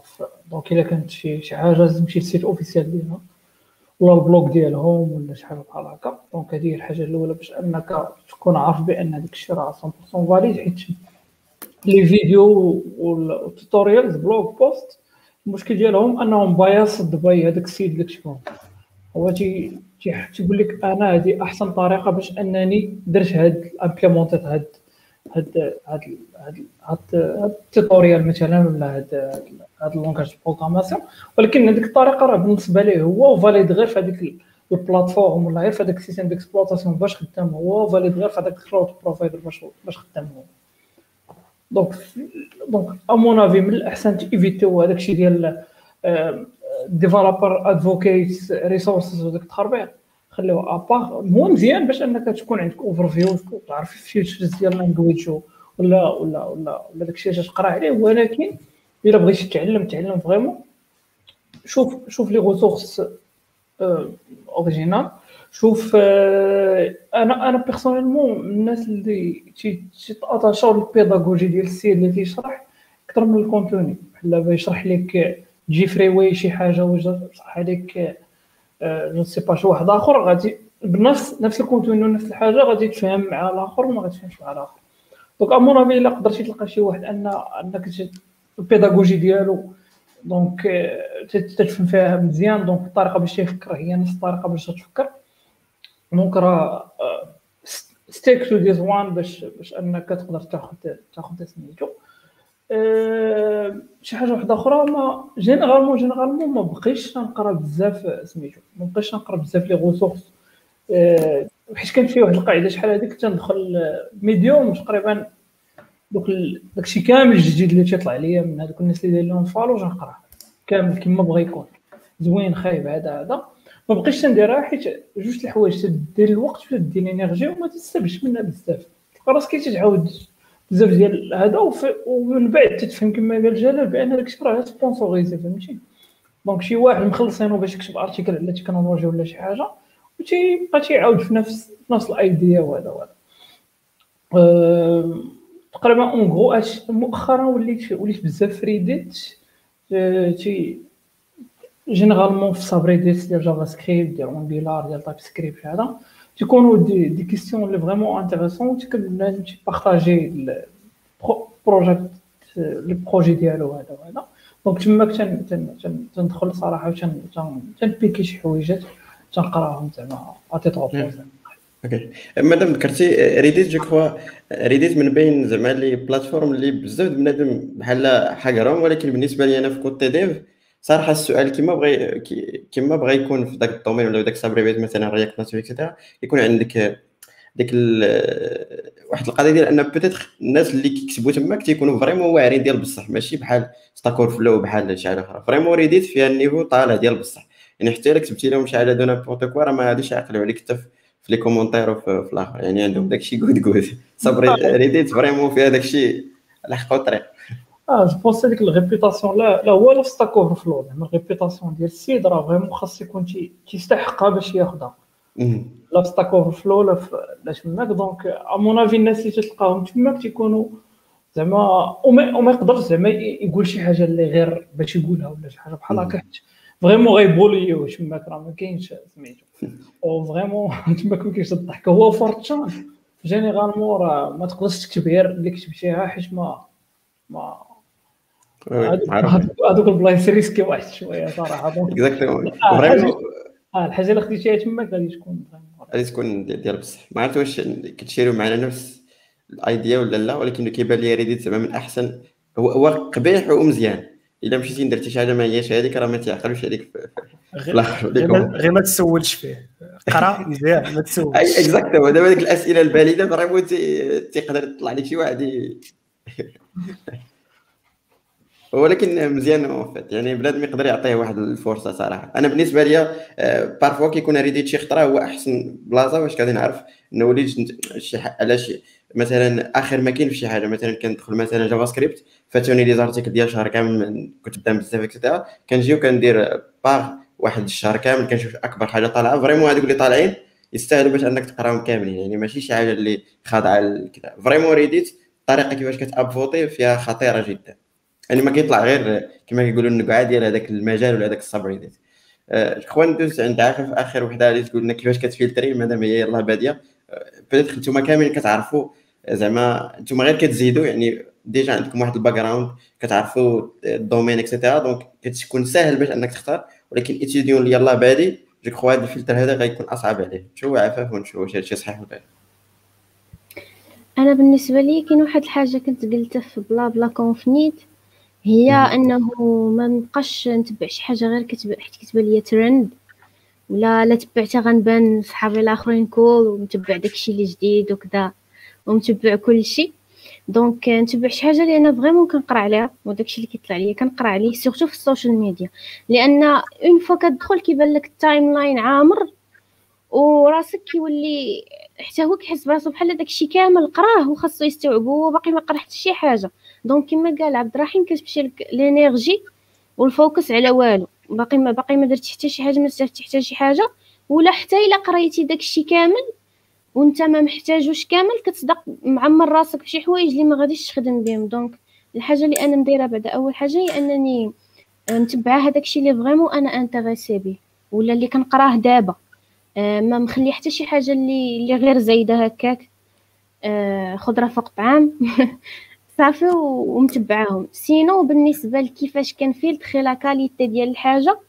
دونك الا كانت شي حاجه لازم تمشي للسيت اوفيسيال ديالنا ولا البلوك ديالهم ولا شحال بحال هكا دونك هذه هي الحاجه الاولى باش انك تكون عارف بان هذاك الشيء راه 100% فاليد حيت لي فيديو والتوتوريالز بلوك بوست المشكل ديالهم انهم باياس دبي هذاك السيد داك شكون هو تيقول لك انا هذه احسن طريقه باش انني درت هاد امبليمونتات هاد التوتوريال مثلا ولا هاد اللونغاج بروغراماسيون ولكن هذيك الطريقه راه بالنسبه ليه هو فاليد غير في هذيك البلاتفورم ولا غير في هذاك السيستم ديكسبلوطاسيون باش خدام هو فاليد غير في هذاك الكلاود بروفايدر باش خدام هو دونك امونافي من الاحسن تيفيتيو هذاك الشيء ديال ديفلوبر ادفوكيت ريسورسز وداك التخربيق خليوه ابار هو مزيان باش انك تكون عندك اوفر فيو وتعرف الفيتشرز ديال لانجويج ولا ولا ولا ولا داكشي اللي تقرا عليه ولكن الا بغيتي تعلم فريمون شوف لي ريسورس اوريجينال شوف انا بيرسونيلمون الناس اللي تيتاتاشاو للبيداغوجي ديال السيد اللي كيشرح اكثر من الكونتوني بحال بغا يشرح لك جيفري واي شي حاجه ولا يشرح لك جو سي با شي واحد اخر غادي بنفس الكونتوني ونفس الحاجه غادي تفهم مع الاخر وما غاتفهمش مع الاخر دونك امونافي الا قدرتي تلقى شي واحد انك البيداغوجي ديالو دونك تتفهم فيها مزيان دونك الطريقه باش تفكر هي نفس الطريقه باش تفكر دونك راه ستيك تو ديز وان باش انك تقدر تاخذ سميتو شي حاجه واحده اخرى ما جينيرالمون ما بقيتش نقرا بزاف سميتو ما بقيتش نقرا بزاف لي ريسورس حيت كانت فيه واحد القاعده شحال هذيك تندخل ميديوم تقريبا دوك داكشي كامل الجديد اللي تيطلع ليا من هذوك الناس اللي داير لهم فالو جنقراه كامل كما بغا يكون زوين خايب هذا ما بقيتش تنديرها حيت جوج الحوايج تدير الوقت وتدير الانرجي وما تستبش منها بزاف تلقى راسك تعاود بزاف ديال هذا ومن بعد تتفهم كما قال جلال بان داكشي راه سبونسوريزي فهمتي دونك شي واحد مخلصينو باش يكتب ارتيكل على تكنولوجيا ولا شي حاجه وتيبقى تيعاود في نفس الايديا وهذا تقريبا اون غو مؤخرا وليت بزاف فريديت تي جينيرالمون في سابريديت ديال جافا سكريبت ديال اونغولار ديال تايب سكريبت هذا تيكونوا دي كيسيون اللي فريمون انتريسون تيكون بارطاجي البروجي ديالو هذا دونك تماك تندخل صراحه تنبيكي شي حويجات تنقراهم زعما عطي طوب. اوكي مادام ذكرتي ريديت جو كوا ريديت من بين زعما لي بلاتفورم اللي بزاف بنادم بحال حقرهم ولكن بالنسبه لي انا في كوت ديف صراحه السؤال كيما بغى يكون في ذاك الدومين ولا ذاك السابريفيت مثلا رياكت ناتيف اكسترا، يكون عندك ديك واحد القضيه ديال ان بوتيتر الناس اللي كيكتبوا تماك تيكونوا فريمون واعرين ديال بصح، ماشي بحال ستاكور فلو بحال شي حاجه اخرى. فريمون ريديت فيها النيفو طالع ديال بصح، يعني حتى الا كتبتي لهم شي حاجه دون بروتوكول راه ما غاديش يعقلوا عليك حتى في لي كومونتير وفي الاخر، يعني عندهم داكشي كود صبري ريديت فريمون فيها داكشي لحقوا الطريق. جو بونس هذيك الريبيتاسيون لا هو لا في ستاك اوفر فلو، زعما الريبيتاسيون ديال السيد راه فريمون خاص يكون تيستحقها باش ياخذها، لا في ستاك اوفر فلو لا تماك. دونك امونافي الناس اللي تلقاهم تماك تيكونوا زعما وما يقدرش زعما يقول شي حاجه اللي غير باش يقولها ولا شي حاجه بحال هكا، حيت فريمون غيبوليو تماك راه ما كاينش سميتو او فريمون تماك ما كاينش الضحك. هو فورتشان جينيرالمون راه ما تقدرش تكتب غير اللي كتبتيها، حيت ما هذوك البلايص ريسكي واحد شويه صراحه. اكزاكتلي فريمون الحاجه اللي خديتيها تماك غادي تكون ديال بصح. ما عرفت واش كتشيروا معنا نفس الايديا ولا لا، ولكن كيبان لي ريديت زعما من احسن، هو قبيح ومزيان. الا مشيتي درتي شي حاجه ما هياش هذيك راه ما تيعقلوش عليك غير ما تسولش فيه، قرا مزيان ما تسولش. اكزاكتلي دابا ديك الاسئله البالده فريمون تيقدر يطلع لك شي واحد، ولكن مزيان وفات يعني بنادم يقدر يعطيه واحد الفرصه. صراحه انا بالنسبه ليا بارفوا كيكون ريديت شي خطره هو احسن بلاصه واش غادي نعرف نوليت شي علاش. مثلا اخر ما كاين في شي حاجه، مثلا كندخل مثلا جافا سكريبت فاتوني لي زارتيكل ديال شهر كامل كنت قدام بزاف اكسيتيرا، كنجي وكندير باغ واحد الشهر كامل كنشوف اكبر حاجه طالعه فريمون. هذوك اللي طالعين يستاهلوا باش انك تقراهم كاملين، يعني ماشي شي حاجه اللي خاضعه كذا. فريمون ريديت الطريقه كيفاش كتابفوتي فيها خطيره جدا، يعني ما كيطلع غير كما كيقولوا النقعه ديال هذاك المجال ولا هذاك الصبر ديال اخوان. دوز عند عاقل في اخر وحده اللي تقول لنا كيفاش كتفلتري مادام هي يلاه باديه. بدات نتوما كاملين كتعرفوا زعما نتوما غير كتزيدوا، يعني ديجا عندكم واحد الباك جراوند كتعرفوا الدومين اكسيتيرا، دونك كتكون ساهل باش انك تختار. ولكن الاتيديون اللي يلاه بادي جو كخوا هذا الفلتر هذا غيكون اصعب عليه. شو عفاف ونشوف واش هادشي صحيح ولا لا. انا بالنسبه لي كاين واحد الحاجه كنت قلتها في بلا بلا كونفنيت، هي انه ما نبقاش نتبع شي حاجه غير كتبان ليا ترند، ولا لا تبعتها غنبان صحابي الاخرين كول ونتبع داكشي اللي جديد وكذا ونتبع كلشي. دونك نتبع شي حاجه اللي انا فريمون كنقرا عليها، وداكشي اللي كيطلع ليا كنقرا عليه سورتو في السوشيال ميديا، لان اون فوا كتدخل كيبان لك التايم لاين عامر وراسك كيولي حتى هو كيحس براسو بحال داكشي كامل قراه وخاصو يستوعبو باقي ما قرا حتى شي حاجه. دونك كما قال عبد الرحيم كتمشي لك لينيرجي والفوكس على والو، باقي ما درتي حتى شي حاجه، ما استفدتي حتى شي حاجه، ولا حتى الا قريتي داكشي كامل وانت ما محتاجوش كامل كتصدق معمر راسك بشي حوايج اللي ما غاديش تخدم بهم. دونك الحاجه اللي انا مديره بعدا اول حاجه هي انني متبعه هذاكشي اللي فريمون انا انتريسي به ولا اللي كنقراه دابا، ما مخلي حتى شي حاجه اللي غير زايده هكاك، خضره فوق طعام صافي ومتبعاهم. سينو بالنسبه لكيفاش كنفيلتري لا كاليتي ديال الحاجه،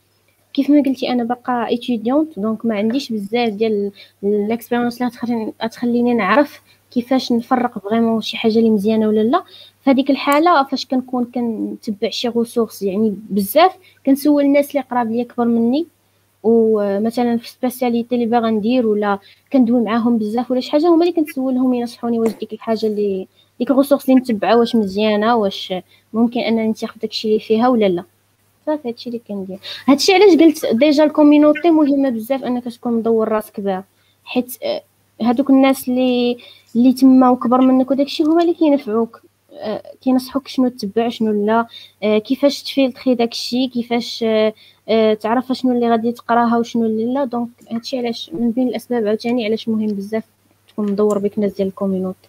كيف ما قلتي انا باقا ايتيديونت دونك ما عنديش بزاف ديال الاكسبيريونس اللي تخليني نعرف كيفاش نفرق فريمون شي حاجه اللي مزيانه ولا لا. فهاديك الحاله فاش كنكون كنتبع شي ريسورس يعني بزاف كنسول الناس اللي قراب ليا كبر مني، ومثلا في سبيسياليتي اللي باغا ندير ولا كندوي معاهم بزاف ولا شي حاجه، هما اللي كنسولهم ينصحوني واش ديك الحاجه اللي ديك الريسورس اللي متبعه واش مزيانه، واش ممكن انني نتاخد داكشي اللي فيها ولا لا. صافي هادشي اللي كندير. هادشي علاش قلت ديجا الكوميونيتي مهمه بزاف انك تكون مدور راسك بها، حيت هادوك الناس اللي تما وكبر منك وداكشي هما اللي كينفعوك، كينصحوك شنو تتبع شنو لا، كيفاش تفيلتري داكشي، كيفاش تعرف شنو اللي غادي تقراها وشنو اللي لا. دونك هادشي علاش من بين الاسباب عاوتاني علاش مهم بزاف تكون مدور بك الناس ديال الكوميونيتي.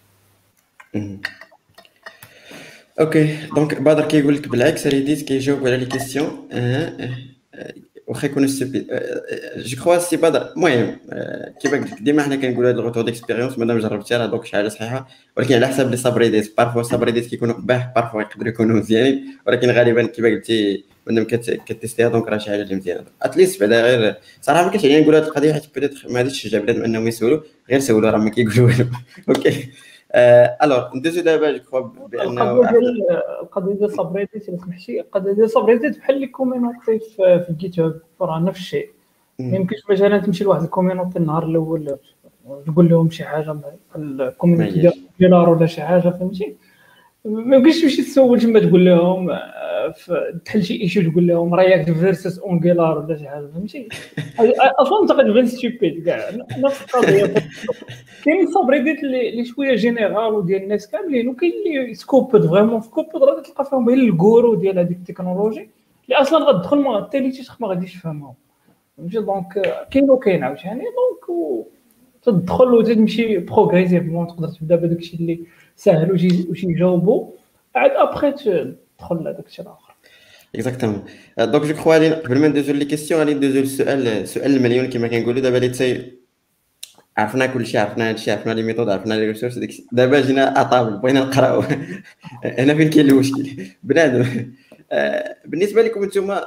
اوكي دونك بدر كيقول لك بالعكس ريديت كيجاوب على لي كيسيون واخا يكونوا ستوبيد جو كخوا سي بدر. المهم كيما قلت لك ديما حنا كنقولوا هاد الغوتور ديكسبيريونس مادام جربتي راه دوك شي حاجه صحيحه، ولكن على حساب لي صابريديت بارفوا صابريديت كيكونوا قباح، بارفوا يقدروا يكونوا مزيانين، ولكن غالبا كيما قلتي مادام كتيستيها دونك راه شي حاجه اللي مزيانه اتليست. بعدا غير صراحه ما كتعنيني نقول هاد القضيه حيت بدات ما غاديش تشجع بنادم انهم يسولوا، غير سولوا راه ما كيقولوا والو. اوكي Alors, désolé, je crois que... القضية ديال السبريديت بحال لي كومينوطي في جيتهاب، راه نفس الشيء. ما يمكنش مثلا تمشي لواحد الكومينوطي النهار الأول تقول لهم شي حاجة بحال الكومينوطي ديال دولار ولا شي حاجة، فهمتي؟ ما يمكنش تمشي تسول تما تقول لهم تحل شي ايشو تقول لهم رياكت فيرسس اونجيلار ولا شي حاجه، فهمتي؟ اصلا انت غتبان ستوبيد كاع. نفس القضيه كاين سوبريديت اللي شويه جينيرال وديال الناس كاملين، وكاين اللي سكوبد فريمون في كوبد راه تلقى فيهم غير الكورو ديال هذيك التكنولوجي اللي اصلا غتدخل ما التاليتيش ما غاديش تفهمهم، فهمتي؟ دونك كاين وكاين عاوتاني، دونك تدخل وتمشي بروغريسيفمون، تقدر تبدا بداك الشيء اللي ساهل وشي جاوبو عاد ابخي تدخل لهداك الشيء الاخر. اكزاكتومون. دونك جو كخوا غادي قبل ما ندوزو لي كيسيون غادي ندوزو السؤال المليون كما كنقولوا دابا اللي تاي عرفنا كلشي، عرفنا هادشي، عرفنا لي ميثود، عرفنا لي ريسورس، دابا جينا اطابل بغينا نقراو هنا فين كاين المشكل بنادم. بالنسبه لكم نتوما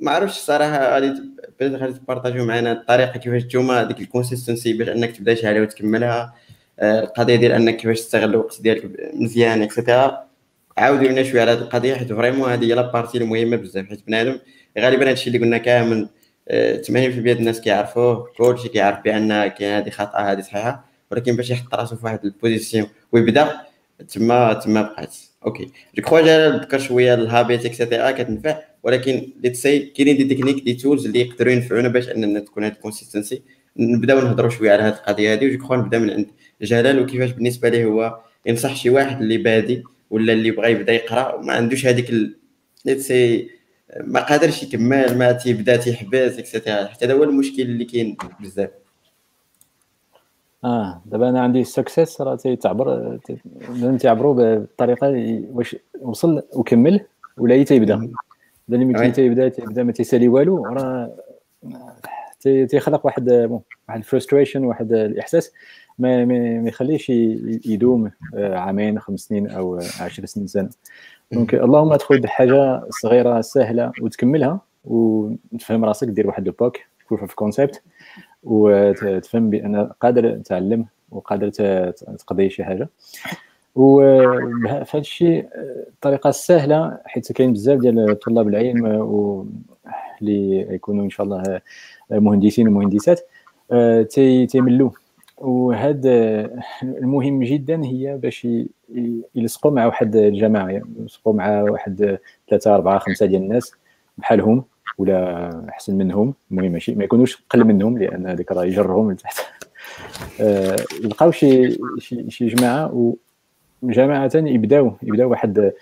ما عرفتش الصراحه، غادي غادي تبارطاجيو معنا الطريقه كيفاش نتوما ديك الكونسيستنسي باش انك تبدا شي حاجه وتكملها، القضيه ديال انك كيفاش تستغل الوقت ديالك مزيان اكسيتيرا. عاودوا لنا شويه على هذه القضيه حيت فريمون هذه هي لا بارتي المهمه بزاف، حيت بنادم غالبا هذا الشيء اللي قلنا كامل 80% ديال الناس كيعرفوه، كلشي كيعرف بان كاين هذه خطا هذه صحيحه، ولكن باش يحط راسو في واحد البوزيسيون ويبدا تما بقات. اوكي جو كخوا جلال ذكر شويه الهابيت اكسيتيرا كتنفع، ولكن ليت سي كاينين دي تكنيك دي تولز اللي يقدروا ينفعونا باش اننا تكون هاد الكونسيستنسي. نبداو نهضروا شويه على هاد القضيه هذه، وجو كخوا نبدا من عند جلال وكيفاش بالنسبه ليه هو ينصح شي واحد اللي بادي ولا اللي بغى يبدا يقرا وما عندوش هذيك ليت سي ما قادرش يكمل، ما تيبدا تيحبس اكسيتيرا، حتى هذا هو المشكل اللي كاين بزاف. دابا انا عندي السكسيس راه تيتعبر تيعبروا بالطريقه واش وصل وكمل ولا هي تيبدا، اللي ملي تيبدا ما تيسالي والو، راه تيخلق واحد الفرستريشن، واحد الاحساس ما يخليش يدوم 2 5 سنين او 10 سنين سنه. دونك اللهم تدخل بحاجه صغيره سهله وتكملها وتفهم راسك، دير واحد الباك بروف اوف كونسيبت وتفهم بان قادر تعلم وقادر تقضي شي حاجه. وفي هذا الشيء الطريقه السهله، حيت كاين بزاف ديال طلاب العلم اللي يكونوا ان شاء الله مهندسين ومهندسات تيملوا، وهذا المهم جدا هي باش يلصقوا مع واحد الجماعه، يلصقوا مع واحد 3 4 5 ديال الناس بحالهم ولا احسن منهم، المهم ماشي ما يكونوش قل منهم لان هذاك راه يجرهم لتحت. يلقاو شي جماعه، وجماعه يبداو واحد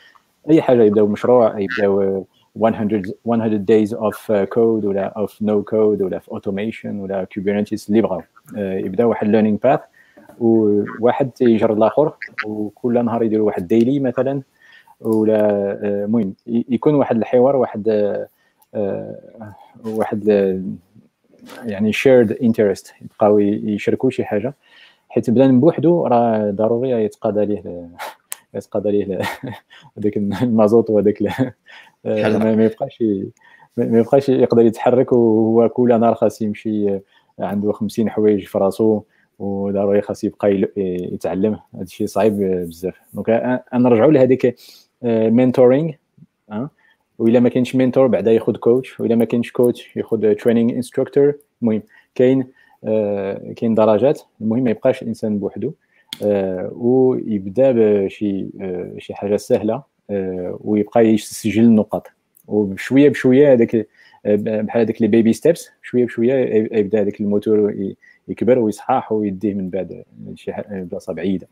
اي حاجه، يبداو مشروع، يبداو 100 days of code ولا of no code ولا of automation ولا kubernetes اللي بغاو، يبداو واحد learning path وواحد يجر الاخر، وكل نهار يديروا واحد ديلي مثلا ولا المهم يكون واحد الحوار، واحد يعني shared interest، يبقاو يشاركوا شي حاجه. حيت بنادم بوحدو راه ضروري يتقادى ليه هذاك المازوت وهذاك ما يبقاش يقدر يتحرك، وهو كل نهار خاص يمشي عنده 50 حوايج في راسو، وضروري خاص يبقى يتعلم. هذا الشيء صعيب بزاف. دونك نرجعوا لهذيك مينتورينغ، وإلا ما كاينش مينتور بعدا ياخذ كوتش، وإلا ما كاينش كوتش ياخذ ترينينغ انستراكتور. المهم كاين درجات، المهم ما يبقاش الانسان بوحدو، ويبدا بشي حاجه سهله، ويبقى يسجل النقاط، وبشويه بشويه هذاك بحال هذاك لي بيبي ستيبس، شويه بشويه يبدا هذاك الموتور يكبر ويصحح ويديه من بعد شي بلاصه بعيده.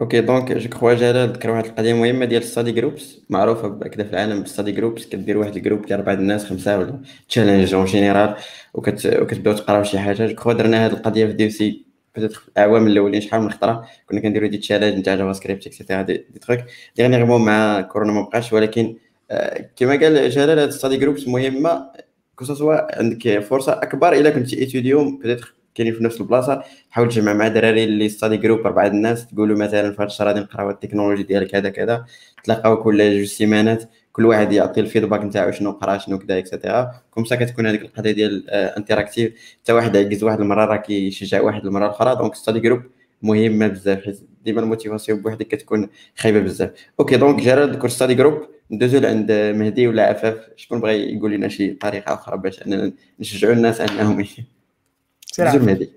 اوكي دونك جو كخوا جلال ذكر واحد القضيه مهمه ديال ستادي جروبس، معروفه بكذا في العالم بالستادي جروبس، كدير واحد الجروب ديال 4 الناس 5 ولا تشالنج اون جينيرال وكتبداو تقراو شي حاجه. جو كخوا درنا هذه القضيه في ديفسي في العوام الاولين، شحال من خطره كنا كنديروا دي تشالنج نتاع جافا سكريبت اكسيتيرا دي تروك. ديغنيغمون مع كورونا ما بقاش، ولكن كما قال جلال هاد ستادي جروبس مهمه، كوسوا عندك فرصه اكبر الا كنتي ايتوديون بيتيتر كاينين في نفس البلاصه. حاول تجمع مع دراري اللي ستادي جروب 4 الناس، تقولوا مثلا في هذا الشهر غادي نقراو التكنولوجي ديال كذا كذا، تلاقاو كل 2 سيمانات كل واحد يعطي الفيدباك نتاعو شنو قرا شنو كذا اكسترا كوم سا كتكون هذيك القضيه ديال انتراكتيف حتى واحد يعجز واحد المره راه كيشجع واحد المره الاخرى دونك ستادي جروب مهمه بزاف حيت ديما الموتيفاسيون بوحدك كتكون خايبه بزاف. اوكي دونك جرى الكورس ستادي جروب ندوزو عند مهدي ولا عفاف شكون بغى يقول لنا شي طريقه اخرى باش اننا نشجعوا الناس انهم سير مهدي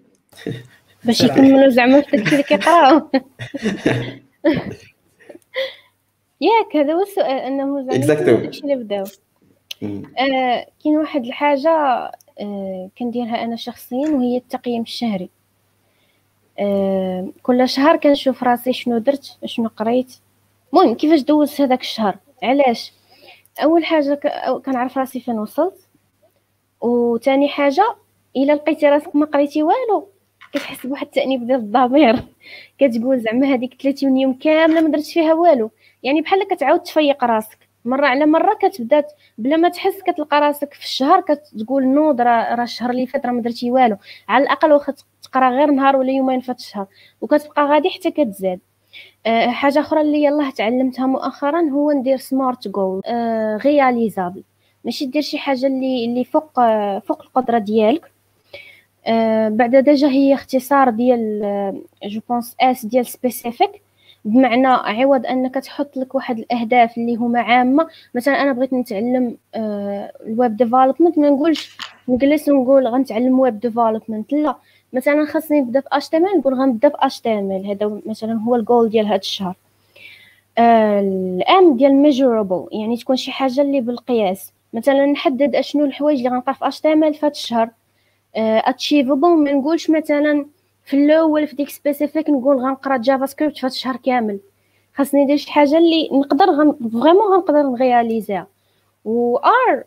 باش يكملوا زعما في داكشي اللي كيقراو ياك هذا هو السؤال انه زعما داكشي اللي بداو. كاين واحد الحاجه كنديرها انا شخصيا وهي التقييم الشهري. كل شهر كنشوف راسي شنو درت شنو قريت المهم كيفاش دوزت هذاك الشهر. علاش؟ اول حاجه كنعرف راسي فين وصلت، وثاني حاجه الا لقيتي راسك ما قريتي والو كتحس بواحد التانيب ديال الضمير كتقول زعما هذيك 30 يوم كامله ما درتش فيها والو، يعني بحال كتعاود تفيق راسك مره على مره كتبدا بلا ما تحس كتلقى راسك في الشهر كتقول نوض راه الشهر اللي فات راه ما درتي والو، على الاقل واخا تقرا غير نهار ولا يومين فات الشهر وكتبقى غادي حتى كتزاد. حاجه اخرى اللي يلاه تعلمتها مؤخرا هو ندير سمارت جول غياليزابل، ماشي دير شي حاجه اللي فوق القدره ديالك. بعدا ديجا هي اختصار ديال جو بونس اس ديال سبيسيفيك، بمعنى عوض انك تحط لك واحد الاهداف اللي هما عامه، مثلا انا بغيت نتعلم الويب ديفلوبمنت ما نقولش نجلس ونقول غنتعلم ويب ديفلوبمنت، لا مثلا خاصني نبدا في HTML نقول غنبدا في HTML، هذا مثلا هو الجول ديال هذا الشهر. الام ديال ميجورابل يعني تكون شي حاجه اللي بالقياس، مثلا نحدد اشنو الحوايج اللي غنلقى في HTML في هذا الشهر. اتشيفابل ما نقولش مثلا في الاول في ديك سبيسيفيك نقول غنقرا جافا سكريبت في هذا الشهر كامل، خاصني ندير شي حاجه اللي نقدر فريمون غنقدر نغياليزيها. و ار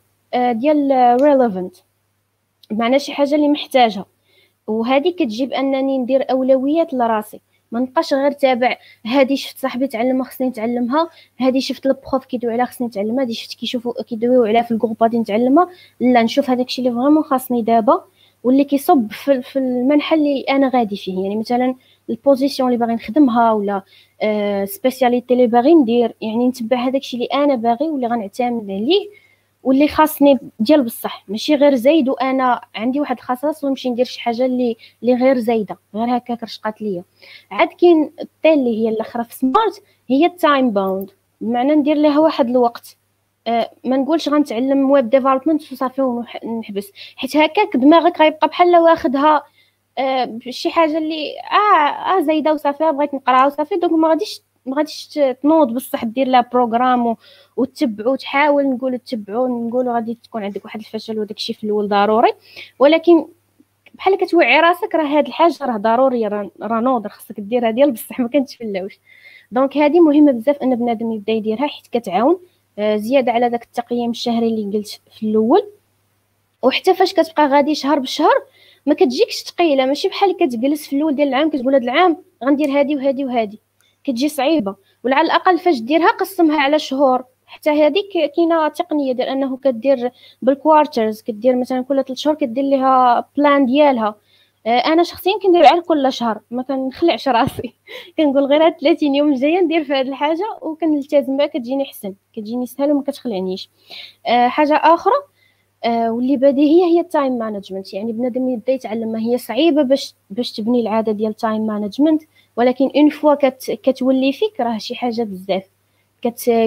ديال ريليفنت بمعنى شي حاجه اللي محتاجها، وهذه كتجيب انني ندير اولويات لراسي ما نبقاش غير تابع هذه شفت صاحبي تعلمها خصني نتعلمها، هذه شفت البروف كيدوي عليها خصني نتعلمها، هذه شفت كيشوفوا كيدويو عليها في الجروبات نتعلمها، لا نشوف هذاك الشيء اللي فريمون خاصني دابا واللي كيصب في المنحى اللي انا غادي فيه، يعني مثلا البوزيسيون اللي باغي نخدمها ولا سبيسياليتي اللي باغي ندير، يعني نتبع هذاك الشيء اللي انا باغي واللي غنعتمد عليه واللي خاصني ديال بصح، ماشي غير زايد وانا عندي واحد الخصاص ونمشي ندير شي حاجه اللي غير زايده غير هكاك رشقات ليا. عاد كاين التالي اللي هي الاخرى في سمارت هي التايم باوند، بمعنى ندير لها واحد الوقت، ما نقولش غنتعلم ويب ديفلوبمنت وصافي ونحبس، حيت هكاك دماغك غيبقى بحال واخدها شي حاجه اللي زايده وصافي بغيت نقراها وصافي، دونك ما غاديش تنوض بصح دير لها بروغرام وتتبعو تحاول نقولوا غادي تكون عندك واحد الفشل وداكشي في الاول ضروري، ولكن بحال كتوعي راسك راه هاد الحاجه راه ضروري راه نوض خصك ديرها ديال بصح ما كنتفلاوش. دونك هذه مهمه بزاف ان بنادم يبدا يديرها حيت كتعاون زياده على داك التقييم الشهري اللي قلت في الاول، وحتى فاش كتبقى غادي شهر بشهر ما كتجيكش ثقيله، ماشي بحال كتجلس في الاول ديال العام كتقول هاد العام غندير هادي وهادي وهادي كتجي صعيبه، ولا على الاقل فاش ديرها قسمها على شهور، حتى هذيك كاينه تقنيه ديال انه كدير بالكوارترز كدير مثلا كل 3 شهور كدير ليها بلان ديالها. انا شخصيا كندير على كل شهر ما كنخلعش راسي كنقول غير هاد 30 يوم الجايه ندير في هاد الحاجه وكنلتزم بها، كتجيني حسن كتجيني سهل وما كتخلعنيش. حاجه اخرى واللي بديهيه هي التايم مانجمنت، يعني بنادم يبدا يتعلمها، هي صعيبه باش تبني العاده ديال التايم مانجمنت، ولكن اون فوا كتولي فيك راه شي حاجه بزاف،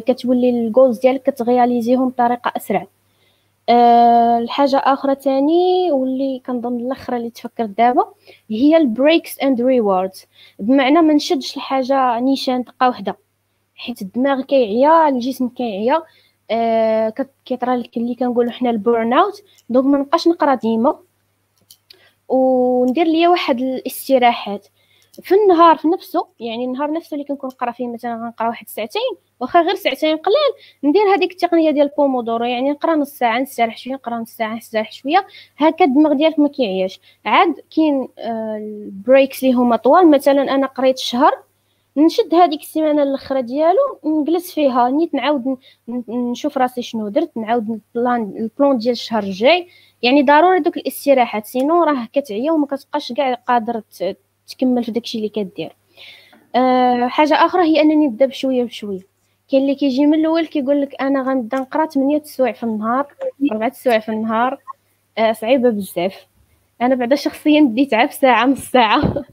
كتولي الجولز ديالك كتغياليزيهم بطريقه اسرع. الحاجه اخرى ثاني واللي كنظن الاخرى اللي تفكرت دابا هي البريكس اند ريواردز، بمعنى ما نشدش الحاجه نيشان دقه وحده حيت الدماغ كيعيا الجسم كيعيا، كيطرا لك اللي كنقولوا حنا البورن اوت، دونك ما نبقاش نقرا ديما وندير ليا واحد الاستراحات في النهار في نفسه، يعني النهار نفسه اللي كنكون نقرا فيه مثلا غنقرا واحد ساعتين واخا غير ساعتين قلال، ندير هذيك التقنيه ديال البومودورو، يعني نقرا نص ساعه نستريح شويه نقرا نص ساعه نستريح شويه، هكا الدماغ ديالك ما كيعياش. عاد كاين البريكس اللي هما طوال، مثلا انا قريت شهر نشد هذيك السيمانه الاخرى ديالو نجلس فيها نيت نعاود نشوف راسي شنو درت، نعاود البلان ديال الشهر الجاي، يعني ضروري دوك الاستراحات سينو راه كتعيا وما كتبقاش كاع قادر تكمل في داكشي اللي كدير. حاجه اخرى هي انني نبدا بشويه بشويه، كاين اللي كيجي من الاول كيقول لك انا غنبدا نقرا 8 سوايع في النهار 4 سوايع في النهار، صعيبه بزاف. انا بعدا شخصيا بديت عا ساعه نص ساعه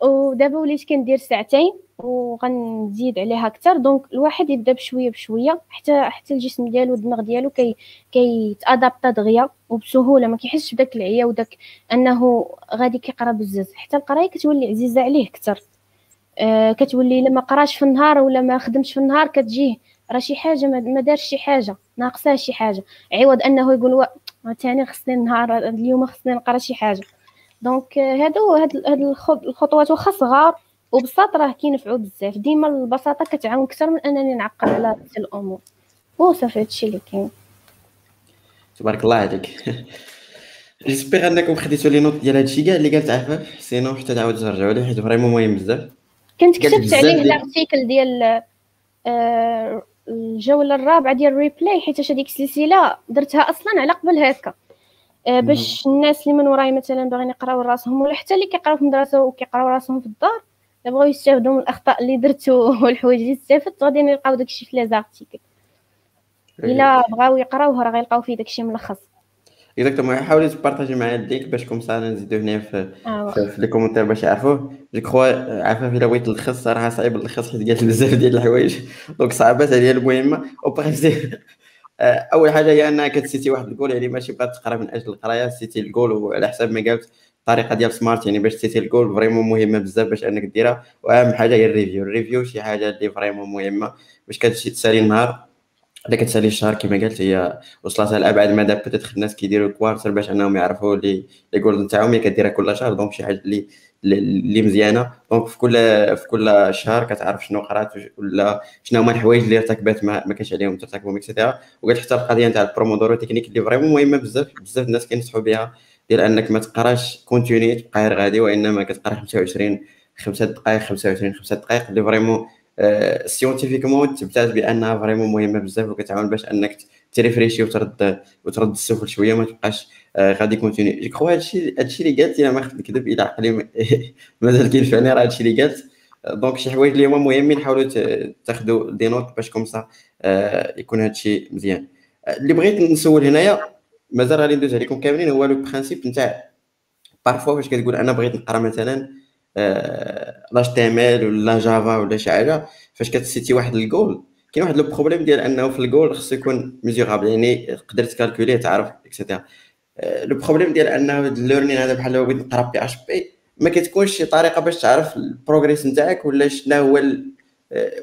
ودابا وليت كندير ساعتين وغنزيد عليها اكثر. دونك الواحد يبدا بشويه بشويه حتى الجسم ديالو والدماغ ديالو كيتادابتا دغيا وبسهوله، ما كيحسش بداك العيا وداك انه غادي كيقرا بزاف. حتى القرايه كتولي عزيزه عليه اكثر، كتولي لما قراش في النهار ولا ما خدمش في النهار كتجيه راه شي حاجه ما دارش شي حاجه ناقصه شي حاجه، عوض انه يقول ثاني خصني النهار اليوم خصني نقرا شي حاجه. دونك هاد الخطوات واخا صغار وبساط راه كينفعوا بزاف. ديما البساطه كتعاون اكثر من انني نعقد على الامور. وصافي هادشي اللي كاين. تبارك الله عليك. نسبيغ انكم خديتوا لي نوت ديال هادشي كاع اللي قالت عفاف، سينو حتى تعاود ترجعوا ليه حيت فريمون مهم بزاف. كنت كتبت عليه الارتيكل ديال الجوله الرابعه ديال ريبلاي، حيت هذيك السلسله درتها اصلا على قبل هكا باش الناس اللي من وراي مثلا باغيين يقراو راسهم ولا حتى اللي كيقراو في المدرسه وكيقراو راسهم في الدار بغاو يستافدوا من الاخطاء اللي درتو والحوايج اللي استفدت، غادي يلقاو داكشي في لي زارتيكل. الا بغاو يقراوه راه غيلقاو فيه داكشي ملخص. اكزاكتومون، حاولي تبارطاجي معايا الديك باش كومسا نزيدو هنا في لي كومونتير باش يعرفوه. جو كخوا عفاف الا بغيت نلخص صراحه صعيب نلخص حيت قالت بزاف ديال الحوايج، دونك صعبات عليا. المهمه وبريزي اول حاجه هي انها كتسيتي واحد الجول، يعني ماشي بغات تقرا من اجل القرايه، سيتي الجول. وعلى حسب ما قالت الطريقه ديال سمارت، يعني باش تسيتي الجول فريمون مهمه بزاف باش انك ديرها. واهم حاجه هي الريفيو. الريفيو شي حاجه اللي فريمون مهمه باش كتمشي تسالي النهار الا كتسالي الشهر كما قالت. هي وصلتها لابعد مدى، بتات الناس كيديروا الكوارتر باش انهم يعرفوا لي جول نتاعهم، هي كديرها كل شهر. دونك شي حاجه اللي مزيانه. دونك في كل شهر كتعرف شنو قرات ولا شنو هما الحوايج اللي ارتكبات ما كانش عليهم ترتكبهم اكسيتيرا. وقالت حتى القضيه نتاع البرومودورو تكنيك اللي فريمون مهمه بزاف الناس كينصحوا بها، ديال انك ما تقراش كونتيني تبقى غادي، وانما كتقرا 5 دقائق اللي فريمون سيونتيفيكمون تبتات بانها فريمون مهمه بزاف، وكتعاون باش انك تريفريشي وترد السفل شويه، ما تبقاش غادي كونتيني. جو كخوا هادشي اللي قالت، الا ما خدت نكذب الى عقلي مازال كينفعني راه هادشي اللي قالت. دونك شي حوايج اللي هما مهمين حاولوا تاخذوا دي نوت باش كومسا يكون هادشي مزيان. اللي بغيت نسول هنايا مازال غادي ندوز عليكم كاملين هو لو برينسيپ نتاع بارفوا فاش كتقول انا بغيت نقرا مثلا HTML ولا جافا ولا شي حاجه، فاش كتسيتي واحد الجول كاين واحد لو بروبليم ديال انه في الجول خصو يكون ميزورابل، يعني تقدر تكالكوليه تعرف اكسيتيرا. لو بروبليم ديال انه الليرنين هذا بحال لو بغيت نقرا بي اش بي ما كتكونش شي طريقه باش تعرف البروغريس نتاعك ولا شنو هو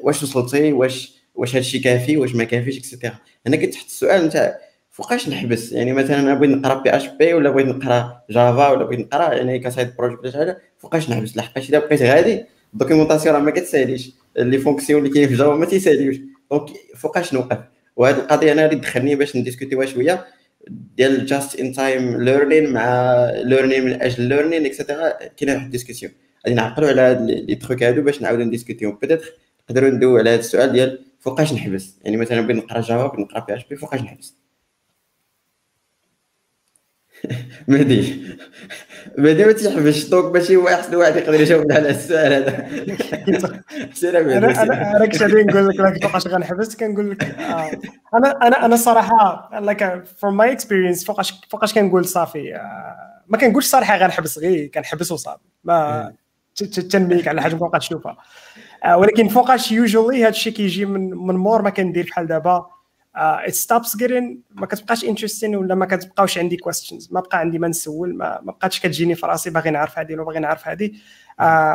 واش وصلتي واش هادشي كافي واش ما كافيش اكسيتيرا. هنا كتحط السؤال نتاع فوقاش نحبس، يعني مثلا انا بغيت نقرا بي اش بي ولا بغيت نقرا جافا ولا بغيت نقرا يعني كسايد بروجيكت ولا شي حاجه، فوقاش نحبس. لحقاش الا بقيت غادي الدوكيومونطاسيون راه ما كتساليش، لي فونكسيون اللي كاين في جافا ما تيساليوش. دونك فوقاش نوقف. وهذه القضيه انا اللي دخلني باش نديسكوتيوها شويه ديال جاست ان تايم ليرنين مع ليرنين من اجل ليرنين اكسيتيرا. كاين واحد الديسكوسيون غادي نعقلوا على هاد لي تروك هادو باش نعاودوا نديسكوتيو. بيتيت نقدروا ندويو على هذا السؤال ديال فوقاش نحبس، يعني مثلا بغيت نقرا جافا بغيت نقرا بي اش بي فوقاش نحبس. مهدي ما تيحبش، دونك ماشي هو احسن واحد يقدر يجاوبنا على السؤال هذا. انا كنت غادي نقول لك فوقاش غنحبس، كنقول لك انا صراحه لايك فروم ماي اكسبيرينس فوقاش كنقول صافي ما كنقولش صراحه غنحبس، غير كنحبس وصافي ما تنميك على حاجه ما بقاش نشوفها. ولكن فوقاش يوجولي هذا الشيء كيجي من مور ما كندير بحال دابا it stops getting ما كتبقاش interesting ولا ما كتبقاوش عندي questions، ما بقى عندي ما نسول، ما بقاتش كتجيني في راسي باغي نعرف هذه ولا باغي نعرف هذه.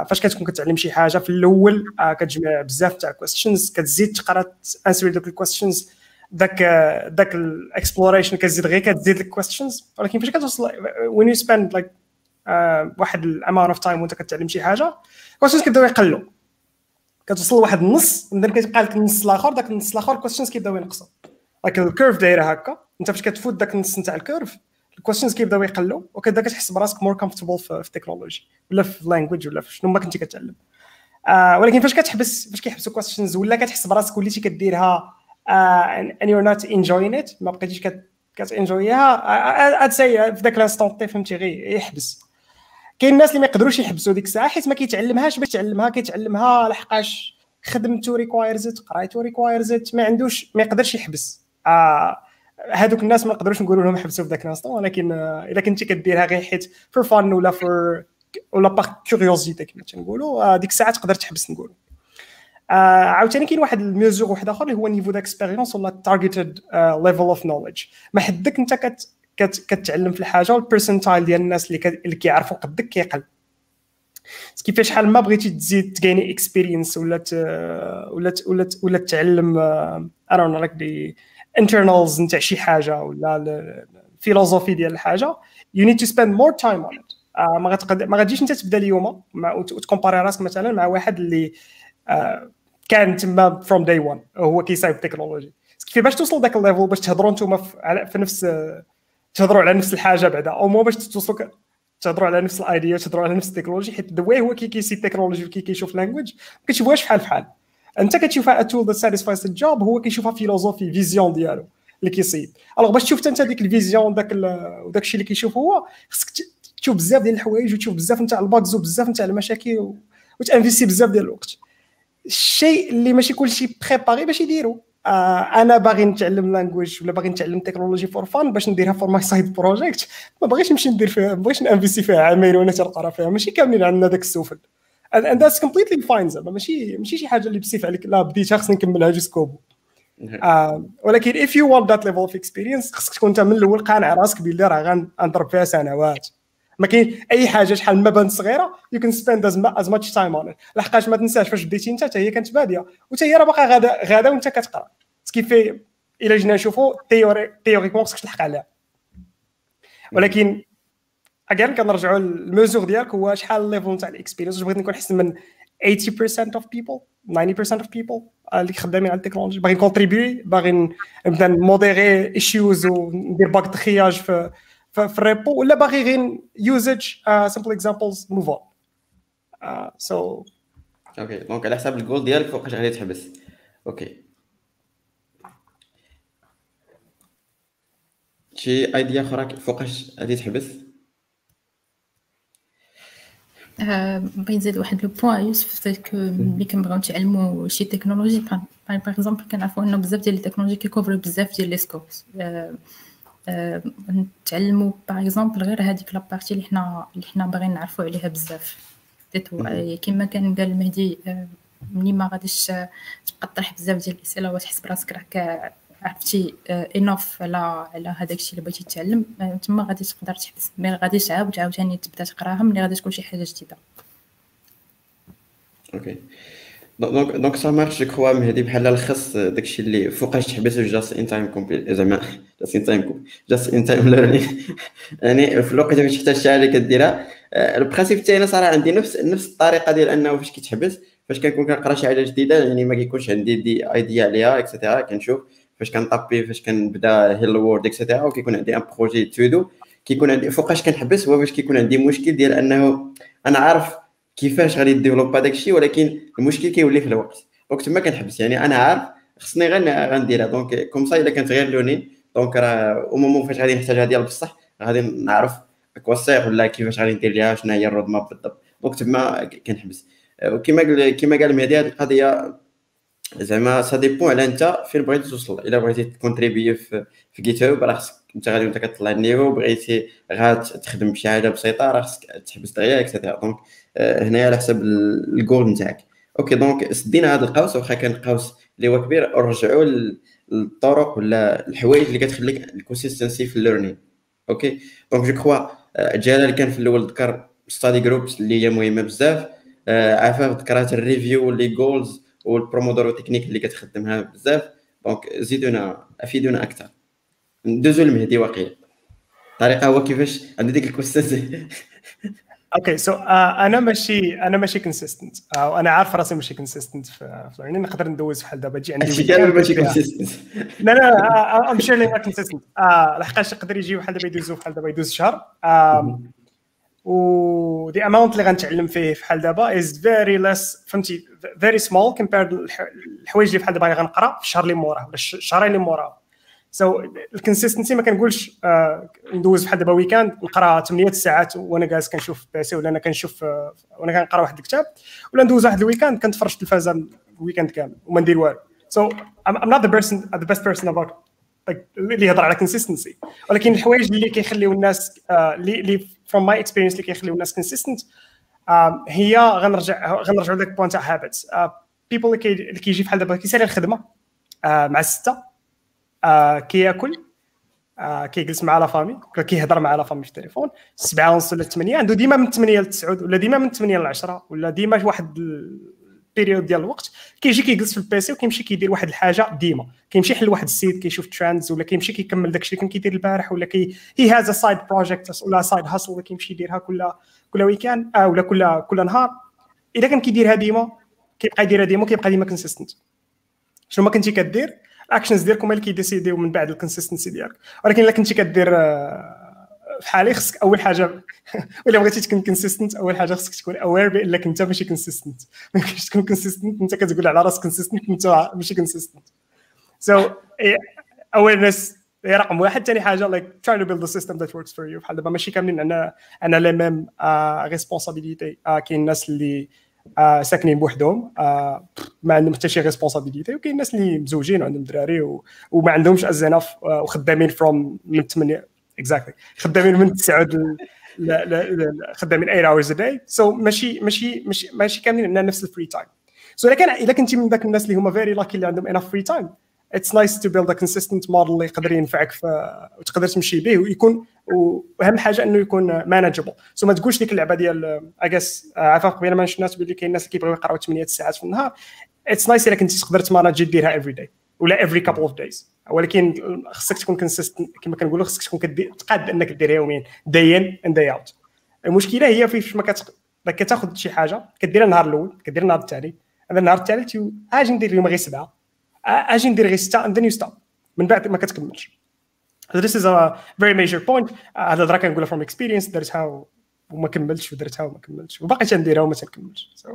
فاش كتكون كتعلم شي حاجه في الاول كتجمع بزاف تاع questions، كتزيد تقرا انسوي دوك questions، داك الاكسبلوريشن كتزيد غير كتزيد لك questions. ولكن فاش كتوصل when you spend like واحد الاماونت اوف تايم وانت كتعلم شي حاجه questions كيبداو يقلوا، كتوصل لواحد النص من بعد كيبقى لك النص الاخر، داك النص الاخر questions كيبداو ينقصوا. لكن الكيرف دايره هكا، انت فاش كتفوت داك النص نتاع الكيرف الكويستشنز كيبداو يقلوا، وكدا كتحس براسك مور كومفورتبل في التكنولوجي ولا في اللانجويج ولا في شنو ما كنتي كتعلم. ولكن فاش كيحبسوا الكويستشنز ولا كتحس براسك وليتي كديرها and you're not enjoying it، ما بقيتيش كتانجويها، في داك الانستونت فهمتي غير يحبس. كاين الناس اللي ما يقدروش يحبسوا ديك الساعه حيت ما كيتعلمهاش باش تعلمها، كيتعلمها لحقاش خدمته ريكوايرزت، قرايته ريكوايرزت، ما عندوش، ما يقدرش يحبس. هذوك الناس ما نقدروش نقول لهم حبسوا في ذاك الانستون، ولكن الا كنتي كديرها غير حيت فور فان ولا فور ولا باغ كيوريوزيتي كما تنقولوا، ديك الساعه تقدر تحبس. نقول عاوتاني كاين واحد الميزور واحد اخر اللي هو نيفو داكسبيريونس ولا تارجيتد ليفل اوف نوليدج. ما حدك انت كتعلم في الحاجه، والبيرسنتايل ديال الناس اللي كيعرفوا قدك كيقل. كيفاش شحال ما بغيتي تزيد تغيني اكسبيرينس ولا ولا ولا ولا تعلم اراوند لايك دي internals نتاع شي حاجه ولا الفلسفه ديال الحاجه، you need to spend more time on it. ما غاديش انت تبدا اليوم وتكومباري راسك مثلا مع واحد اللي كان تما from day one هو كيصايب تكنولوجي. كيفاش توصل داك الليفل باش تهضروا نتوما في نفس، تهضروا على نفس الحاجه بعدا، او مو باش توصلوا تهضروا على نفس الايديا، تهضروا على نفس التكنولوجي، حيت ذا واي هو كي كيسي تكنولوجي وكي كيشوف لانجويج ما كتشوفهاش بحال بحال. انت كتشوفها اتول ذا ساتيسفايز الجوب، هو كيشوفها فيلوزوفي فيزيون ديالو اللي كيصيد. الوغ باش تشوف انت ديك الفيزيون داك وداك الشيء اللي كيشوف هو، خصك تشوف بزاف ديال الحوايج وتشوف بزاف نتاع الباكز وبزاف نتاع المشاكل وتانفيستي بزاف ديال الوقت، الشيء اللي ماشي كلشي بريباري باش يديرو. انا باغي نتعلم لانجويج ولا باغي نتعلم تكنولوجي فور فان باش نديرها فور ماي سايد بروجيكت، ما باغيش نمشي ندير فيها، ما باغيش نانفيستي فيها عامين وانا تنقرا فيها. ماشي كاملين عندنا داك السفل and that's completely fine. زعما ماشي شي حاجه اللي بسيف عليك لا بديتها خصني نكملها جوسكوب. ولكن if you want that level of experience خصك تكون انت من الاول قانع راسك بلي راه غنضرب فيها سنوات. ما كاين اي حاجه شحال ما بانت صغيره you can spend as much time on it، لحقاش ما تنساش فاش بديتي انت حتى هي كانت باديه، وحتى هي راه باقا غادا وانت كتقرا. كيفاش الا جينا نشوفوا تيوريكمون خصك تلحق عليها، ولكن اجين كنرجعوا للميزور ديالك هو شحال الليفل نتاع الاكسبيرينس. واش بغيت نكون احسن من 80% of people 90% of people اللي خدامين على التكنولوجي، باغي نكونتريبيي، باغي نبدا موديري ايشوز وندير باك تخياج في الريبو، ولا باغي غير يوزج سامبل اكزامبلز موف اون. سو اوكي دونك على حساب الجول ديالك وقاش غادي تحبس. اوكي شي ايديا اخرى فوقاش غادي تحبس؟ بغيت نزيد واحد لو بوين يوسف، داك ملي كنبغيو نتعلموا شي تكنولوجي باغ اكزومبل كنعرفوا انه بزاف ديال لي تكنولوجي كيكوفروا بزاف ديال لي سكوب. نتعلموا باغ اكزومبل غير هذيك لا بارتي اللي حنا باغيين نعرفوا عليها بزاف. كما كان قال مهدي، ملي ما غاديش تبقى طرح بزاف ديال الاسئله وتحس براسك راك عرفتي انوف على هذاك الشيء اللي بغيتي تتعلم، تما غادي تقدر تحبس. ما غاديش عاوتاني تبدا تقراها، ملي غادي تكون شي حاجه جديده. اوكي دونك سا مارش كوا مهدي بحال لخص داك الشيء اللي فوقاش تحبس جاست ان تايم كومبليت، زعما جاست ان تايم ليرنين. يعني في الوقت اللي تحتاج شي حاجه كديرها. البرانسيب تاعي انا صراحه عندي نفس الطريقه ديال انه فاش كيتحبس، فاش كنكون كنقرا شي حاجه جديده يعني ما كيكونش عندي دي ايديا عليها اكسيتيرا، كنشوف فاش كنطابي فاش كنبدا هيل وورد اكسيتيرا وكيكون عندي ان بروجي تودو. كيكون عندي فوقاش كنحبس هو فاش كيكون عندي مشكل ديال انه انا عارف كيفاش غادي ديفلوب هذاك الشيء، ولكن المشكل كيولي في الوقت. دونك تما كنحبس، يعني انا عارف خصني غنديرها. دونك كوم سا الا كانت غير لونين، دونك راه او مومون فاش غادي نحتاجها ديال بصح غادي نعرف كواسير ولا كيفاش غادي ندير ليها، شنو هي الرود ماب بالضبط. دونك تما كنحبس. كما قال مهدي، هذه القضيه زعما سا ديبون على انت فين بغيتي توصل. الا بغيتي تكونتريبي في جيت هاب راه خصك انت غادي وانت كطلع النيفو، بغيتي غا تخدم شي حاجه بسيطه راه خصك تحبس دغيا اكسيتيرا. دونك هنايا على حسب الجول نتاعك. اوكي دونك سدينا هذا القوس، واخا كان قوس اللي هو كبير، ورجعوا للطرق ولا الحوايج اللي كتخليك الكونسيستنسي في الليرنين. اوكي دونك جو كخوا جلال كان في الاول ذكر ستادي جروبس اللي هي مهمه بزاف، عفاف ذكرات الريفيو لي جولز والبرومودورو تكنيك اللي كتخدمها بزاف. دونك زيدونا افيدونا اكثر. ندوزو لمهدي واقيلا الطريقه هو كيفاش عندي ديك الكونسيستنسي. اوكي سو انا ماشي كونسيستنت، انا عارف راسي ماشي كونسيستنت في ليرنين. نقدر ندوز بحال دابا تجي عندي فيديو ماشي كونسيستنت. لا ام شير لي كونسيستنت، لحقاش يقدر يجي بحال دابا يدوزو بحال دابا يدوز شهر، و the amount اللي غنتعلم فيه بحال دابا is very less، فهمتي very small compared الحوايج اللي بحال دابا غنقرا في الشهر اللي موراه ولا الشهرين اللي موراه. سو الكونسيستنسي ما كنقولش ندوز بحال دابا ويكاند نقرا 8 ساعات وانا جالس كنشوف باسي، ولا انا كنشوف وانا كنقرا واحد الكتاب، ولا ندوز واحد الويكاند كنتفرج التلفازه الويكاند كامل وما ندير والو. سو ام نوت ذا بيست بيرسون اباوت اللي يهضر على كونسيستنسي، ولكن الحوايج اللي كيخليو الناس اللي فروم ماي اكسبيرينس اللي كيخليو الناس كونسيستنت هي غنرجعوا لك بوان تاع هابيتس. بيبل اللي كيجي بحال دابا كيسالي الخدمه مع 6 كياكل كيجلس مع لا فامي كيهضر مع لا فامي في التليفون 7:30 ولا 8، عنده ديما من 8 ل 9 ولا ديما من 8 ل 10 ولا ديما واحد البيريود ديال الوقت كيجي كيجلس في البيسي وكيمشي كيدير واحد الحاجه، ديما كيمشي يحل واحد السيت كيشوف ترندز، ولا كيمشي كيكمل داكشي اللي كان كيدير البارح، ولا كي هي هاز ا سايد بروجيكت ولا سايد هاسل اللي كيمشي يديرها كل ويكاند ولا كل نهار. اذا كان كيديرها ديما كيبقى ديما كونسيستنت. شنو ما كنتي كدير الاكشنز ديالكم اللي كيديسيديو من بعد الكونسيستنسي ديالك، ولكن الا كنتي كدير فحالي خصك اول حاجه ولا بغيتي تكون كونسيستنت اول حاجه خصك تكون اوير بان انت ماشي كونسيستنت. ما يمكنش تكون كونسيستنت انت كتقول على راسك كونسيستنت انت ماشي كونسيستنت. سو اويرنس هي رقم واحد. ثاني حاجه لايك تراي تو بيلد ا سيستم ذات وركس فور يو. بحال دابا ماشي كاملين انا لي ميم ريسبونسابيليتي، كاين الناس اللي ساكنين بوحدهم ما عندهم حتى شي ريسبونسابيليتي، وكاين الناس اللي مزوجين وعندهم دراري وما عندهمش ازيناف وخدامين من 8 اكزاكتلي خدامين من 9 خدامين 8 hours a day. سو ماشي كاملين عندنا نفس الفري تايم. سو اذا كنتي من ذاك الناس اللي هما فيري لاكي اللي عندهم اناف فري تايم، اتس نايس تو بيلد ا كونسيستنت موديل اللي يقدر ينفعك وتقدر تمشي به، ويكون واهم حاجه انه يكون مانجبل. سو ما تقولش ديك اللعبه ديال اجاس عفاف قبيله ما شفناش باللي كاين الناس اللي كيبغيو يقراو 8 ساعات في النهار. اتس نايس الا كنتي تقدر تماناجي ديرها افري داي ولا افري كابل اوف دايز، ولكن خصك تكون كونسيستنت كما كنقولوا، خصك تكون تقاد انك دير يومين داين اند داي اوت. المشكله هي فاش ما كتاخذ شي حاجه كديرها النهار الاول كدير النهار الثاني، النهار الثالث اجي ندير اليوم غير 7 اجي ندير غير 6 اند ذن يو ستوب من بعد ما كتكملش. This is a very major point. هذا درا كنقولها from experience، درتها وما كملتش وباقي تنديرها وما تنكملش. so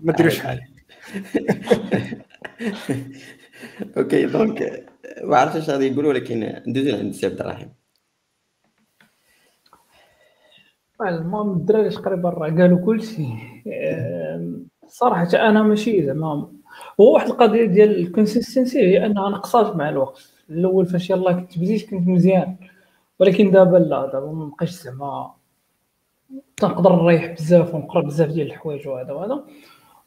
ما ديروش حالي. اوكي دونك ما عرفتش اش غادي نقول، ولكن ندوز لعند السي عبد الرحيم. المهم الدراري تقريبا قالوا كلشي. صراحه انا ماشي زعما هو واحد القضيه ديال الكونسيستنسي هي انها نقصات مع الوقت. الاول فاش يلاه كنت بديت كنت مزيان، ولكن دابا لا، دابا ما بقاش زعما تنقدر نريح بزاف ونقرا بزاف ديال الحوايج وهذا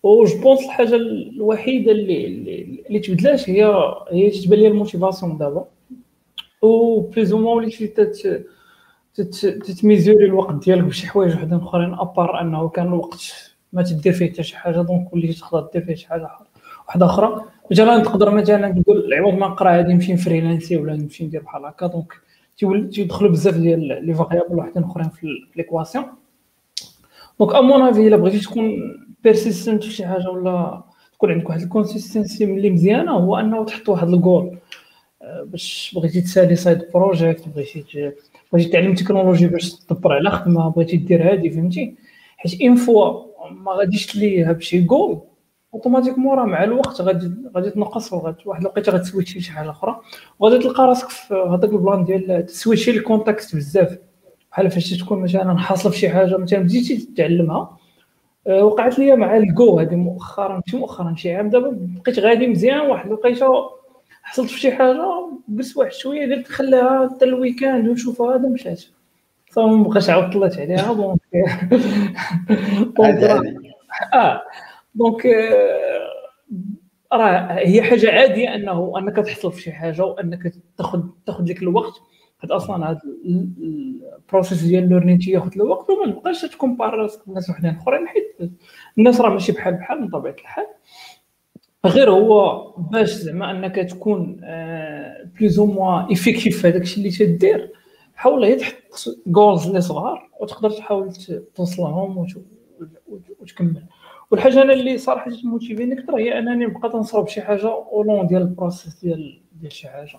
وجبونت. الحاجه الوحيده اللي تبدلات هي تبان لي الموتيفاسيون دابا، و بليزومون وليتي تتميزوري الوقت ديالك بشي حوايج وحدين اخرين، ابار انه كان الوقت ما تدير فيه حتى شي حاجه، دونك وليتي تقدر دير فيه شي حاجه واحده اخرى. مثلا تقدر مثلا تقول عوض ما نقرا هذه نمشي نفريلانسي ولا نمشي ندير بحال هكا، دونك تيدخلوا بزاف ديال لي فاريابل واحدين اخرين في ليكواسيون. دونك امون افي الا بغيتي تكون بيرسيستنت في شي حاجه ولا تكون عندك واحد الكونسيستنسي ملي مزيانه، هو انه تحط واحد الجول باش بغيتي تسالي سايد بروجيكت، بغيتي تعلم تكنولوجي باش تدبر على خدمه، بغيتي دير هادي فهمتي، حيت ان فوا ما غاديش تليها بشي جول اوتوماتيكمون راه مع الوقت غادي تنقص، وغادي واحد الوقيته غتسويتشي شي حاجه اخرى، وغادي تلقى راسك في هذاك البلان ديال تسويتشي الكونتكست بزاف. بحال فاش تكون مثلا حاصل في شي حاجه مثلا بديتي تتعلمها، وقعت لي مع الجو هذه مؤخرا شي عام، دابا بقيت غادي مزيان، واحد الوقيته حصلت في شي حاجه جلست واحد شويه درت خلاها حتى الويكاند ونشوفها هذا مشات صافي ما بقاش عاود طلعت عليها. دونك دونك راه هي حاجه عاديه انك تحصل في شي حاجه وانك تاخذ لك الوقت، حيت اصلا هذا البروسيس ديال ليرنين تياخذ الوقت وما تبقاش تكومبار راسك بالناس وحدين اخرين، حيت الناس راه ماشي بحال من طبيعه الحال. غير هو باش زعما انك تكون بلوز او موا ايفيكتيف في هذاك الشيء اللي تدير، حاول غير تحط جولز اللي صغار وتقدر تحاول توصلهم وتكمل. والحاجه انا اللي صراحه موتيفيني اكثر هي انني نبقى تنصرب شي حاجه اولون ديال البروسيس ديال شي حاجه،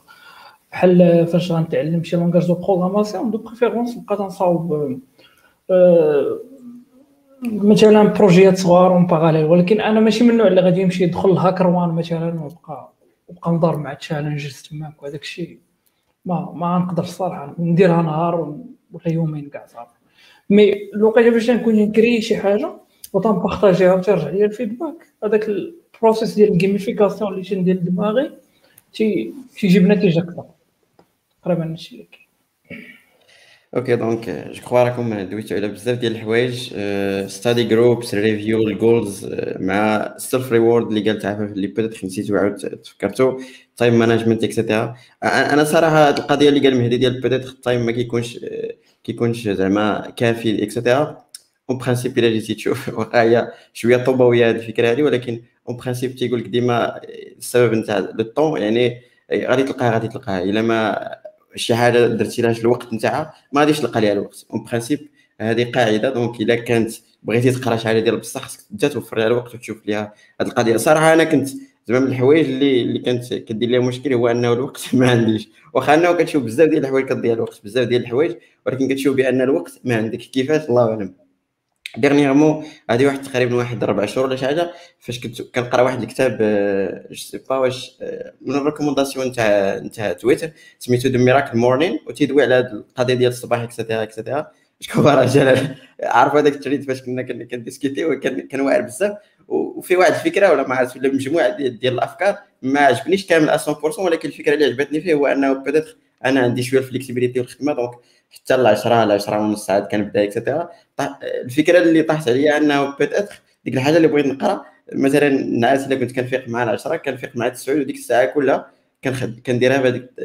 بحال فاش غنتعلم شي لونغاج دو بروغراماسيون دو بريفيرونس نبقى تنصاوب مثلا بروجيات صغار اون باراليل، ولكن انا ماشي من النوع اللي غادي يمشي يدخل الهاكر وان مثلا ويبقى وبقى نضرب مع تشالنجز تماك وهذاك الشيء ما نقدر الصراحه نديرها نهار ولا يومين كاع صافي. مي الوقيته باش نكون نكري شي حاجه وطنبارطاجيها وترجع ليا الفيدباك، هذاك البروسيس ديال الجيميفيكاسيون اللي تندير دماغي تيجيب نتيجه اكثر تقريبا هادشي اللي كاين. اوكي دونك جو كخوا راكم دويتو على بزاف ديال الحوايج، ستادي جروبس، ريفيو، الجولز مع السيلف ريورد اللي قالت عفاف اللي بدات نسيتو عاود تفكرتو، تايم مانجمنت اكسيتيرا. انا صراحه هاد القضيه اللي قال مهدي ديال بدات التايم ما كيكونش زعما كافي اكسيتيرا، اون برينسيپ الا جيتي تشوف واقعيه شويه طوباويه هاد الفكره هادي، ولكن اون برينسيپ تيقول لك ديما السبب نتاع لو طون يعني غادي تلقاها الا ما شي حاجه درتي لهاش الوقت نتاعها ما غاديش تلقى ليها الوقت. اون برينسيپ هذه قاعده، دونك الا كانت بغيتي تقرا شي حاجه ديال بصح خصك انت توفر لها الوقت وتشوف ليها هاد القضيه. صراحه انا كنت زعما من الحوايج اللي كانت كدير ليها مشكل هو انه الوقت ما عنديش، واخا انه كتشوف بزاف ديال الحوايج كتضيع الوقت بزاف ديال الحوايج، ولكن كتشوف بان الوقت ما عندك كيفاش الله اعلم. ديرنييرمون هذه واحد تقريبا واحد 4 شهور ولا شي حاجه، فاش كنت كنقرا واحد الكتاب جو سي با واش من الريكومونداسيون تاع تويتر سميتو ذا ميراكل مورنين، وتيدوي على هذه القضيه ديال الصباح اكسيتيرا اكسيتيرا. شكون راه جلال عارف هذاك التريد فاش كنا كنديسكوتي وكان واعر بزاف، وفي واحد الفكره ولا ما عرفت ولا مجموعه ديال الافكار ما عجبنيش كامل 100%، ولكن الفكره اللي عجبتني فيه هو انه بدات انا عندي شويه الفليكسيبيليتي والخدمه، دونك حتى ل 10 ونص ساعات كنبدا اكسيتيرا. الفكره اللي طاحت عليا انه بدات ديك الحاجه اللي بغيت نقرا مثلا نعاس الا كنت كنفيق مع 10 كنفيق مع 9، وديك الساعه كلها كنديرها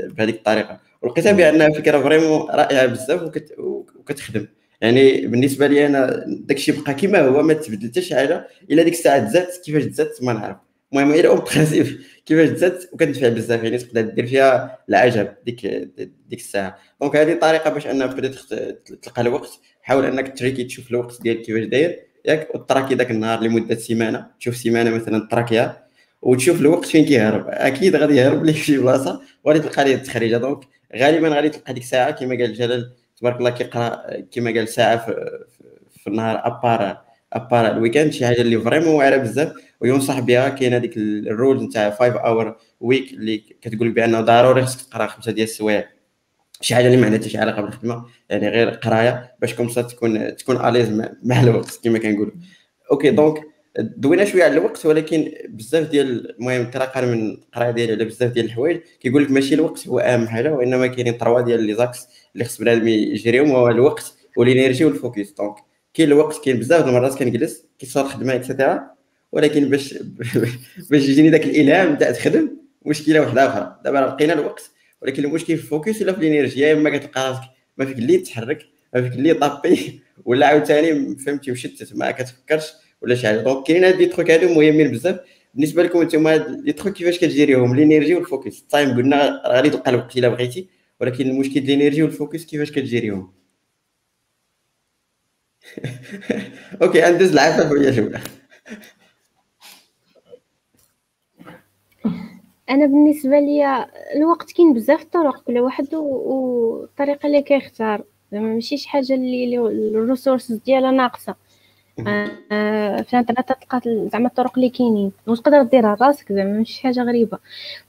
بهذيك الطريقه، ولقيتها بانها فكره فريمون رائعه بزاف وكتخدم. يعني بالنسبه لي انا داكشي بقى كيما هو ما تبدل حتى شي حاجه، الا ديك الساعه تزادت كيفاش تزادت ما نعرف، المهم غير اون برينسيپ كيفاش تزادت وكتنفع بزاف، يعني تقدر دير فيها العجب ديك الساعه. دونك هذه طريقه باش انها بدات تلقى الوقت. حاول انك تريكي تشوف الوقت ديالك كيفاش داير ياك، وتراكي داك النهار لمده سيمانه، تشوف سيمانه مثلا تراكيها وتشوف الوقت فين كيهرب، اكيد غادي يهرب لك شي بلاصه وغادي تلقى ليه التخريجه. دونك غالبا غادي تلقى ديك الساعه كما قال جلال تبارك الله كيقرا كما قال ساعه في النهار ابار الويكاند، شي حاجه اللي فريمون واعره بزاف وينصح بها. كاين هذيك الرول نتاع 5 اور ويك اللي كتقول بانه ضروري خصك تقرا 5 ديال السوايع، شي حاجه اللي ما عندها حتى شي علاقه بالخدمه، يعني غير قرايه باش كومسا تكون اليز مع الوقت كما كنقولوا. اوكي دونك دوينا شويه على الوقت، ولكن بزاف ديال المهم تراقل من القرايه ديالي على بزاف ديال الحوايج كيقول لك ماشي الوقت هو اهم حاجه، وانما كاينين 3 ديال لي زاكس اللي خص بنادم يجريهم، هو الوقت والانرجي والفوكس. دونك كاين الوقت، كاين بزاف د المرات كنجلس كيصير خدمه اكسيتيرا، ولكن باش يجيني داك الالهام تاع تخدم مشكله واحده اخرى. دابا لقينا الوقت، ولكن المشكل في الفوكس ولا في الانرجي، يا اما كتلقى راسك ما فيك اللي تحرك ما فيك اللي طابي ولا عاوتاني فهمتي مشتت ما كتفكرش ولا شي حاجه. دونك كاين هاد لي تروك هادو مهمين بزاف بالنسبه لكم نتوما، هاد لي تروك كيفاش كتجيريهم الانرجي والفوكس. التايم قلنا غادي تلقى الوقت الا بغيتي، ولكن المشكل ديال الانرجي والفوكس كيفاش كتجيريهم. اوكي اندوز العفاف ويا الاولى. انا بالنسبه ليا الوقت كاين بزاف الطرق، كل واحد والطريقه اللي كيختار، زعما ماشي شي حاجه اللي الريسورس ديالها ناقصه. في الانترنت تلقى زعما الطرق اللي كاينين وتقدر ديرها راسك، زعما ماشي حاجه غريبه.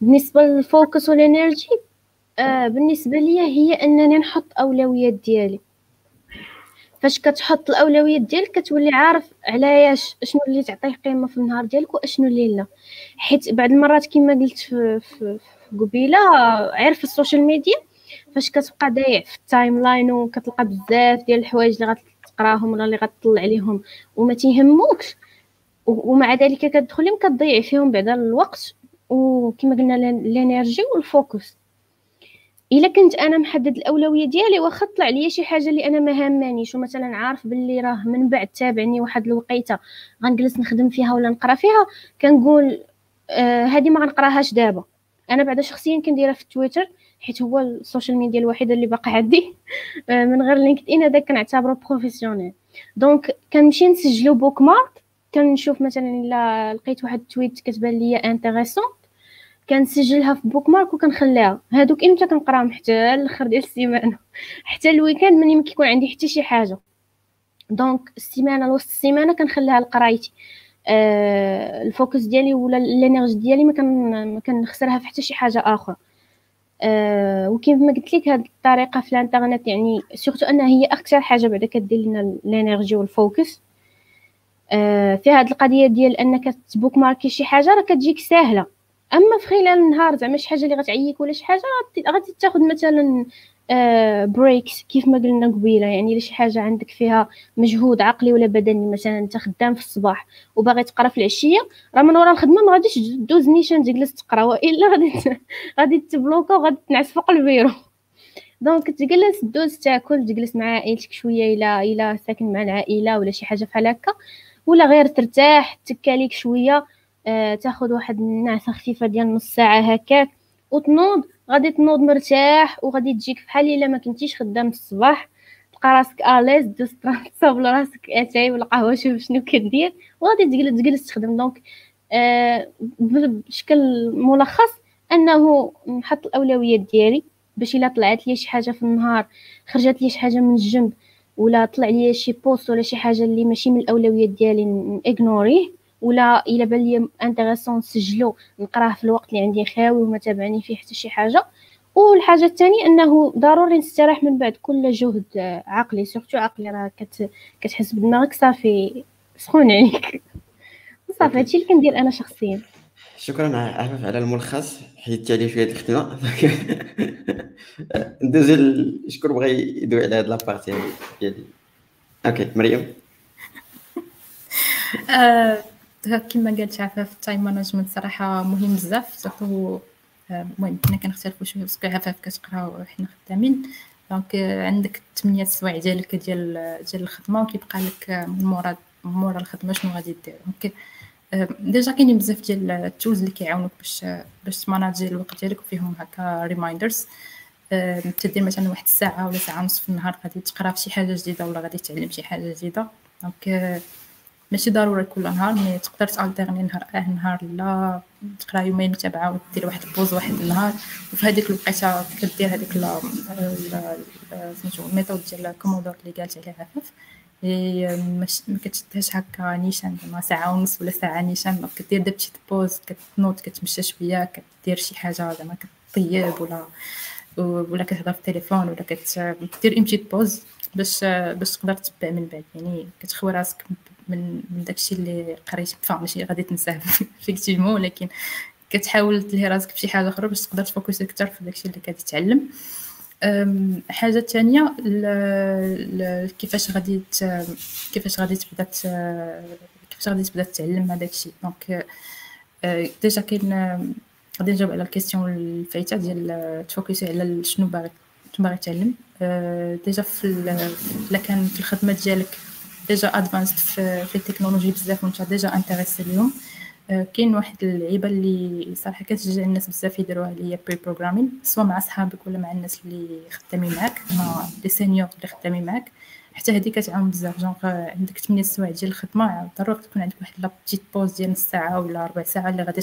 بالنسبه للفوكس والانرجي بالنسبه ليا هي انني نحط اولويات ديالي. فاش كتحط الاولويات ديالك كتولي عارف علاش شنو اللي تعطيه قيمه في النهار ديالك واشنو اللي لا، حيت بعض المرات كما قلت في قبيله عارف في السوشيال ميديا فاش كتبقى ضايع في التايم لاين وكتلقى بزاف ديال الحوايج اللي غتقراهم ولا اللي غتطلع عليهم وما تيهموكش، ومع ذلك كتدخل لهم كتضيع فيهم بعد الوقت وكما قلنا الانرجي والفوكس. الا كنت انا محدد الاولويه ديالي واخا طلع ليا شي حاجه اللي انا ما هامانيش ومثلا عارف باللي راه من بعد تابعني واحد الوقيته غنجلس نخدم فيها ولا نقرا فيها، كنقول هذه ما غنقراهاش دابا. انا بعدا شخصيا كنديرها في تويتر حيت هو السوشيال ميديا الوحيده اللي باقا عندي من غير لينكدين، هذاك كنعتبره بروفيسيونيل. دونك كنمشي نسجلو بوك مارك، كنشوف مثلا الا لقيت واحد التويت كتبان ليا انتريسون كنسجلها في بوك مارك وكنخليها. هادوك امتى كنقراهم؟ حتى الاخر ديال السيمانه، حتى الويكاند ملي ما كيكون عندي حتى شي حاجه. دونك السيمانه لوسط السيمانه كنخليها لقرايتي، الفوكس ديالي ولا الانرجي ديالي ما كنخسرها في حتى شي حاجه اخرى. وكيف ما قلت لك هذه الطريقه في الانترنت يعني سورتو انها هي اكثر حاجه بعدا كدير لنا الانرجي والفوكس. في هذه القضيه ديال انك تبوك ماركي شي حاجه راه كتجيك ساهله، اما في خلال النهار زعما شي حاجه اللي غتعيك ولا شي حاجه غادي تاخذ مثلا بريكس كيف ما قلنا قبيله، يعني الا شي حاجه عندك فيها مجهود عقلي ولا بدني، مثلا انت خدام في الصباح وباغي تقرا في العشيه، راه من ورا الخدمه ما غاديش دوز نيشان تجلس تقرا، والا غادي تبلوكا وغادي تنعس فوق البيرو. دونك تجلس دوز تاكل، تجلس مع عائلتك شويه الا ساكن مع العائله ولا شي حاجه بحال هكا، ولا غير ترتاح تكاليك شويه، تاخذ واحد النعسه خفيفه ديال نص ساعه هكاك وتنوض، غادي تنوض مرتاح وغادي تجيك بحال الا ما كنتيش خدام الصباح، تلقى راسك اليز، دوز تصاوب لراسك اتاي ولا قهوه، شوف شنو كدير وغادي تجلس تخدم. دونك بشكل ملخص انه نحط الاولويات ديالي باش الا طلعت لي شي حاجه في النهار، خرجت لي شي حاجه من الجنب ولا طلع لي شي بوست ولا شي حاجه اللي ماشي من الاولويات ديالي نيغنوريه، ولا الا بان لي انتريسون نسجلو نقراه في الوقت اللي عندي خاوي وما تابعني فيه حتى شي حاجه. والحاجه الثانيه انه ضروري نستريح من بعد كل جهد عقلي، سورتو عقلي راه كتحس بدماغك صافي سخون عليك صافي. هادشي اللي كندير انا شخصيا. شكرا عفاف على الملخص، حيدتي عليه شويه الختمه. ندوز شكون بغى يدوي على هاد لابارتي ديالي. اوكي مريم. كما قالت عفاف التايم مانجمنت صراحه مهم بزاف، سورتو المهم حنا كنختلفوا شويه باسكو عفاف كتقرا وحنا خدامين، دونك عندك 8 سوايع ديالك ديال الخدمه وكيبقى لك من مورا الخدمه شنو غادي دير. دونك ديجا كاينين بزاف ديال التولز اللي كيعاونوك باش تماناجي الوقت ديالك، وفيهم هكا ريمايندرز تدير مثلا واحد الساعه ولا ساعه ونص في النهار غادي تقرا في شي حاجه جديده ولا غادي تعلم شي حاجه جديده. دونك ماشي ضروري كل نهار، مي تقدر تالترني نهار نهار لا، تقرا يومين متابعه ودير واحد البوز واحد النهار، وفي هذيك الوقيته كدير هذيك سميتو الميثود ديال كومودور اللي قالت عليها عفاف. ما كتشدهاش هكا نيشان زعما ساعه ونص ولا ساعه نيشان، دونك كدير دابا شي بوز، كتنوض كتمشى شويه، كدير شي حاجه زعما كطيب ولا كتهضر في التليفون، ولا كدير امشي بوز باش تقدر تتبع من بعد، يعني كتخوي راسك من داكشي اللي قريتي، ماشي غادي تنساه فيكتيفمون، ولكن كتحاول تلهي راسك بشي حاجه اخرى باش تقدر تفوكسي اكثر في داكشي اللي كتتعلم. حاجه ثانيه كيفاش غادي تبدا تعلم هذاكشي. دونك ديجا كاين غادي نجاوب على الكيستيون الفايته ديال تفوكسي على شنو باغي تعلم. ديجا الا كان في الخدمه ديالك ديجا ادفانسد في التكنولوجي بزاف وانت ديجا انتريسي اليوم، كاين واحد اللعيبه اللي صراحه كتشجع الناس بزاف يديروها، اللي هي بري بروغرامين، سواء مع صحابك ولا مع الناس اللي خدامين معاك، مع لي سينيور اللي خدامين معاك، حتى هذه كتعاون بزاف. جونغ عندك 8 سوايع ديال الخدمه، ضروري تكون عندك واحد لا بتيت بوز ديال نص ساعه ولا ربع ساعه اللي غادي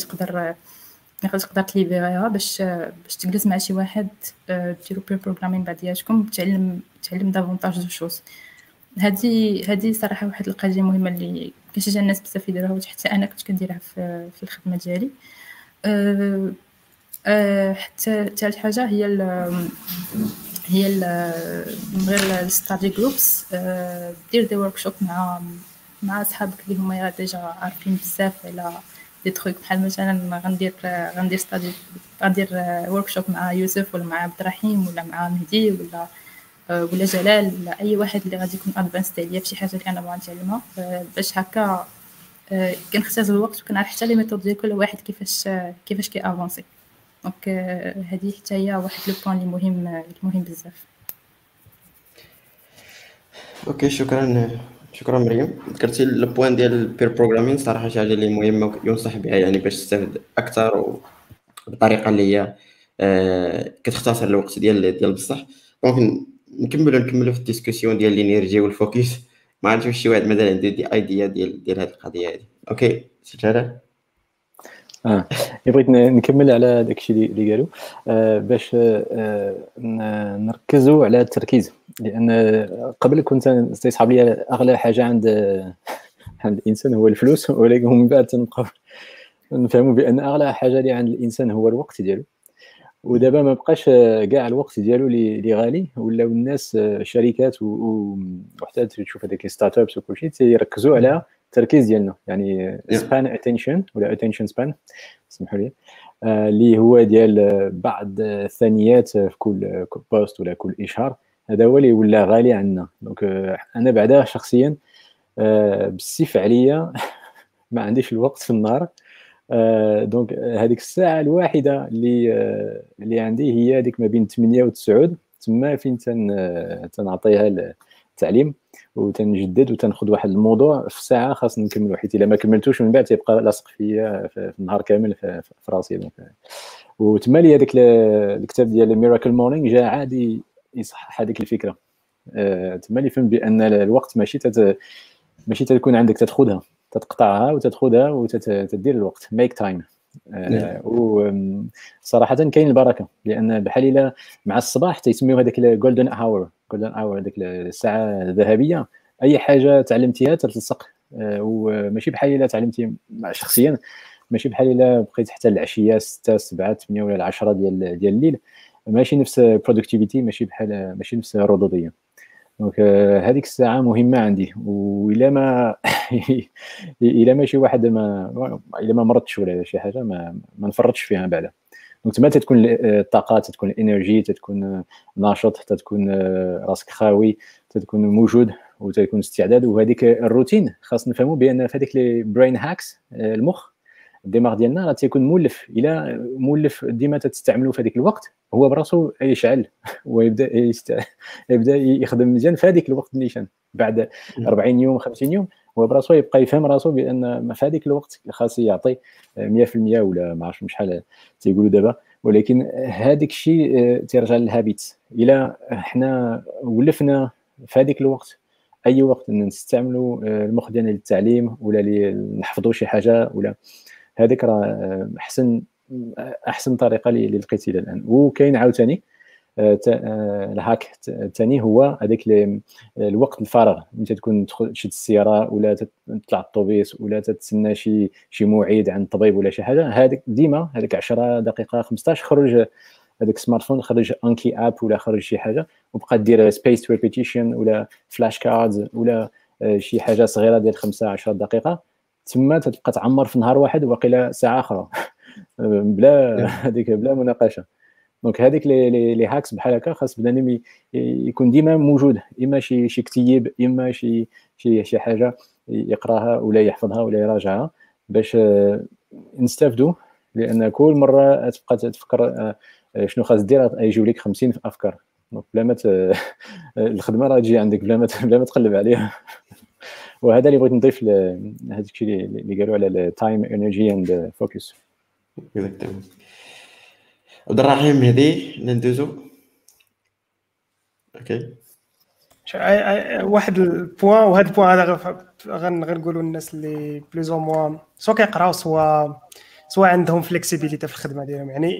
تقدر تليفيغيها باش تجلس مع شي واحد ديروا بري بروغرامين بعضياتكم، تعلم دافونتاج دو شوز. هذه صراحه واحد القضيه مهمه اللي كتشجع الناس بزاف يديروها، وحتى انا كنت كنديرها في الخدمه ديالي. حتى ثالث حاجه هي من غير الستادي جروبس، دير دي وركشوب مع اصحابك اللي هما ديجا عارفين بزاف على دي تروك، بحال مثلا غندير وركشوب مع يوسف ولا مع عبد الرحيم ولا مع مهدي ولا جلال ولا اي واحد اللي غادي يكون ادفانس عليا في شي حاجه اللي انا بغا نتعلمها، باش هكا كنختار الوقت وكنعرف حتى لي ميثود ديال كل واحد كيفاش كي افونسي. دونك هذه حتى هي واحد لو بوين اللي مهم بزاف. اوكي شكرا مريم. ذكرتي البوين ديال البير بروغرامين، صراحه شي حاجه اللي مهمه ينصح بها، يعني باش تستافد اكثر وبطريقه اللي هي كتختصر الوقت ديال بصح. دونك نكملوا في الديسكسيون ديال الانرجي والفوكس، ما عرفتش واش شي واحد مازال عنده دي ايديا ديال هذه القضيه هذه. اوكي سجاده بغيت نكمل على داكشي اللي قالوا، باش نركزوا على التركيز، لان قبل كنت تيصحاب لي اغلى حاجه عند عند الانسان هو الفلوس، ولكن من بعد تنبقاو نفهموا بان اغلى حاجه اللي عند الانسان هو الوقت ديالو. ودابا ما بقاش كاع الوقت ديالو اللي غالي، ولاو الناس شركات وحتى تشوف هذاك ستارت ابس وكلشي تيركزوا على التركيز ديالنا، يعني سبان اتنشن ولا اتنشن سبان، سمحوا لي، اللي هو ديال بعض الثانيات في كل بوست ولا كل اشهار. هذا هو اللي ولا غالي عندنا. دونك انا بعدا شخصيا بالسيف عليا ما عنديش الوقت في النهار. دونك هذيك الساعه الواحده اللي عندي هي هذيك ما بين 8 و 9 تما فين تنعطيها للتعليم وتنجدد وتناخذ واحد الموضوع في ساعه خاص نكملو، حيت الا ما كملتوش من بعد تيبقى لاصق فيا في النهار كامل في راسي. دونك وتما لي هذاك الكتاب ديال ميراكل مورنينغ جا عادي يصحح هذيك الفكره. تما لي فهم بان الوقت ماشي تكون عندك تاخذها تتقطعها وتاخذها وتدير الوقت ميك تايم. وصراحه كاين البركه، لان بحال الا مع الصباح تيسميو هذاك الجولدن اور، جولدن اور هذيك الساعه الذهبيه، اي حاجه تعلمتيها تلصق. وماشي بحال الا تعلمتي شخصيا، ماشي بحال الا بقيت حتى العشيه 6 7 8 ولا 10 ديال الليل، ماشي نفس برودكتيفيتي، ماشي نفس الردوديه. دونك هذيك الساعه مهمه عندي. والا ما الا ماشي واحد ما الا ما مرضتش ولا شي حاجه ما نفرطش فيها بعدا. دونك تما تتكون الطاقه، تتكون الانرجي، تتكون ناشط، حتى تكون راسك خاوي، تتكون موجود وتكون استعداد. وهذيك الروتين خاص نفهموا بان في هذيك لي برين هاكس المخ الدماغ ديالنا راه تيكون مولف. الا مولف ديما تستعملو في هذيك الوقت، هو براسو يشعل ويبدا يبدا يخدم مزيان في هذيك الوقت نيشان. بعد 40 يوم 50 يوم هو براسو يبقى يفهم راسو بان في هذيك الوقت خاص يعطي 100% ولا ما عرفتش شحال تيقولوا دابا، ولكن هذاك الشيء تيرجع للهابيت. الا حنا ولفنا في هذيك الوقت، اي وقت نستعملوا المخ ديالنا للتعليم ولا نحفظوا شي حاجه ولا هذيك، راه احسن طريقه اللي لقيت الى الان. وكاين عاوتاني الهاك الثاني، هو هذاك الوقت الفراغ ملي تكون تشد السياره ولا تطلع الطوبيس ولا تتسنى شي موعد عند الطبيب ولا شي حاجه. هذيك ديما هذيك 10 دقيقه 15 خرج هذاك السمارت فون، خرج انكي اب ولا خرج شي حاجه، وبقى دير سبيس ريبيتيشن ولا فلاش كاردز ولا شي حاجه صغيره ديال 5 10 دقيقه. تما تبقى تعمر في نهار واحد وقيله ساعه اخرى بلا هذيك بلا مناقشه. دونك هذيك لي هاكس بحال هكا خاص بنادم يكون ديما موجود، اما شي كتيب، اما شي حاجه يقراها ولا يحفظها ولا يراجعها باش نستافدوا. لان كل مره تبقى تفكر شنو خاص دير، يجيو لك 50 افكار. دونك بلا ما الخدمه راه تجي عندك بلا ما تقلب عليها. وهذا اللي بغيت نضيف لهذاك الشيء اللي قالوا على التايم انرجي اند فوكس. اكزاكتومون. عبد الرحيم مهدي ندوزو. اوكي واحد البوان، وهذا البوان هذا غنقولوا للناس اللي بلوزو موا سوا كيقراو سوا عندهم فليكسيبيليتي في الخدمه ديالهم، يعني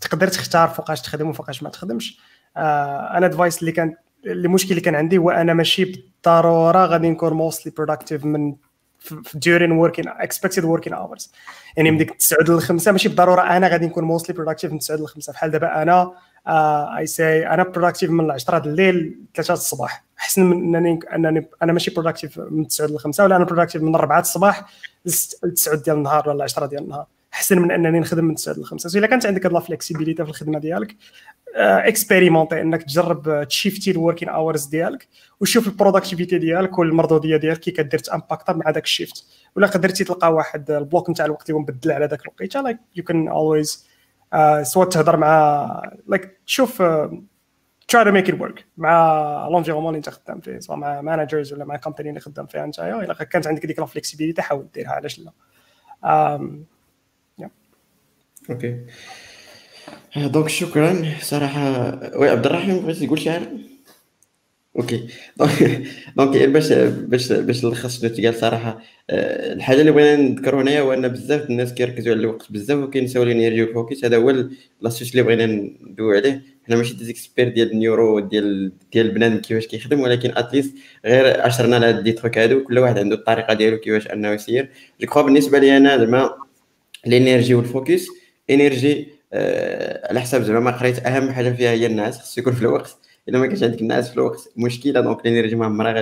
تقدر تختار فوقاش تخدم وفوقاش ما تخدمش. انا الادفايس اللي كان المشكل اللي كان عندي هو انا ماشي بالضروره غادي نكون موستلي بروداكتيف من during working expected working hours، يعني من ديك 9 ل 5 ماشي بالضروره انا غادي نكون موستلي بروداكتيف من 9 ل 5. بحال دابا انا اي سي انا بروداكتيف من 10 د الليل 3 الصباح، احسن من انني انا ماشي بروداكتيف من 9 ل 5، ولا انا بروداكتيف من 4 الصباح ل 9 ديال النهار ولا 10 ديال النهار، احسن من انني نخدم من 9 ل 5. سو الا كانت عندك هاد لا فليكسيبيليتي في الخدمه ديالك، اكسبيريمونتي انك تجرب تشيفتي الوركين اورز ديالك وشوف البروداكتيفيتي ديالك والمردوديه ديالك كي كدير تامباكتا مع داك الشيفت. ولا قدرتي تلقى واحد البلوك نتاع الوقت اللي مبدل على داك الوقيته، لايك يو كان اولويز سوا تهضر مع لايك تشوف تراي تو ميك ات ورك مع لونفيرومون اللي انت خدام فيه، سواء مع مانجرز ولا مع كومباني اللي خدام فيها نتايا. الا كانت عندك ديك لا فليكسيبيليتي حاول ديرها، علاش لا. اوكي دونك شكرا صراحه. وي عبد الرحيم بغيتي تقول شي حاجه؟ اوكي دونك باش نلخص الارتجال صراحه، الحاجه اللي بغينا نذكروا هنايا هو ان بزاف الناس كيركزوا على الوقت بزاف وكينساو الانرجي والفوكس. هذا هو لاسوس اللي بغينا ندويو عليه. حنا ماشي ديزيكسبير ديال النيورو ديال بنادم كيفاش كيخدم، ولكن اتليست غير اشرنا على هاد دي تروك هادو، كل واحد عنده الطريقه ديالو كيفاش انه يسير. جو كرو بالنسبه لي انا زعما الانرجي والفوكس، انرجي على حساب زعما ما قريت اهم حاجه فيها هي الناس، خصو يكون في الوقت. الا ما كانش عندك الناس في الوقت مشكله، دونك الانرجي ما عمرها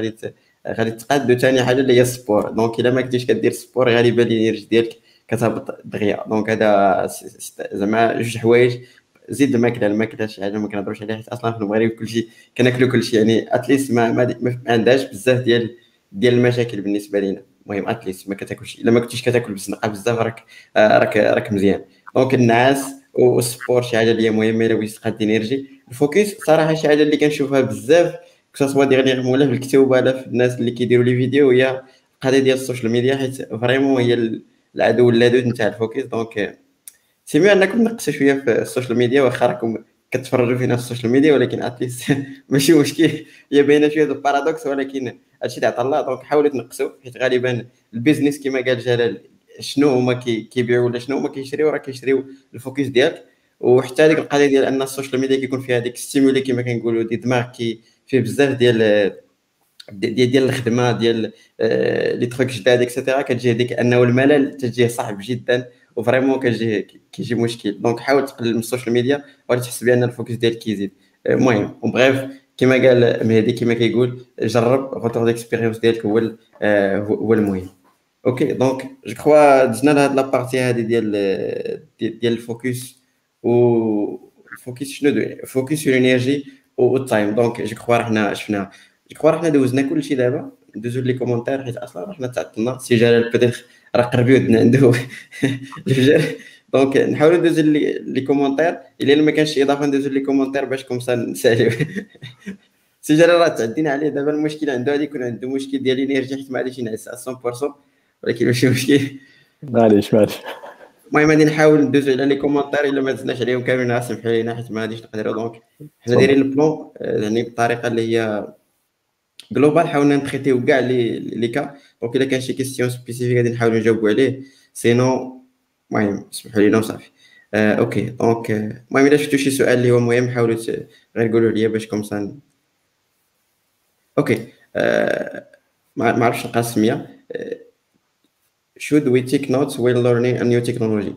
غادي تقاد. وثاني حاجه اللي هي السبور، دونك الا ما كنتيش كدير السبور غالبا الانرجي ديالك كتهبط دغيا. دونك هذا زعما جوج حوايج. زيد الماكله شي حاجه ما كنهضروش عليها، حيت اصلا في المغرب كلشي كناكلو كلشي، يعني اتليست ما عندهاش بزاف ديال المشاكل بالنسبه لينا. المهم اتليست ما كتاكلش، الا ما كنتيش كتاكل بزنقه بزاف راك مزيان. دونك الناس والسبور شي حاجه اللي هي مهمه الا بغيتي تقاد انرجي. الفوكس صراحه شي حاجه اللي كنشوفها بزاف كسوا ديغنيغمون ولا في الكتب ولا في الناس اللي كيديروا لي فيديو، هي القضيه ديال السوشيال ميديا، حيت فريمون هي العدو اللدود نتاع الفوكس. دونك سي مي انكم تنقصوا شويه في السوشيال ميديا، واخا راكم كتفرجوا فينا في السوشيال ميديا ولكن اتليست ماشي مشكل. هي باينه شويه دو بارادوكس، ولكن هادشي اللي عطا الله. دونك حاولوا تنقصوا، حيت غالبا البيزنس كما قال جلال شنو هما كيبيعوا ولا شنو هما كيشريوا، راه كيشريوا الفوكس ديالك. وحتى هذيك القضيه ديال ان السوشيال ميديا كيكون فيها هذيك ستيمولي كما كنقولوا، دي دماغ كي فيه بزاف ديال الخدمه ديال لي تروك جداد اكسيتيرا، كتجي هذيك انه الملل تجيه صعب جدا وفريمون كيجي مشكل. دونك حاول تقلل من السوشيال ميديا وغادي تحس بان الفوكس ديالك كيزيد. المهم وبغيف كما قال مهدي، كما كيقول جرب، غوتور ديكسبيريونس ديالك هو المهم. اوكي دونك جو كخوا دزنا لهاد لابارتي هادي ديال الفوكس وفوكس شنو دوي فوكس على الانرجي والتايم. دونك جو كخوا حنا شفنا، جو كخوا حنا دوزنا كلشي. دابا ندوزو لي كومونتير حيت اصلا حنا تعطلنا. سي جلال بدير راه قربي ودنا عنده الفجر. دونك نحاولوا ندوزو لي كومونتير، الا ما كانش شي اضافه ندوزو لي كومونتير باش كومسا نساليو. سي جلال راه تعدينا عليه دابا. المشكل عنده غادي يكون عنده مشكل ديال الانرجي حيت ما عادش ينعس 100%، ولكن ماشي مشكل، معليش. المهم غادي نحاول ندوزو على لي كومونتير، الا ما دزناش عليهم كاملين راه سمحوا لينا حيت ما غاديش نقدروا. دونك حنا دايرين البلون يعني بالطريقه اللي هي جلوبال، حاولنا نتريتيو كاع لي كا. دونك الا كان شي كيستيون سبيسيفيك غادي نحاولوا نجاوبوا عليه، سينو المهم سمحوا لينا وصافي. اوكي دونك المهم الا شفتوا شي سؤال اللي هو مهم حاولوا غير قولوا لي باش كومسا. اوكي ما عرفتش نلقى السميه. should we take notes while learning a new technology؟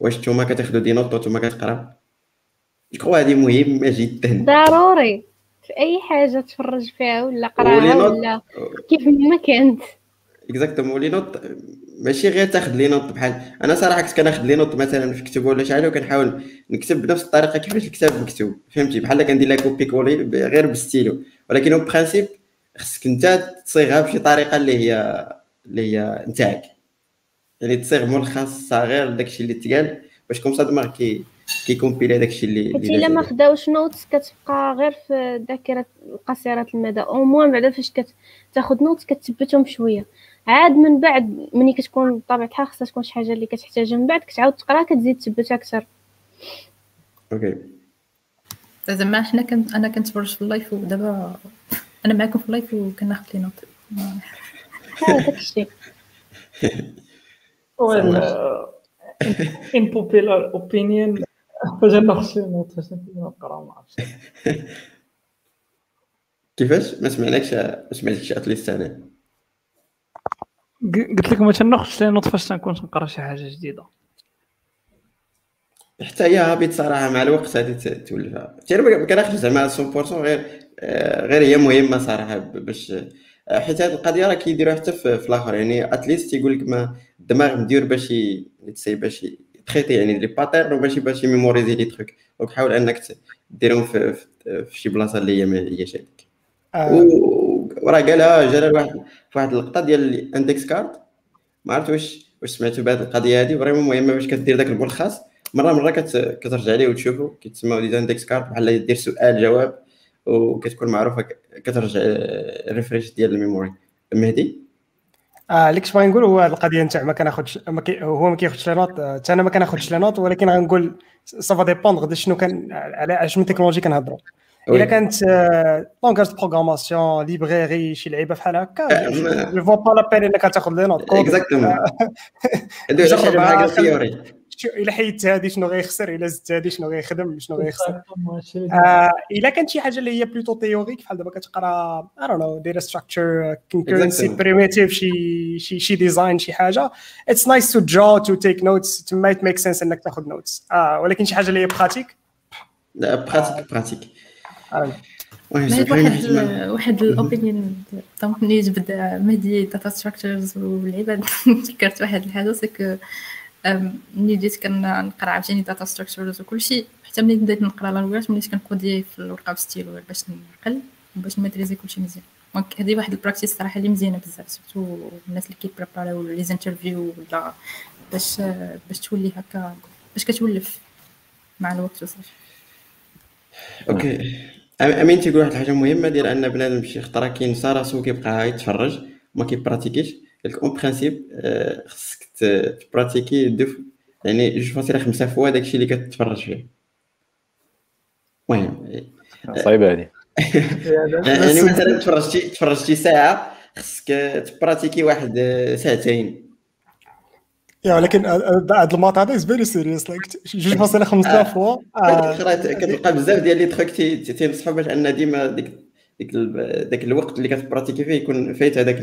واش نتوما كتاخذوا دي نوت وانتوما كتقراو؟ جو هادي مهمه جدا، ضروري في اي حاجه تفرج فيها ولا قراها ولا كيف ما كانت اكزاكتومون. لي نوت ماشي غير تاخذ لي نوت بحال انا صراحه كنت كناخذ لي نوت مثلا في كتاب ولا شي حاجه، وكنحاول نكتب بنفس الطريقه كيفاش الكتاب مكتوب، فهمتي، بحال كندير لا كوبي كولي غير بالستيلو. ولكن هو برينسيپ خصك انت تصيغها بشي طريقه اللي هي نتاعك، يعني تصيغ ملخص صغير داكشي اللي تقال باش كومسا دماغ كيكومبيلي داكشي اللي الا ما خداوش نوتس كتبقى غير في الذاكره القصيره المدى. او موان بعدا فاش كتاخذ نوتس كتثبتهم شويه، عاد من بعد ملي كتكون بطبيعه الحال خاصها تكون شي حاجه اللي كتحتاجها من بعد كتعاود تقرا كتزيد تثبتها اكثر. اوكي زعما حنا انا كنتفرج في اللايف، ودابا انا معكم في اللايف وكناخذ لي نوت داكشي. Well, unpopular opinion. كيفاش ما سمعناكش؟ ما سمعتكش اتليست انا قلت لك ما تناخذش لي نوت فاش تنكون تنقرا شي حاجه جديده. حتى هي هابط صراحه مع الوقت غادي تولفها. ما كناخذش زعما 100% غير هي مهمه صراحه، باش حيت هاد القضيه راه كيديروها حتى في الاخر، يعني اتليست تيقول لك ما الدماغ مدير باش تريتي يعني لي باترن باش ميموريزي لي تروك. دونك حاول انك ديرهم في شي بلاصه اللي هي شادك. وراه قالها جلال واحد اللقطه ديال الاندكس كارد، ما عرفت واش سمعتوا بهذه القضيه هذه. فريمون مهمه باش كدير داك الملخص، مره كترجع ليه وتشوفو. كيتسماو دي اندكس كارد، بحال دير سؤال جواب وكتكون معروفه كترجع ريفريش ديال الميموري. مهدي اللي كنت باغي نقول هو القضيه نتاع ما كناخذش، هو ما كياخذش لي نوت، حتى انا ما كناخذش لي نوت، ولكن غنقول سافا ديبوند شنو كان على شنو تكنولوجي كنهضروا. اذا كانت لونغاج بروغراماسيون ليبراري شي لعيبه بحال هكا جو فوا با لا بين انك تاخذ لي نوت كود اكزاكتومون هادو جرب حاجه ثيوري الا حيدت هادي شنو غيخسر الا زدت هادي شنو غيخدم شنو غيخسر الا كانت شي حاجه اللي هي بلوتو تيوريك بحال دابا كتقرا اي دون نو داتا ستراكشر كونكورنسي بريميتيف شي ديزاين شي حاجه اتس نايس تو درو تو تيك نوتس تو ميت ميك سنس انك تاخذ نوتس ولكن شي حاجه اللي هي براتيك لا براتيك واحد الاوبينيون دونك ملي تبدا مهدي داتا ستراكشرز والعباد تذكرت واحد الحاجه سكو ملي بديت كنقرا عاوتاني داتا ستراكشرز وكلشي حتى ملي بديت نقرا لانغواج ملي كنكودي في الورقه بالستيلو باش نعقل باش نماتريزي كلشي مزيان دونك هذه واحد البراكتيس صراحه اللي مزيانه بزاف سورتو الناس اللي كيبريباراو لي انترفيو ولا باش تولي هكا باش كتولف مع الوقت وصافي اوكي امين تيقول واحد الحاجه مهمه ديال ان بنادم شي خطره كينسى راسو كيبقى يتفرج ما كيبراتيكيش لك اون برينسيپ خصك تبراتيكي دف يعني 2.5 فوا داكشي اللي كتتفرج فيه المهم صعيبه هذه يعني مثلا تفرجتي ساعه خصك تبراتيكي واحد ساعتين يا ولكن هذا الماط هذا از فيري سيريس لايك 2.5 فوا كتلقى بزاف ديال لي تروك تينصحوا باش ان ديما داك الوقت اللي كتبراتيكي فيه يكون فايت هذاك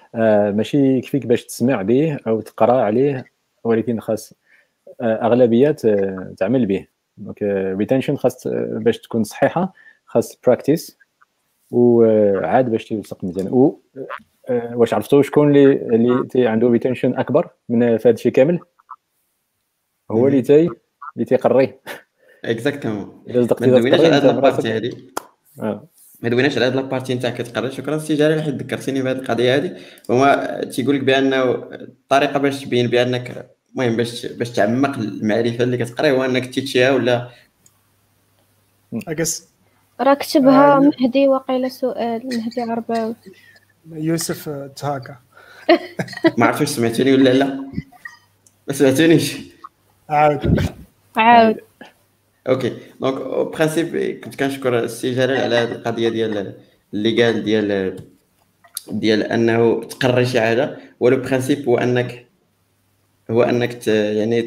ماشي كفيك باش تسمع به او تقرا عليه ولكن خاص اغلبيه تعمل به دونك ريتينشن خاص باش تكون صحيحه خاص براكتيس وعاد باش توثق مزيان و واش عرفتوا شكون اللي عنده ريتينشن اكبر من في هذا الشيء كامل هو اللي تيقري اكزاكتومون الا صدقتي هذه البارتي هذه ما دويناش على هذه لابارتي نتاع كتقري شكرا سي جلال حيت ذكرتيني بهذه القضيه هذه هما تيقول لك بانه الطريقه باش تبين بانك المهم باش تعمق المعرفه اللي كتقري هو انك تيتشيها ولا اكس راه كتبها مهدي وقيله سؤال مهدي عرباوي يوسف تهاكا ما عرفتش سمعتيني ولا لا ما سمعتينيش عاود اوكي دونك او برينسيپ كنت كنشكر السي جلال على هذه القضيه ديال اللي قال ديال انه تقري شي حاجه ولو برينسيپ هو انك يعني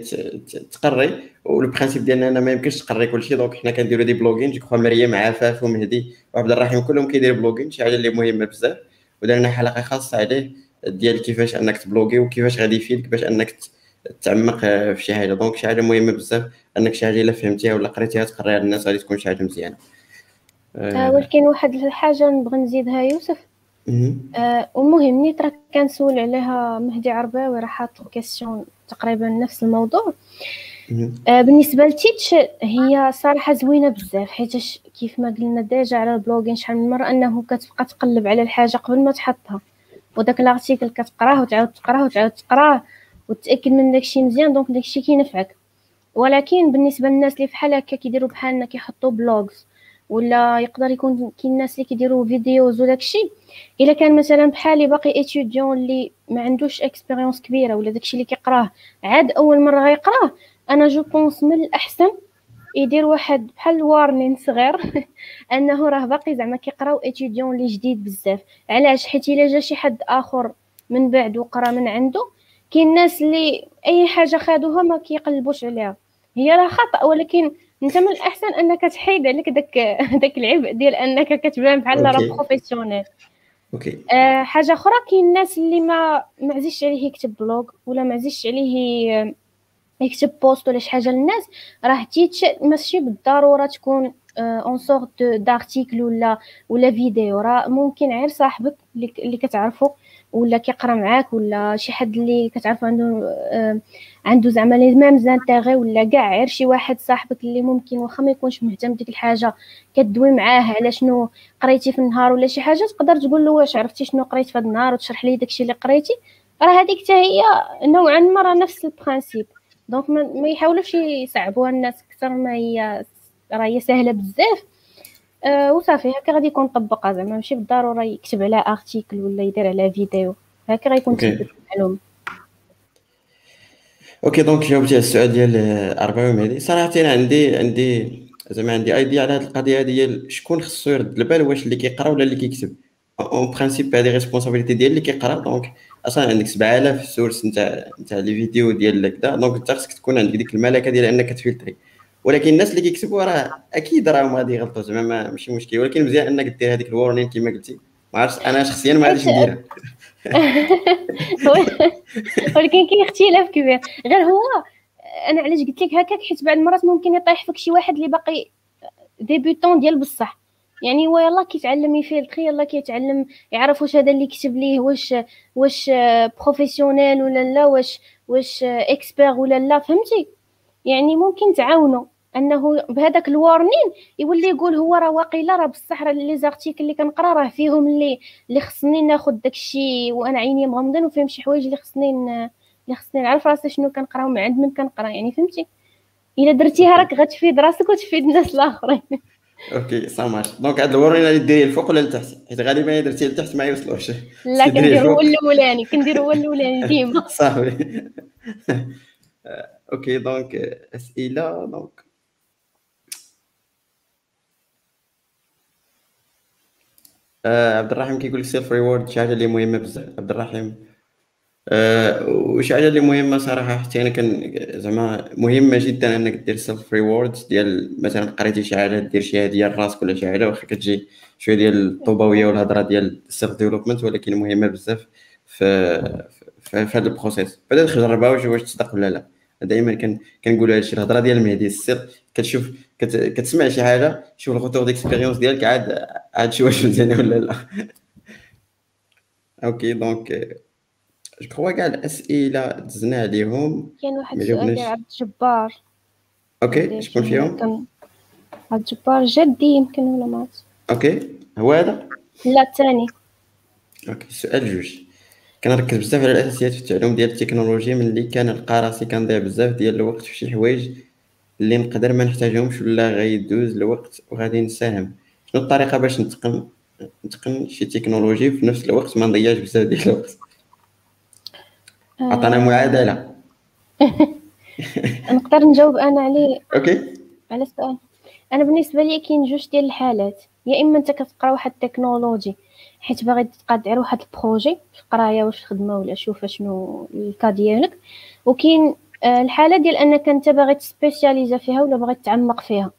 تقري ولو برينسيپ ديالنا انا ما يمكنش تقري كلشي دونك حنا كنديروا دي بلوغين جو مريم عفاف ومهدي وعبد الرحيم كلهم كيديروا بلوغين شي حاجه اللي مهمه بزاف ودرنا حلقه خاصه عليه ديال كيفاش انك تبلوغي وكيفاش غادي يفيدك باش انك تعمق في شي حاجه دونك شي حاجه مهمه بزاف انك شي حاجه الا فهمتيها ولا قريتيها تقريها للناس غادي تكون شي حاجه مزيانه ولكن واحد الحاجه نبغي نزيدها يوسف ومهم نيت راه كنسول عليها مهدي عرباوي راه حاط كيسيون تقريبا نفس الموضوع بالنسبه لتيتش هي صراحه زوينه بزاف حيت كيف ما قلنا ديجا على البلوغين شحال من مره انه كتبقى تقلب على الحاجه قبل ما تحطها وداك الارتيكل كتقراه وتعاود تقراه وتتاكد من داكشي مزيان دونك داكشي كينفعك ولكن بالنسبه للناس اللي بحال هكا كيديروا بحالنا كيحطوا بلوغز ولا يقدر يكون كاين الناس اللي كيديروا فيديوز وداكشي الا كان مثلا بحالي باقي اتيديون اللي ما عندوش اكسبيريونس كبيره ولا داكشي اللي كيقراه عاد اول مره غيقراه انا جو بونس من الاحسن يدير واحد بحال وارنين صغير انه راه باقي زعما كيقراو اتيديون اللي جديد بزاف علاش حيت الا جا شي حد اخر من بعد وقرا من عنده كاين الناس اللي اي حاجه خادوها ما كيقلبوش عليها هي راه خطا ولكن انت من الاحسن انك تحيد عليك داك العبء ديال انك كتبان بحال راه بروفيسيونيل اوكي حاجه اخرى كاين الناس اللي ما عزيزش عليه يكتب بلوغ ولا ما عزيزش عليه يكتب بوست ولا شي حاجه للناس راه تيتش ماشي بالضروره تكون اون سورت دارتيكل ولا فيديو راه ممكن غير صاحبك اللي كتعرفو ولا كيقرا معاك ولا شي حد اللي كتعرف عنده زعما لي ميم زانتيغي ولا كاع غير شي واحد صاحبك اللي ممكن واخا ما يكونش مهتم بديك الحاجه كدوي معاه على شنو قريتي في النهار ولا شي حاجه، تقدر تقول له واش عرفتي شنو قريت في هذا النهار وتشرح لي داكشي اللي قريتي. راه هذيك حتى هي نوعا ما راه نفس البرانسيب، دونك ما يحاولوش يصعبوها الناس اكثر ما هي، راه هي سهله بزاف. وصافي هكا غادي يكون طبقها، زعما ماشي بالضروره يكتب على ارتيكل ولا يدير على فيديو، هكا غيكون تبدل المعلومه. اوكي دونك جاوبتي على السؤال ديال 40 مهدي. صراحه عندي زعما عندي ايديا على هذه القضيه ديال شكون خصو يرد البال، واش اللي كيقرا ولا اللي كيكتب. اون برينسيپ هذه ريسبونسابيلتي ديال اللي كيقرا، دونك اصلا عندك 7000 سورس نتاع لي فيديو ديال هكذا، دونك انت خصك تكون عندك ديك الملكه ديال انك تفلتري. ولكن الناس اللي كيكتبوا راه اكيد راهم غادي يغلطوا، زعما ماشي مشكل، ولكن مزيان انك دير هذيك الورنين كما قلتي. ما عرفتش، انا شخصيا ما غاديش نديرها. ولكن كاين اختلاف كبير، غير هو انا علاش قلت لك هكاك، حيت بعض المرات ممكن يطيح فيك شي واحد اللي باقي ديبيتون ديال بصح، يعني هو يلاه كيتعلم يفيلتري، يلاه كيتعلم يعرف واش هذا اللي كتب ليه واش بروفيسيونيل ولا لا، واش اكسبير ولا لا، فهمتي؟ يعني ممكن تعاونوا انه بهذاك الوارنين يولي يقول هو راه واقيلا راه بصح راه لي زارتيكل اللي كنقرا راه فيهم اللي خصني ناخذ داكشي وانا عيني مغمضين، وفيهم شي حوايج اللي خصني نعرف راسي شنو كنقرا ومن عند من كنقرا، يعني فهمتي؟ الا درتيها راك غتفيد راسك وتفيد الناس الاخرين. اوكي سامر، دونك هاد الورنين اللي ديريه الفوق ولا لتحت؟ حيت غالبا الا درتيه لتحت ما يوصلوش. لا كندير هو الاولاني، ديما صافي. اوكي دونك اسئله، دونك عبد الرحيم كيقول لك سيلف ريورد شي حاجه اللي مهمه بزاف عبد الرحيم، وشي حاجه اللي مهمه صراحه حتى انا زعما مهمه جدا انك دير سيلف ريورد ديال مثلا قريتي شي حاجه دير شي هديه لراسك ولا شي حاجه، واخا كتجي شويه ديال الطوباويه والهضره ديال السيلف ديفلوبمنت، ولكن مهمه بزاف في هذا البروسيس. بعدا جربها واش تصدق ولا لا. دائما كنقول هادشي الهضره ديال مهدي السر، كتشوف كتسمع شي حاجه، شوف الغوتور ديكسبيريونس ديالك عاد شوف واش مزيانه ولا لا. اوكي دونك جو كخوا كاع الاسئله دزنا عليهم. كاين واحد السؤال ديال عبد الجبار. اوكي شكون فيهم؟ عبد الجبار جدي يمكن ولا ما عرفتش. اوكي هو هذا؟ لا الثاني. اوكي سؤال جوج. كنركز بزاف على الاساسيات في التعلم ديال التكنولوجيا، ملي كنلقى راسي كنضيع بزاف ديال الوقت في شي حوايج اللي نقدر ما نحتاجهمش ولا غيدوز الوقت وغادي نساهم. شنو الطريقه باش نتقن شي تكنولوجي في نفس الوقت ما نضيعش بزاف ديال الوقت؟ عطانا معادله. نقدر نجاوب انا عليه. اوكي على السؤال، انا بالنسبه لي كاين جوج ديال الحالات، يا اما انت كتقرا واحد التكنولوجي حيت باغي تقاد على واحد البروجي في القرايه واش الخدمه ولا شوف شنو الكا ديالك، وكاين الحاله ديال انك انت باغي تسبيسياليزا فيها ولا باغي تعمق فيها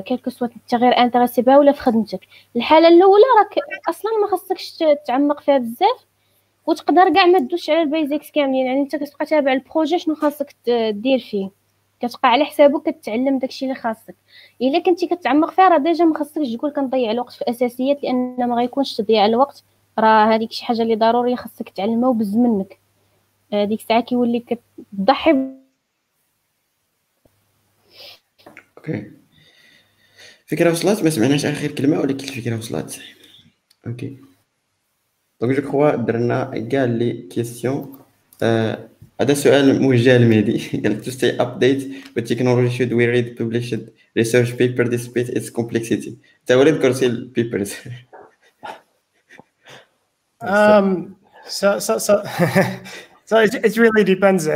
كلكو سوا التغيير انتريسي بها ولا في خدمتك. الحاله الاولى راك اصلا ما خصكش تعمق فيها بزاف، وتقدر كاع ما تدوش على البيزكس كاملين، يعني انت كتبقى تابع البروجي شنو خاصك دير فيه، كتبقى على حسابك كتعلم داكشي اللي خاصك. الا كنتي كتعمق فيها راه ديجا ما خاصكش تقول كنضيع الوقت في الاساسيات، لان ما غيكونش تضييع الوقت، راه هذيك شي حاجه اللي ضروري خاصك تعلمها وبز منك، هذيك الساعه كيولي كتضحي. اوكي الفكره وصلت، ما سمعناش اخر كلمه ولكن الفكره وصلت. اوكي دونك جو كخوا درنا كاع لي كيسيون. هذا سؤال موجه لمهدي، قال to stay update with technology should we read published research paper despite its complexity. تولد كورسيل papers. So it really depends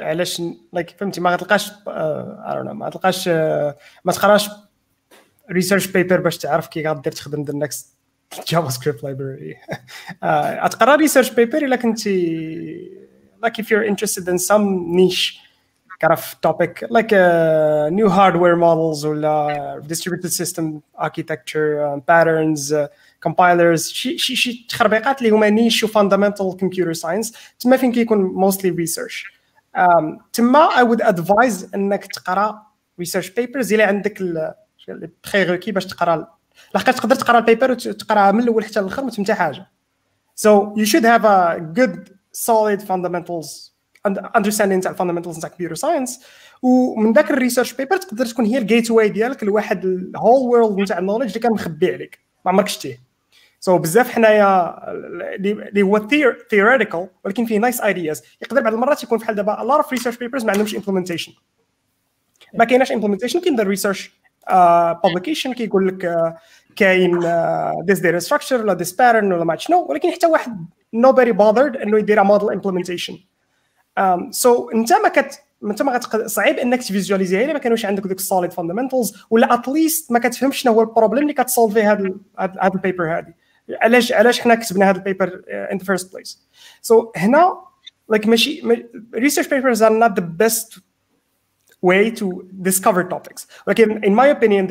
علاش like فهمتي ما غتلقاش I don't know ما تقراش research paper باش تعرف كي غادير تخدم the next JavaScript library. غتقرا research paper الا كنتي like if you're interested in some niche kind of topic, like new hardware models or distributed system architecture patterns, compilers, شي تخربيقات اللي هما niche و fundamental computer science. تما فين كيكون mostly research. تما I would advise انك تقرا research papers الا عندك ال prerequis باش تقرا، لحقاش تقدر تقرا البيبر وتقراها من الاول حتى الاخر ما تمتا حاجه. So you should have a good, solid fundamentals and understanding تاع fundamentals تاع computer science. ومن ذاك الريسيرش بيبر تقدر تكون هي الجيتواي ديالك لواحد الهول وورلد نتاع النوليدج اللي كان مخبي عليك ما عمرك شتيه. سو بزاف حنايا اللي هو theoretical ولكن فيه نايس ايدياز. يقدر بعض المرات يكون بحال دابا a lot of research papers ما عندهمش implementation. ما كايناش implementation، كاين the research publication كيقول لك كاين this data structure ولا this pattern ولا ما شنو، ولكن حتى واحد nobody bothered انه يدير model implementation. So انت ما صعيب انك تفيزواليزيها الا ما كانوش عندك ذوك السوليد فاندامنتالز، ولا اتليست ما كتفهمش شنو هو البروبليم اللي كتسولفي هذا البيبر هذه. علاش حنا كتبنا هذا البيبر ان ذا فيرست بليس. سو هنا لايك ماشي ريسيرش بيبرز ار نوت ذا بيست way to discover topics. Like in my opinion,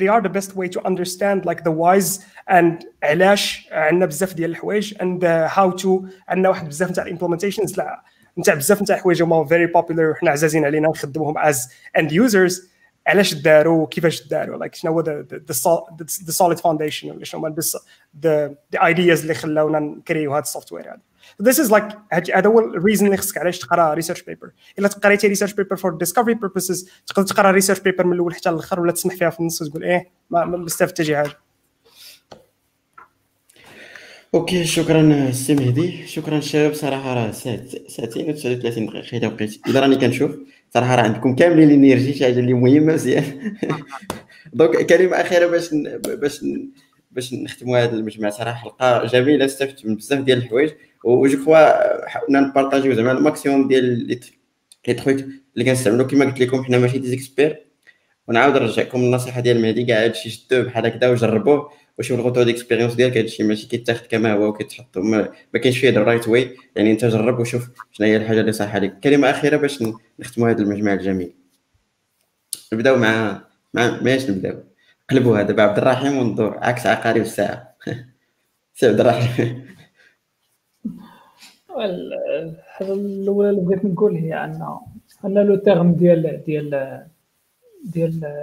they are the best way to understand like the whys and علاش عندنا بزاف ديال الحوايج and how to. عندنا واحد بزاف نتاع implementations لا نتاع بزاف نتاع الحوايج هما very popular وحنا عزازين علينا نخدموهم as end users. علاش داروا وكيفاش داروا like شنو هو the solid foundation ولا شنو هما the ideas اللي خلاونا نكريو هذا السوفتوير هذا. So this is like هذا هو reason اللي خصك علاش تقرا ريسيرش بيبر. الا قريتي ريسيرش بيبر فور ديسكفري بيربسز تقدر تقرا ريسيرش بيبر من الاول حتى الاخر، ولا تسمح فيها في النص وتقول ايه ما استفدت شي حاجه. اوكي شكرا سي مهدي، شكرا الشباب. صراحه راه ساعتين و39 دقيقه حيت بقيت الا راني كنشوف صراحه راه عندكم كاملين الانرجي، شي حاجه اللي مهمه مزيان. دونك كلمه اخيره باش نختموا هذا المجمع. صراحه حلقه جميله، استفدت من بزاف ديال الحوايج و جو كوا حاولنا نبارطاجيو زعما الماكسيموم ديال لي ترويك اللي كنستعملو. كما قلت لكم حنا ماشي دي زيكسبير، ونعاود نرجعكم النصيحه ديال مهدي كاع هادشي جدوه بحال هكذا وجربوه وشوف الغوتو ديكسبيريونس ديالك. هادشي ماشي كيتاخد كما هو وكيتحط، ما كاينش فيه الرايت واي، يعني انت جرب وشوف شنو هي الحاجه اللي صح لك. كلمه اخيره باش نختموا هذا المجمع الجميل. نبداو مع ماشي نبداو نقلبوا هذا عبد الرحيم وندور عكس عقارب الساعه. سي عبد الرحيم. الحاجه الاولى اللي بغيت نقول هي ان لو تيرم ديال ديال ديال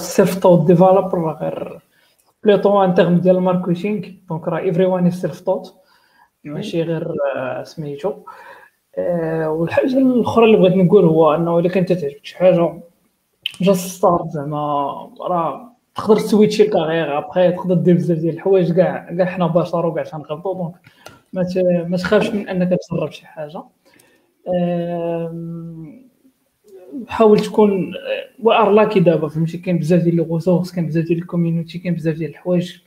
سيلف توت ديفلوبر غير بليطو ان تيرم ديال الماركتينغ. دونك راه ايفري وان سيلف توت ماشي غير سميتو. والحاجه الاخرى اللي بغيت نقول هو انه الا كانت تعجبك شي حاجه جاست ستارت زعما راه تقدر تسويتشي الكارير ابخي، تقدر دير بزاف ديال الحوايج كاع حنا بشر وكاع تنغلطو. دونك ما تخافش من انك تجرب شي حاجه. حاول تكون وارلاكي دابا فهمتي، كاين بزاف ديال لي غوسورس، كاين بزاف ديال الكوميونيتي، كاين بزاف ديال الحوايج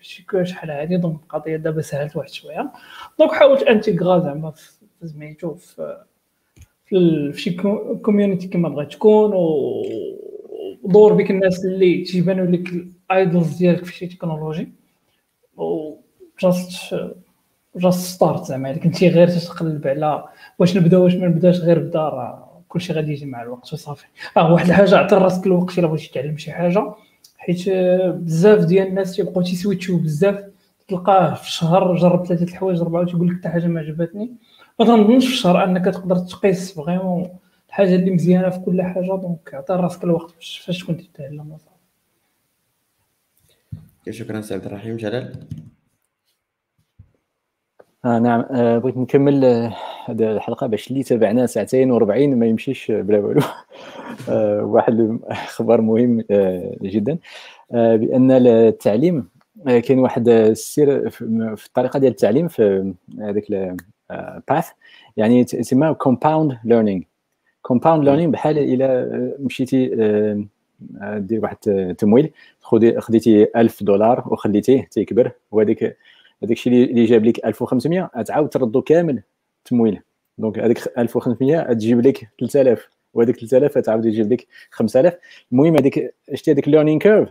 شحال هادي. دونك القضيه دابا سهلت واحد شويه. دونك حاول انتيغرا زعما سميتو في شي كوميونيتي كما بغا تكون، ودور بك الناس اللي تيبانوا لك الايدولز ديالك في شي تكنولوجي، و جاست ستارت زعما. كنتي غير تتقلب على واش نبدا واش ما نبداش، غير بدا راه كلشي غادي يجي مع الوقت وصافي. واحد الحاجه عطي راسك الوقت الا بغيتي تعلم شي حاجه، حيت بزاف ديال الناس تيبقاو تيسويتشو بزاف. تلقاه في شهر جرب ثلاثه الحوايج اربعه تيقول لك حتى حاجه ما عجبتني. ما تنظنش في الشهر انك تقدر تقيس فريمون الحاجه اللي مزيانه في كل حاجه. دونك عطي راسك الوقت فاش تكون تتعلم وصافي. شكرا سي عبد الرحيم. جلال. نعم، بغيت نكمل هذه الحلقه باش اللي تابعناه ساعتين و40 ما يمشيش بلا والو. واحد خبر مهم جدا بان التعليم كاين واحد السير في الطريقه ديال التعليم في هذاك الباث، يعني تسمى كومباوند ليرنينغ. كومباوند ليرنينغ بحال الى مشيتي دير واحد التمويل، خديتي $1000 وخليتيه تيكبر، وهذيك هذاك الشيء اللي جاب لك 1500 تعاود تردو كامل التمويل. دونك هذيك 1500 تجيب لك 3000، وهذيك 3000 تعاود يجيب لك 5000. المهم هذيك شتي هذيك ليرنينغ كيرف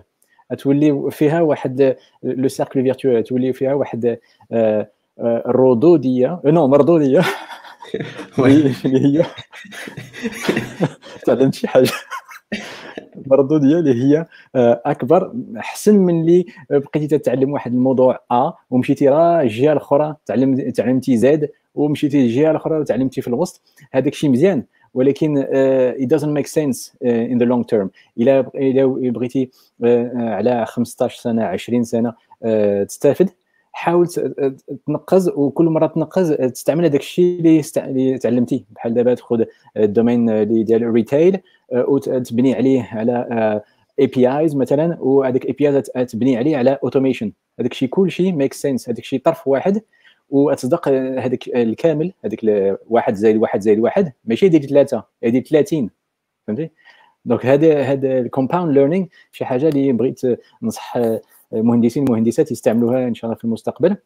تولي فيها واحد لو سيركل فيرتوال، تولي فيها واحد الردوديه مردوديه اللي هي تعلمت شي حاجه مردوديه اللي هي اكبر احسن من اللي بقيتي تتعلم واحد الموضوع ومشيتي راه الجهه الاخرى تعلمتي زاد، ومشيتي الجهه الاخرى وتعلمتي في الوسط. هذاك الشيء مزيان، ولكن it doesn't make sense in the long term. الا بغيتي على 15 سنه 20 سنه تستافد حاول تنقز، وكل مره تنقز تستعمل هذاك الشيء اللي تعلمتيه. بحال دابا تاخذ الدومين اللي ديال الريتيل وتبني عليه على اي بي ايز مثلا، وهذاك اي بي ايز تبني عليه على اوتوميشن. هذاك الشيء كلشي ميك سنس، هذاك الشيء طرف واحد وتصدق هذاك الكامل، هذاك واحد زائد واحد زائد واحد ماشي يدير 3 يدير 30. فهمتي؟ دونك هذا الكومباوند ليرنينغ شي حاجه اللي بغيت نصح المهندسين والمهندسات يستعملوها ان شاء الله في المستقبل.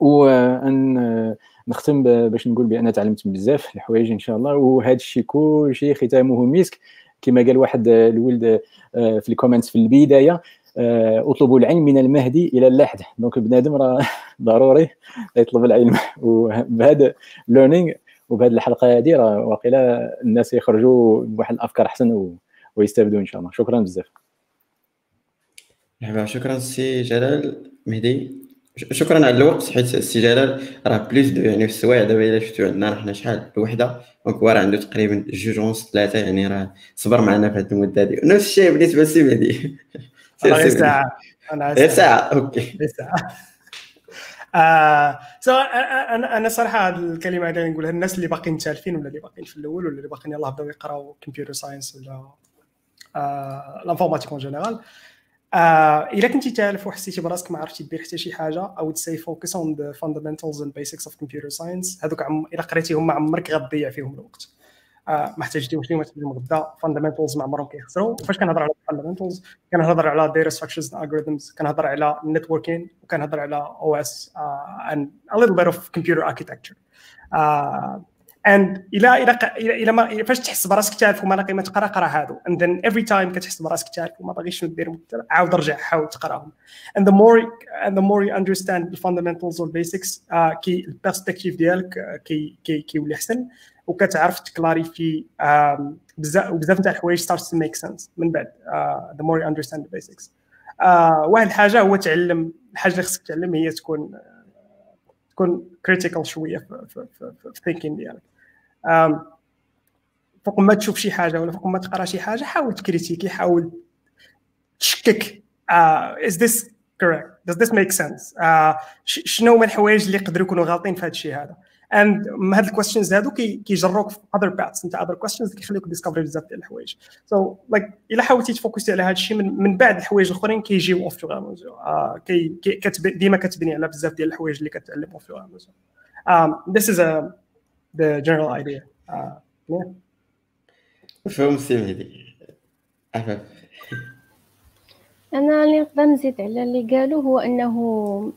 وان نختم باش نقول بان تعلمت بزاف الحوايج ان شاء الله، وهذا الشيء كلشي ختامه مسك كما قال واحد الولد في الكومنتس في البدايه، اطلبوا العلم من المهدي الى اللحد. دونك بنادم راه ضروري يطلب العلم، وبهذا ليرنينغ وبهذه الحلقه هذه راه واقيلا الناس يخرجوا بواحد الافكار احسن ويستافدوا ان شاء الله. شكرا بزاف. مرحبا، شكرا سي جلال مهدي، شكرا على الوقت، حيت سي جلال راه بلوس دو يعني في السوايع دابا الا شفتو عندنا حنا شحال الوحده، دونك هو راه عنده تقريبا جوج ونص ثلاثه، يعني راه صبر معنا في هذه المده هذه. نفس الشيء بالنسبه لسي مهدي، غير ساعه غير ساعه. اوكي انا صراحه هذه الكلمه هذه نقولها للناس اللي باقيين متالفين، ولا اللي باقيين في الاول، ولا اللي باقيين يلاه بداو يقراو كمبيوتر ساينس ولا لانفورماتيك اون جينيرال. الا كنتي تالف وحسيتي براسك ما عرفتي دير حتى شي حاجه، او تسي فوكس اون ذا فاندامنتالز اند بيسكس اوف كمبيوتر ساينس، هذوك الا قريتيهم ما عمرك غتضيع فيهم الوقت. محتاج ديوش اليوم تبدا غدا فاندامنتالز ما عمرهم كيخسروا. فاش كنهضر على فاندامنتالز كنهضر على داتا ستراكشرز اند الجوريثمز، كنهضر على نتوركين، وكنهضر على او اس اند ا ليتل بيت اوف كمبيوتر اركيتكتشر. اند الى ما فاش تحس براسك تالف وما لاقي ما تقرا، قرا هادو. اند ذن ايفري تايم كتحس براسك تالف وما باغيش شنو دير، عاود رجع حاول تقراهم. اند ذا مور يو اندرستاند الفاندامنتالز والبيسكس، كي البيرسبكتيف ديالك كيولي احسن، وكتعرف تكلاريفي بزاف تاع الحوايج، ستارت تو ميك سنس من بعد. ذا مور يو اندرستاند البيسكس. واحد الحاجه هو تعلم، الحاجه اللي خصك تعلم هي تكون كريتيكال شويه في الثينكين ديالك. فوق ما تشوف شي حاجه ولا فوق ما تقرا شي حاجه، حاول تكريتيكي، حاول تشكك is this correct, does this make sense, شنو هما الحوايج اللي يقدروا يكونوا غالطين في هذا الشيء هذا. اند هاد الكويستشنز هادو كيجروك في اذر باثس نتاع اذر كويستشنز، كيخليوك ديسكفري بزاف ديال الحوايج. سو لايك الا حاولتي تفوكسي على هذا الشيء من بعد الحوايج الاخرين كيجيو اوف تو غاموزو. ديما كتبني على بزاف ديال الحوايج اللي كتعلم اوف تو غاموزو. This is the general idea. مفهوم سي مهدي. عفاك. انا اللي نقدر نزيد على اللي قالوا هو انه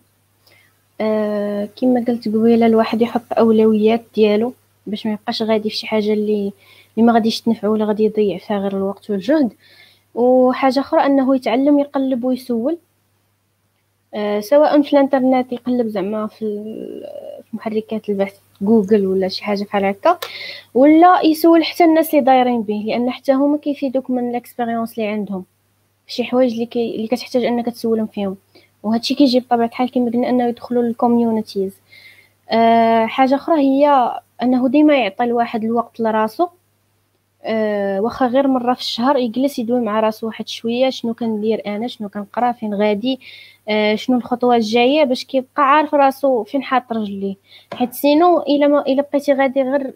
كما قلت قبيله، الواحد يحط اولويات ديالو باش ما يبقاش غادي في شي حاجه اللي ما غاديش تنفعو ولا غادي يضيع فيها غير الوقت والجهد. وحاجه اخرى انه يتعلم يقلب ويسول، سواء في الانترنت يقلب زعما في محركات البحث جوجل ولا شي حاجه بحال هكا، ولا يسول حتى الناس اللي دايرين به، لان حتى هما كيفيدوك من الاكسبيريونس اللي عندهم شي حوايج اللي كتحتاج انك تسولهم فيهم. وهادشي كيجي بطبيعه الحال كما قلنا انه يدخلوا للكوميونيتيز. حاجه اخرى هي انه ديما يعطي الواحد الوقت لراسو، واخا غير مره في الشهر يجلس يدوي مع راسو واحد شويه، شنو كندير انا، شنو كنقرا، فين غادي، شنو الخطوه الجايه، باش كيبقى عارف راسو فين حاط رجليه. حيت سينو الا بقيتي غادي غير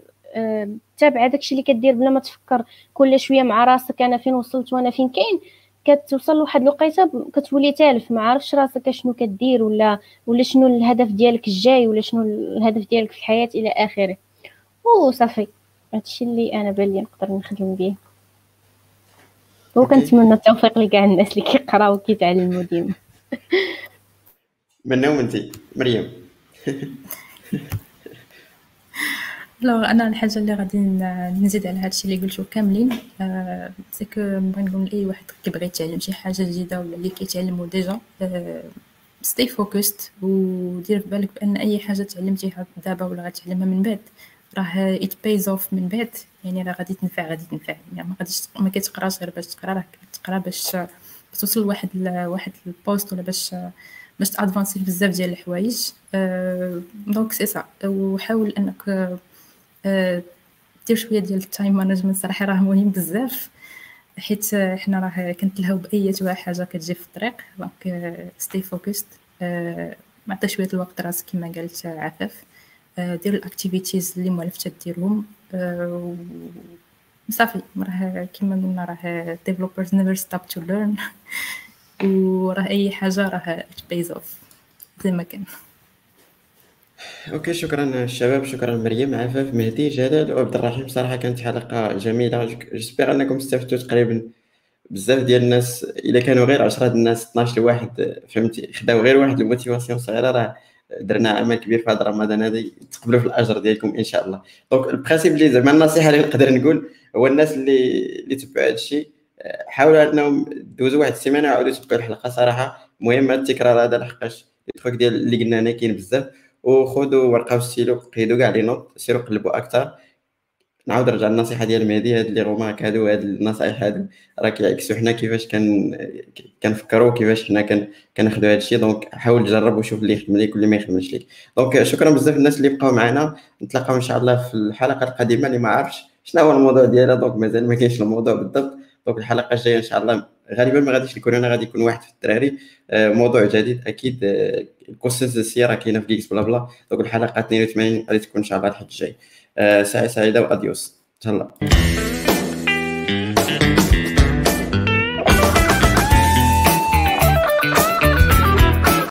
تابع داكشي اللي كدير بلا ما تفكر كل شويه مع راسك انا فين وصلت وانا فين كاين، كتوصل لواحد الوقيته كتولي تالف، ما عارفش راسك شنو كدير ولا شنو الهدف ديالك الجاي، ولا شنو الهدف ديالك في الحياه الى اخره. وصافي هادشي اللي انا بالي نقدر نخدم به، وكنتمنى التوفيق لكاع الناس اللي كيقراو وكيتعلموا ديما. منو انتي مريم؟ لا، انا الحاجه اللي غادي نزيد على هادشي اللي قلتو كاملين، سي كو بغي نقول لاي واحد كيبغي يتعلم شي حاجه جديده ولا اللي كيتعلمو ديجا، ستي فوكست، ودير في بالك بان اي حاجه تعلمتيها دابا ولا غتعلمها من بعد راه ات بيز اوف من بعد، يعني راه غادي تنفع. يعني ما كتقراش غير باش تقرا، راه كتقرا باش توصل لواحد البوست، ولا باش تادفانسي بزاف ديال الحوايج. دونك سي سا، وحاول انك دير شويه ديال التايم مانجمنت، صراحه راه مهم بزاف، حيت حنا راه كنتلهاو باي حاجه كتجي في الطريق. دونك ستي فوكست، مع تشويه الوقت راسك كما قالت عفاف، ديروا الاكتيفيتيز اللي مولفتة ديرهم صافي. راه كما قلنا راه ديفلوبرز نيفر ستوب تو ليرن، وراه اي حاجه راه بايز اوف زي ما كان. اوكي شكرا الشباب، شكرا مريم، عفاف، مهدي، جلال وعبد الرحيم. صراحه كانت حلقه جميله، جسبر انكم استفدتوا. تقريبا بزاف ديال الناس الا كانوا غير 10 الناس 12 لواحد فهمتي خداو غير واحد الموتيفاسيون صغيره، راه درنا عمل كبير في هذا رمضان هذا. تقبلوا في الاجر ديالكم ان شاء الله. دونك البرانسيب اللي زعما النصيحه اللي نقدر نقول هو الناس اللي تبعوا هذا الشيء حاولوا انهم دوزوا واحد السيمانه وعاودوا تبقوا الحلقه. صراحه مهمه التكرار هذا لحقاش التروك ديال اللي قلنا هنا كاين بزاف. وخذوا ورقه وستيلو قيدوا كاع لي نوت، سيروا قلبوا اكثر. نعاود نرجع للنصيحه ديال مهدي، هاد لي غومارك هادو هاد النصائح هادو راه كيعكسوا حنا كيفاش كنفكروا كيفاش حنا كناخذوا هاد الشيء. دونك حاول تجرب وشوف اللي يخدم ليك واللي ما يخدمش ليك. دونك شكرا بزاف الناس اللي بقاو معنا، نتلاقاو ان شاء الله في الحلقه القادمه اللي ما عرفتش شنو هو الموضوع ديالها. دونك مازال ما كاينش الموضوع بالضبط. دونك الحلقه الجايه ان شاء الله غالبا ما غاديش نكون انا، غادي يكون واحد في الدراري، موضوع جديد اكيد. الكورسات السياره كاينه في جيكس بلا بلا. دونك الحلقه 82 غادي تكون ان شاء الله الحد الجاي. سعيدة وأديوس. تهلا.